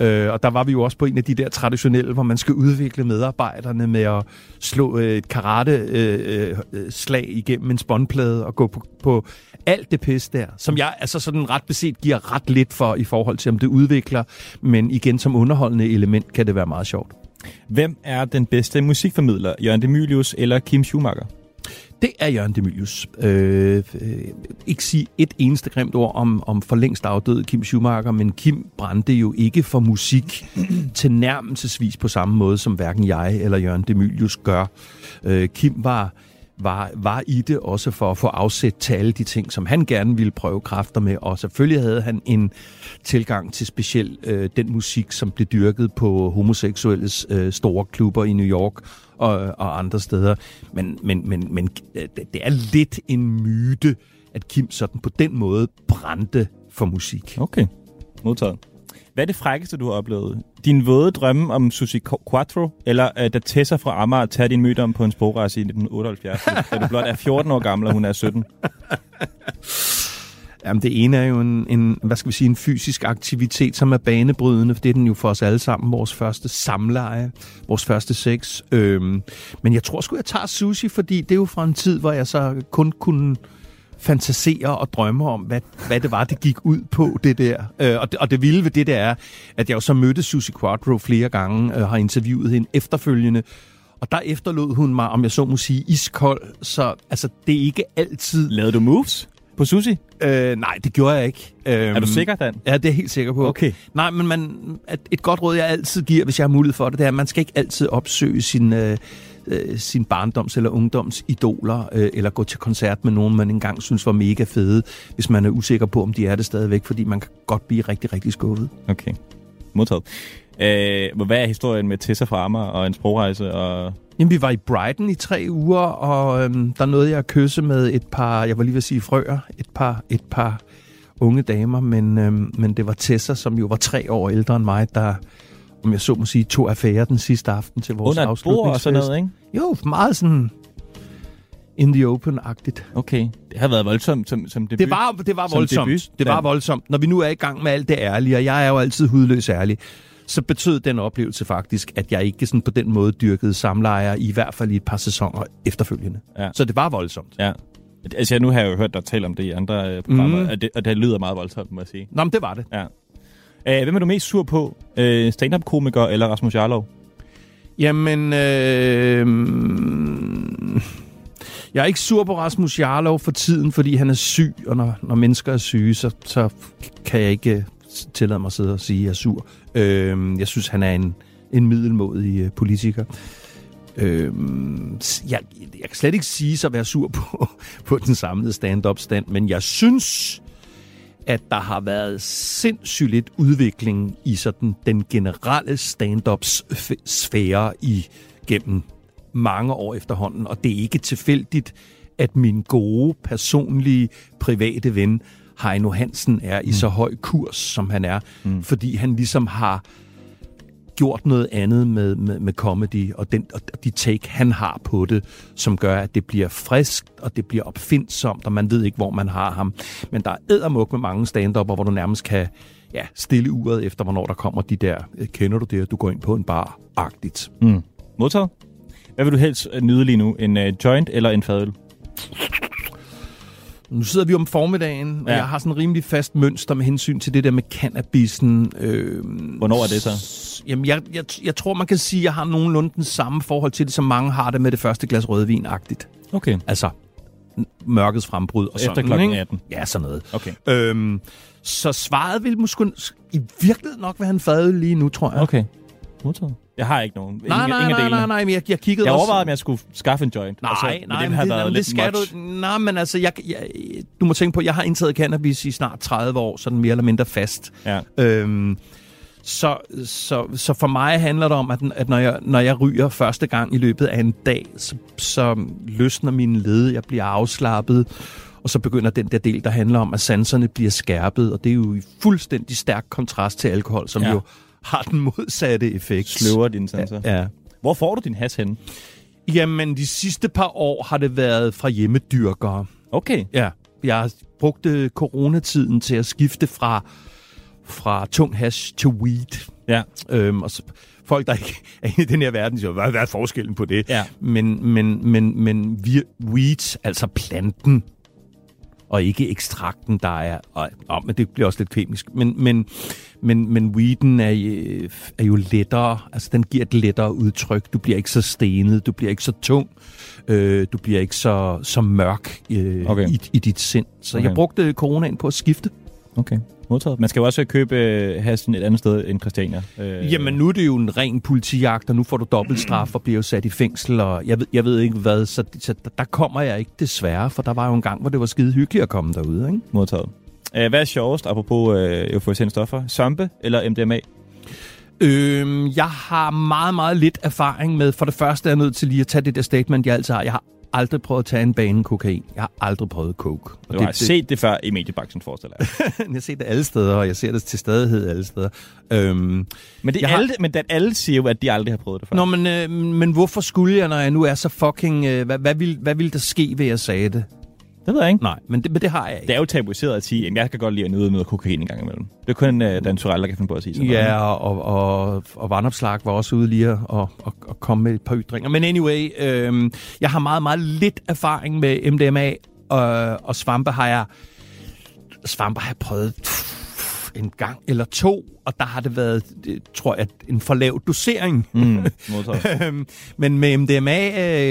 Øh, og der var vi jo også på en af de der traditionelle, hvor man skal udvikle medarbejderne med at slå øh, et karate-slag øh, øh, igennem en spåndplade og gå på, på alt det pis der, som jeg altså sådan ret beset giver ret lidt for i forhold til, om det udvikler. Men igen, som underholdende element kan det være meget sjovt. Hvem er den bedste musikformidler? Jørgen de Mylius eller Kim Schumacher? Det er Jørgen de Mylius. Øh, øh, ikke sige et eneste grimt ord om, om for længst afdøde Kim Schumacher, men Kim brændte jo ikke for musik tilnærmelsesvis på samme måde, som hverken jeg eller Jørgen de Mylius gør. Øh, Kim var, var, var i det også for at få afsæt til alle de ting, som han gerne ville prøve kræfter med, og selvfølgelig havde han en tilgang til specielt øh, den musik, som blev dyrket på homoseksuelles øh, store klubber i New York, Og, og andre steder, men, men, men, men det er lidt en myte, at Kim sådan på den måde brændte for musik. Okay, modtaget. Hvad er det frækkeste, du har oplevet? Din våde drømme om Suzi Quatro, eller uh, da Tessa fra Amager tager din mødom på en sprogrejse i nitten otteoghalvfjerds, da du blot er fjorten år gammel, og hun er sytten? Jamen, det ene er jo en, en, hvad skal vi sige, en fysisk aktivitet, som er banebrydende, for det er den jo for os alle sammen, vores første samleje, vores første sex. Øhm, men jeg tror sgu, jeg tager sushi, fordi det er jo fra en tid, hvor jeg så kun kunne fantasere og drømme om, hvad, hvad det var, det gik ud på, det der. Øh, og, det, og det vilde ved det, der er, at jeg jo så mødte Suzi Quatro flere gange, øh, har interviewet hende efterfølgende, og der efterlod hun mig, om jeg så må sige, iskold, så altså, det er ikke altid... Lavede du moves? På sushi? Øh, nej, det gjorde jeg ikke. Øhm, er du sikker, Dan? Ja, det er jeg helt sikker på. Okay. Nej, men man, et godt råd, jeg altid giver, hvis jeg har mulighed for det, det er, at man skal ikke altid opsøge sin, øh, sin barndoms- eller ungdomsidoler, øh, eller gå til koncert med nogen, man engang synes var mega fede, hvis man er usikker på, om de er det stadigvæk, fordi man kan godt blive rigtig, rigtig skuffet. Okay, modtaget. Øh, hvad er historien med Tessa fra Amager og en sprogrejse og... Jamen, vi var i Brighton i tre uger, og øhm, der nåede jeg at kysse med et par, jeg var lige ved at sige frøer, et par, et par unge damer, men, øhm, men det var Tessa, som jo var tre år ældre end mig, der, om jeg så må sige, tog affære den sidste aften til vores afslutningsfest. Under et bord og sådan noget, ikke? Jo, meget sådan in the open-agtigt. Okay, det har været voldsomt som, som debut. Det var, det var voldsomt, debut, det var voldsomt. Når vi nu er i gang med alt det ærlige, og jeg er jo altid hudløs ærlig, så betød den oplevelse faktisk, at jeg ikke sådan på den måde dyrkede samlejer, i hvert fald i et par sæsoner efterfølgende. Ja. Så det var voldsomt. Ja. Altså, nu har jeg jo hørt dig tale om det i andre programmer, mm. og, det, og det lyder meget voldsomt, må jeg sige. Nå, men det var det. Ja. Æh, hvem er du mest sur på? Øh, stand-up-komiker eller Rasmus Jarlov? Jamen, øh, jeg er ikke sur på Rasmus Jarlov for tiden, fordi han er syg, og når, når mennesker er syge, så, så kan jeg ikke tillade mig at sidde og sige, at jeg er sur. Øh, jeg synes, han er en, en middelmådig politiker. Øh, jeg, jeg kan slet ikke sige så at være sur på, på den samlede stand-up-stand, men jeg synes, at der har været sindssygt lidt udvikling i sådan den generelle stand-up-sfære igennem mange år efterhånden, og det er ikke tilfældigt, at min gode, personlige, private ven, Heino Hansen, er i mm. så høj kurs, som han er, mm. fordi han ligesom har gjort noget andet med, med, med comedy, og, den, og de take, han har på det, som gør, at det bliver frisk, og det bliver opfindsomt, og man ved ikke, hvor man har ham. Men der er eddermuk med mange stand-upper, hvor du nærmest kan ja, stille uret efter, hvornår der kommer de der, kender du det, at du går ind på en bar-agtigt. Mm. Modtaget. Hvad vil du helst nyde lige nu? En uh, joint eller en fadøl? Nu sidder vi om formiddagen, og ja. jeg har sådan en rimelig fast mønster med hensyn til det der med cannabisen. Øh, Hvornår er det så? S- jamen, jeg, jeg, jeg tror, man kan sige, at jeg har nogenlunde den samme forhold til det, som mange har det med det første glas rødvin-agtigt. Okay. Altså, mørkets frembrud og sådan noget. Efter klokken atten? Ja, sådan noget. Okay. Øhm, så svaret vil måske i virkeligheden nok være en fadøl lige nu, tror jeg. Okay. Modtaget. Jeg har ikke nogen. Nej, ingen, nej, ingen nej, nej, nej, men jeg, jeg kiggede jeg også. Jeg overvejede, om jeg skulle skaffe en joint. Nej, altså, nej, men den har det, været jamen, lidt det skal much. Du, nej, men altså, jeg, jeg, du må tænke på, jeg har indtaget cannabis i snart tredive år, sådan mere eller mindre fast. Ja. Øhm, så, så, så for mig handler det om, at, at når, jeg, når jeg ryger første gang i løbet af en dag, så, så løsner mine led, jeg bliver afslappet, og så begynder den der del, der handler om, at sanserne bliver skærpet, og det er jo i fuldstændig stærk kontrast til alkohol, som ja. jo har den modsatte effekt. Sløver dine sanser. Ja. Hvor får du din has henne? Jamen, de sidste par år har det været fra hjemmedyrkere. Okay. Ja. Jeg brugte coronatiden til at skifte fra, fra tung hash til weed. Ja. Øhm, og så, folk, der ikke er i den her verden, siger, hvad er forskellen på det? Ja. Men, men, men, men weed, altså planten, og ikke ekstrakten, der er... Og, og, men det bliver også lidt kemisk. Men, men, men, men weeden er, er jo lettere. Altså, den giver et lettere udtryk. Du bliver ikke så stenet. Du bliver ikke så tung. Øh, du bliver ikke så, så mørk øh, okay. i, i dit sind. Så okay. jeg brugte coronaen på at skifte. Okay, modtaget. Man skal jo også købe øh, hasen et andet sted end Christiania. Øh, Jamen, nu er det jo en ren politijagt, og nu får du dobbeltstraf og bliver jo sat i fængsel, og jeg ved, jeg ved ikke hvad, så, så der kommer jeg ikke desværre, for der var jo en gang, hvor det var skide hyggeligt at komme derude, ikke? Modtaget. Æh, hvad er sjovest, apropos øh, euforiserende stoffer? Svampe eller M D M A? Øhm, jeg har meget, meget lidt erfaring med, for det første er jeg nødt til lige at tage det der statement, jeg altid har. Jeg har aldrig prøvet at tage en bane kokain. Jeg har aldrig prøvet coke. Og du det, har det, set det før i mediebaksen, forestiller jeg. Jeg har set det alle steder, og jeg ser det til stadighed alle steder. Øhm, men, det alle, har... men det, alle siger jo, at de aldrig har prøvet det før. Nå, men, øh, men hvorfor skulle jeg, når jeg nu er så fucking... Øh, hvad, hvad, ville, hvad ville der ske, ved jeg sagde det? Det ved jeg ikke. Nej, men det, men det har jeg ikke. Det er jo tabuiseret at sige, at jeg kan godt lide at nyde med kokain en gang imellem. Det er kun øh, Dan Turell, der kan finde på at sige sådan. Ja, noget. og, og, og Vandopslag var også ude lige at og, og komme med et par ytringer. Men anyway, øh, jeg har meget, meget lidt erfaring med M D M A, og, og svampe har jeg svampe har jeg prøvet pff, en gang eller to, og der har det været, tror jeg, en for lav dosering. Mm, men med M D M A, øh,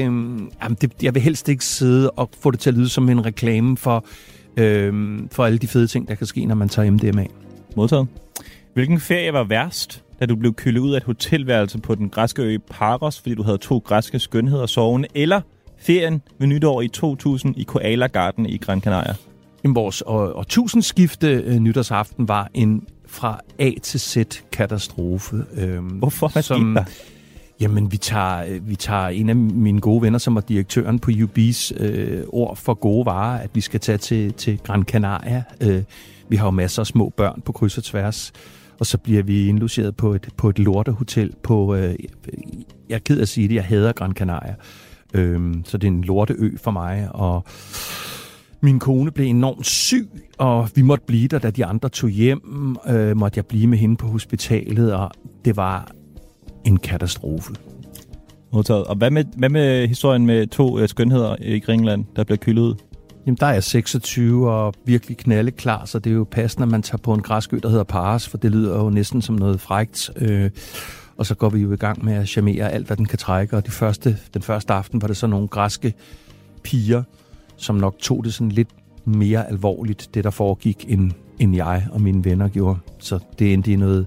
jamen det, jeg vil helst ikke sidde og få det til at lyde som en reklame for, øh, for alle de fede ting, der kan ske, når man tager M D M A. Modtaget. Hvilken ferie var værst, da du blev kølet ud af et hotelværelse på den græske ø Paros, fordi du havde to græske skønheder sovende, eller ferien ved nytår i to tusind i Koala Garden i Gran Canaria? Jamen, vores årtusindskifte øh, nytårsaften var en fra A til Z katastrofe. Øh, Hvorfor? Hvad som, der? Jamen, vi tager, vi tager en af mine gode venner, som er direktøren på U B's øh, ord for gode varer, at vi skal tage til, til Gran Canaria. Øh, vi har jo masser af små børn på kryds og tværs, og så bliver vi indlogeret på et, på et lortehotel på... Øh, jeg er ked at sige det, jeg hader Gran Canaria. Øh, så det er en lorteø for mig, og... Min kone blev enormt syg, og vi måtte blive der, da de andre tog hjem. Øh, måtte jeg blive med hende på hospitalet, og det var en katastrofe. Modtaget. Og hvad med, hvad med historien med to øh, skønheder i Grækenland, der blev kølet ud? Jamen, der er seksogtyve og virkelig knaldeklar, så det er jo passende, at man tager på en græskø, der hedder Paras, for det lyder jo næsten som noget frægt. Øh, og så går vi jo i gang med at charmere alt, hvad den kan trække, og de første, den første aften var det så nogle græske piger, som nok tog det sådan lidt mere alvorligt, det der foregik, end, end jeg og mine venner gjorde. Så det endte i noget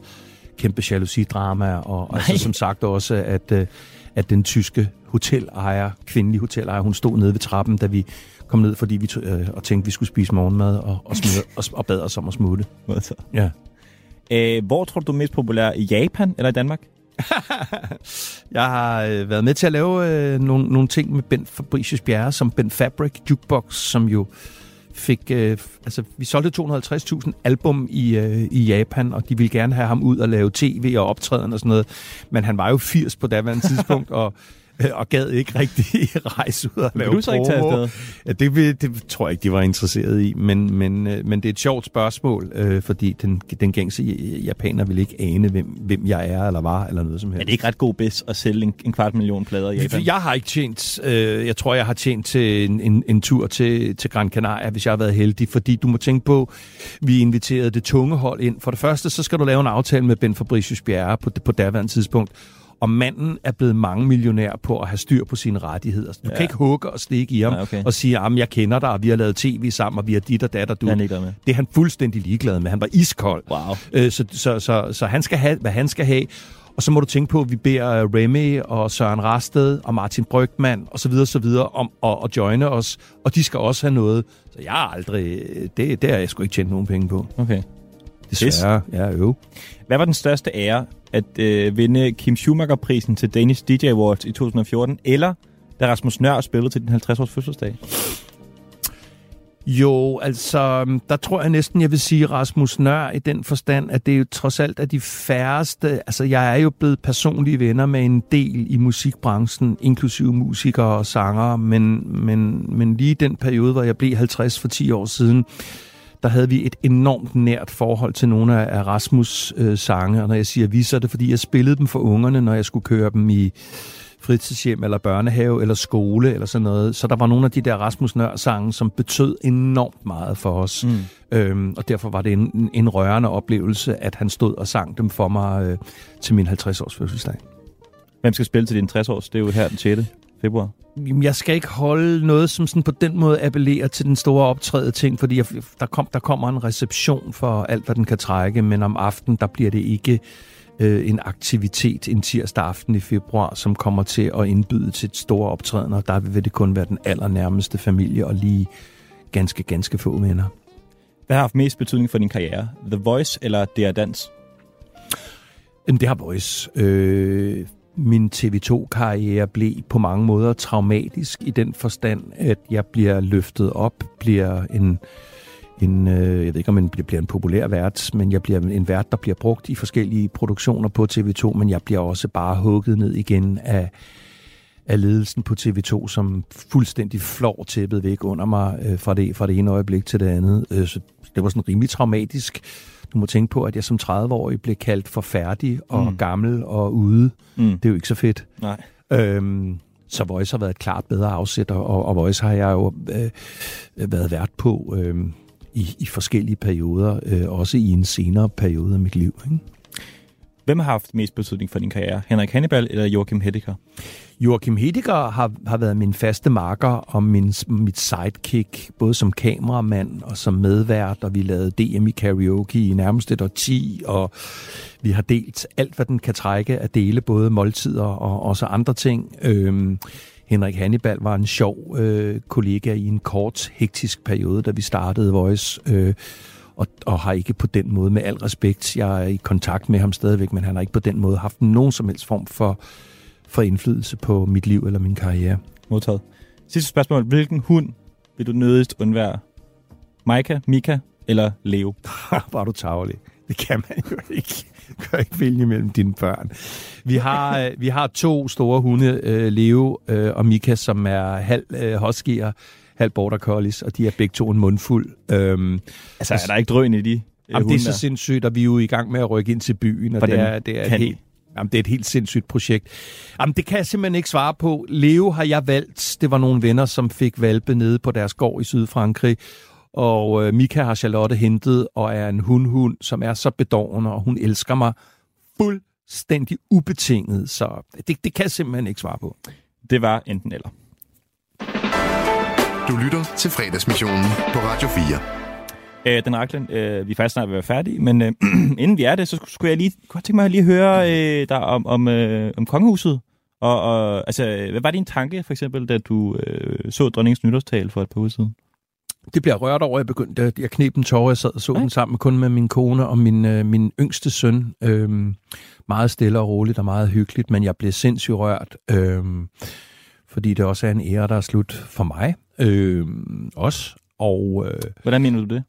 kæmpe jalousidrama, og, og så, som sagt også, at, at den tyske hotelejer, kvindelige hotelejer, hun stod nede ved trappen, da vi kom ned, fordi vi tog, øh, og tænkte, vi skulle spise morgenmad og, og, smide, og, og bad os om at smutte. Ja. Æh, hvor tror du, du er mest populær? I Japan eller i Danmark? Jeg har øh, været med til at lave øh, nogle, nogle ting med Ben Fabricius Bjerre, som Ben Fabric Jukebox, som jo fik... Øh, altså, vi solgte to hundrede og halvtreds tusind album i, øh, i Japan, og de ville gerne have ham ud og lave tv og optræden og sådan noget. Men han var jo firs på daværende tidspunkt, og... og gad ikke rigtig rejse ud og lave du så ikke tage ja, det, det tror jeg ikke, de var interesseret i, men, men, men det er et sjovt spørgsmål, øh, fordi den, den gængse japaner vil ikke ane, hvem, hvem jeg er eller var, eller noget som helst. Er det ikke ret god bedst at sælge en, en kvart million plader i Japan? Jeg har ikke tjent, øh, jeg tror, jeg har tjent til en, en, en tur til, til Gran Canaria, hvis jeg har været heldig, fordi du må tænke på, vi inviterede det tunge hold ind. For det første, så skal du lave en aftale med Ben Fabricius Bjerre på, på daværende tidspunkt, og manden er blevet mange millionær på at have styr på sine rettigheder. Du ja. kan ikke hugge og stikke i ham ja, okay. og sige, at jeg kender dig, og vi har lavet tv sammen, og vi har dit og dat og du. Han er ligeglad med. Det er han fuldstændig ligeglad med. Han var iskold. Wow. Øh, så, så, så, så han skal have, hvad han skal have. Og så må du tænke på, at vi beder Remy og Søren Rasted og Martin Brygmann og så videre, så videre om at, at joine os. Og de skal også have noget. Så jeg har aldrig... Det, det har jeg sgu ikke tjent nogen penge på. Okay. Desværre. Ja, jo. Hvad var den største ære? At øh, vinde Kim Schumacher-prisen til Danish D J Awards i to tusind og fjorten, eller da Rasmus Nøhr spillede til din halvtreds-års fødselsdag? Jo, altså, der tror jeg næsten, jeg vil sige Rasmus Nøhr i den forstand, at det er jo trods alt af de færreste... Altså, jeg er jo blevet personlige venner med en del i musikbranchen, inklusive musikere og sangere, men, men, men lige den periode, hvor jeg blev halvtreds for ti år siden... der havde vi et enormt nært forhold til nogle af Rasmus' øh, sange, og når jeg siger vi, så er det, fordi jeg spillede dem for ungerne, når jeg skulle køre dem i fritidshjem eller børnehave eller skole eller sådan noget. Så der var nogle af de der Rasmus Nøhr-sange, som betød enormt meget for os, mm. øhm, og derfor var det en, en rørende oplevelse, at han stod og sang dem for mig øh, til min halvtreds-års fødselsdag. Hvem skal spille til din tres-års? Det er jo her den sjette februar. Jeg skal ikke holde noget, som sådan på den måde appellerer til den store optræde ting, fordi jeg, der, kom, der kommer en reception for alt, hvad den kan trække, men om aftenen, der bliver det ikke øh, en aktivitet en tirsdag aften i februar, som kommer til at indbyde til et store optræden, og der vil det kun være den allernærmeste familie og lige ganske, ganske få venner. Hvad har haft mest betydning for din karriere? The Voice eller Det er Dans? Jamen, det har Voice. Øh... Min T V to-karriere blev på mange måder traumatisk i den forstand, at jeg bliver løftet op, bliver en, en øh, jeg ved ikke om jeg bliver en populær vært, men jeg bliver en vært, der bliver brugt i forskellige produktioner på T V to, men jeg bliver også bare hugget ned igen af, af ledelsen på T V to, som fuldstændig flår tæppet væk under mig øh, fra, det, fra det ene øjeblik til det andet. Øh, så det var sådan rimelig traumatisk. Du må tænke på, at jeg som tredive-årig blev kaldt for færdig og mm. gammel og ude. Mm. Det er jo ikke så fedt. Nej. Øhm, så Voice har været et klart bedre afsæt, og, og Voice har jeg jo øh, været vært på øh, i, i forskellige perioder, øh, også i en senere periode af mit liv. Ikke? Hvem har haft mest betydning for din karriere? Henrik Hannibal eller Joachim Hedeker? Joachim Hedeker har, har været min faste marker og min, mit sidekick, både som kameramand og som medvært, og vi lavede D M i karaoke i nærmest et årti, og vi har delt alt, hvad den kan trække at dele, både måltider og også andre ting. Øhm, Henrik Hannibal var en sjov øh, kollega i en kort, hektisk periode, da vi startede Voice, øh, Og, og har ikke på den måde, med al respekt, jeg er i kontakt med ham stadigvæk, men han har ikke på den måde haft nogen som helst form for, for indflydelse på mit liv eller min karriere. Modtaget. Sidste spørgsmål. Hvilken hund vil du nødigst undvære? Maika, Mika eller Leo? Var du tarvelig? Det kan man jo ikke. Du kan ikke vælge mellem dine børn. Vi har, vi har to store hunde, Leo og Mika, som er halv huskyer, halv border collies, og de er begge to en mundfuld. Øhm, altså, er der ikke drøn i de? Jamen, det er så sindssygt, og vi er jo i gang med at rykke ind til byen, og det er, det er helt... Jamen, det er et helt sindssygt projekt. Jamen, det kan jeg simpelthen ikke svare på. Leo har jeg valgt. Det var nogle venner, som fik valpe nede på deres gård i Sydfrankrig. Og øh, Mika har Charlotte hentet og er en hundhund, som er så bedårende, og hun elsker mig fuldstændig ubetinget. Så det, det kan jeg simpelthen ikke svare på. Det var enten eller. Du lytter til Fredagsmissionen på Radio fire. Øh, Dan Rachlin, øh, vi er faktisk snart ved at være færdige, men øh, inden vi er det, så skulle jeg lige godt tænke mig at lige høre øh, dig om, om, øh, om kongehuset. Og, og, altså, hvad var din tanke, for eksempel, da du øh, så dronningens nytårstale for et par uger siden? Det bliver rørt over, jeg begyndte, jeg kneb en tårer, jeg sad og så den sammen kun med min kone og min, øh, min yngste søn. Øh, meget stille og roligt og meget hyggeligt, men jeg blev sindssygt rørt, øh, fordi det også er en ære, der er slut for mig. Øh, også. Og, øh, Hvordan mener du det?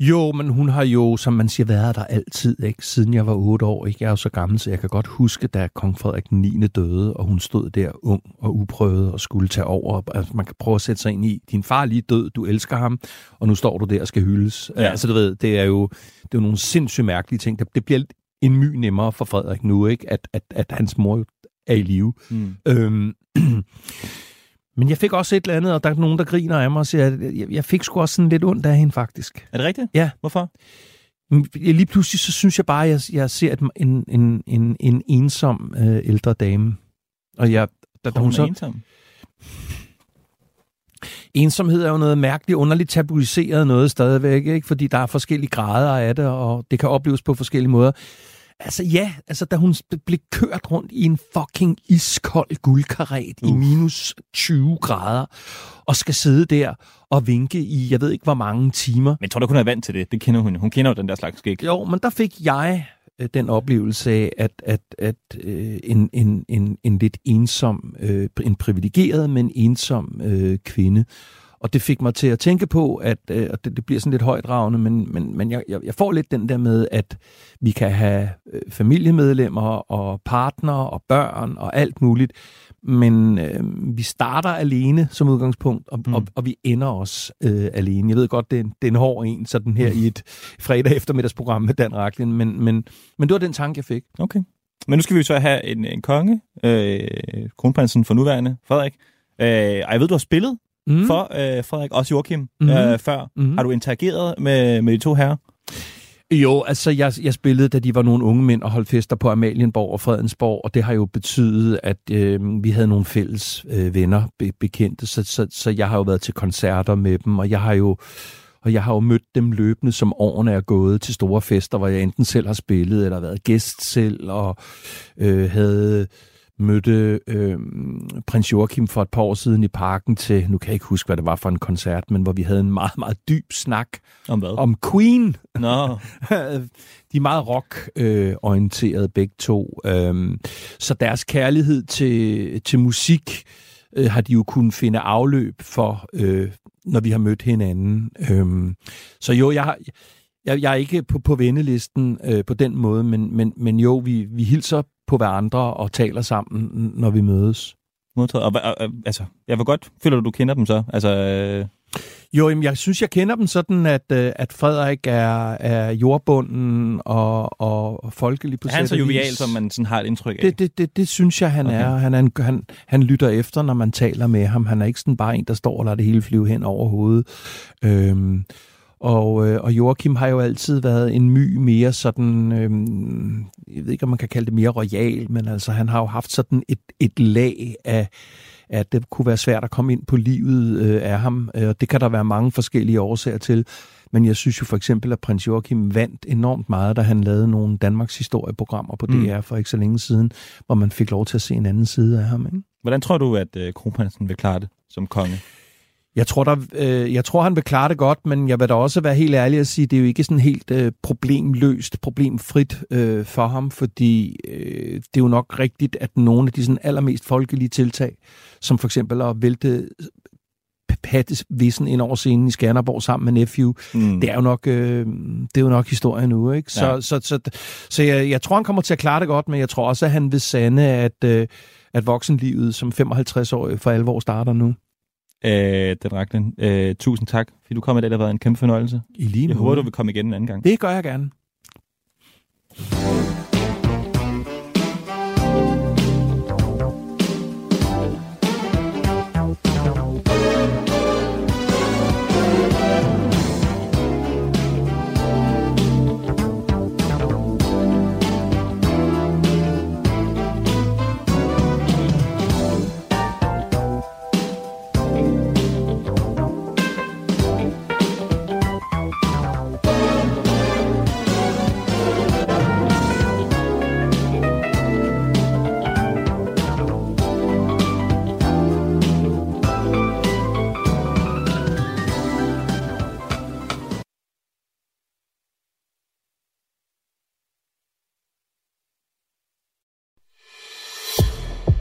Jo, men hun har jo, som man siger, været der altid, ikke? Siden jeg var otte år. Ikke? Jeg er jo så gammel, så jeg kan godt huske, da kong Frederik den niende døde, og hun stod der ung og uprøvet og skulle tage over. Altså, man kan prøve at sætte sig ind i, din far lige død, du elsker ham, og nu står du der og skal hyldes. Ja. Altså, du ved, det er jo det er jo nogle sindssygt mærkelige ting. Det bliver en my nemmere for Frederik nu, ikke? At, at, at hans mor er i live. Mm. Øhm, Men jeg fik også et eller andet, og der er nogen, der griner af mig og siger, at jeg fik sgu også sådan lidt ondt af hende, faktisk. Er det rigtigt? Ja. Hvorfor? Lige pludselig, så synes jeg bare, at jeg, jeg ser en, en, en, en ensom øh, ældre dame. Og jeg... Da, da hun, hun er så... ensom? Ensomhed er jo noget mærkeligt, underligt tabuiseret noget stadigvæk, ikke? Fordi der er forskellige grader af det, og det kan opleves på forskellige måder. Altså ja, altså da hun blev kørt rundt i en fucking iskold guldkaret uh. i minus tyve grader, og skal sidde der og vinke i, jeg ved ikke hvor mange timer. Men tror du, hun er vant til det? Det kender hun. Hun kender jo den der slags skik. Jo, men der fik jeg øh, den oplevelse af, at, at, at øh, en, en, en, en lidt ensom, øh, en privilegeret, men ensom øh, kvinde. Og det fik mig til at tænke på, at øh, det, det bliver sådan lidt højdragende, men, men, men jeg, jeg får lidt den der med, at vi kan have øh, familiemedlemmer og partnere og børn og alt muligt, men øh, vi starter alene som udgangspunkt, og, mm. og, og vi ender også øh, alene. Jeg ved godt, det er, en, det er en hård en, sådan her i et fredag eftermiddagsprogram med Dan Rachlin, men, men, men det var den tanke, jeg fik. Okay. Men nu skal vi så have en, en konge, øh, kronprinsen for nuværende, Frederik. Øh, og jeg ved, du har spillet. Mm. For øh, Frederik, også Joachim, mm. øh, før. Mm. Har du interageret med, med de to herrer? Jo, altså jeg, jeg spillede, da de var nogle unge mænd og holdt fester på Amalienborg og Fredensborg, og det har jo betydet, at øh, vi havde nogle fælles øh, venner be- bekendte, så, så, så jeg har jo været til koncerter med dem, og jeg har jo og jeg har jo mødt dem løbende, som årene er gået til store fester, hvor jeg enten selv har spillet, eller været gæst selv, og øh, havde... mødte øh, prins Joachim for et par år siden i parken til, nu kan jeg ikke huske, hvad det var for en koncert, men hvor vi havde en meget, meget dyb snak om, hvad? Om Queen. No. De er meget rock-orienterede begge to. Så deres kærlighed til, til musik øh, har de jo kunnet finde afløb for, øh, når vi har mødt hinanden. Øh, så jo, jeg har... Jeg, jeg er ikke på, på vendelisten øh, på den måde, men, men, men jo, vi, vi hilser på hverandre og taler sammen, når vi mødes. Modtaget. Og, og, og, altså, jeg vil godt, føler du, du kender dem så? Altså, øh... Jo, jamen, jeg synes, jeg kender dem sådan, at, øh, at Frederik er, er jordbunden og, og folkelig på sættevis. Er han så jovial, som man sådan har et indtryk af? Det, det, det, det synes jeg, han okay. er. Han, er en, han, han lytter efter, når man taler med ham. Han er ikke sådan bare en, der står og lader det hele flyve hen over hovedet. Øhm... Og, øh, og Joachim har jo altid været en my mere sådan, øh, jeg ved ikke, om man kan kalde det mere royal, men altså han har jo haft sådan et, et lag af, at det kunne være svært at komme ind på livet øh, af ham, og det kan der være mange forskellige årsager til. Men jeg synes jo for eksempel, at prins Joachim vandt enormt meget, da han lavede nogle Danmarks historieprogrammer på D R mm. for ikke så længe siden, hvor man fik lov til at se en anden side af ham. Ikke? Hvordan tror du, at øh, kronprinsen vil klare det som konge? Jeg tror, der, øh, jeg tror, han vil klare det godt, men jeg vil da også være helt ærlig at sige, at det er jo ikke sådan helt øh, problemløst, problemfrit øh, for ham, fordi øh, det er jo nok rigtigt, at nogle af de sådan allermest folkelige tiltag, som for eksempel at vælte pattevissen ind over scenen i Skanderborg sammen med Nephew, mm. det er jo nok, øh, det er jo nok historien nu, ikke? Så, ja. så, så, så, så jeg, jeg tror, han kommer til at klare det godt, men jeg tror også, at han vil sande, at, øh, at voksenlivet som femoghalvtreds-årig for alvor starter nu. Øh, Dan Rachlin, øh, tusind tak, fordi du kom i dag. Det har været en kæmpe fornøjelse. I lige måde. Jeg håber, du vil komme igen en anden gang. Det gør jeg gerne.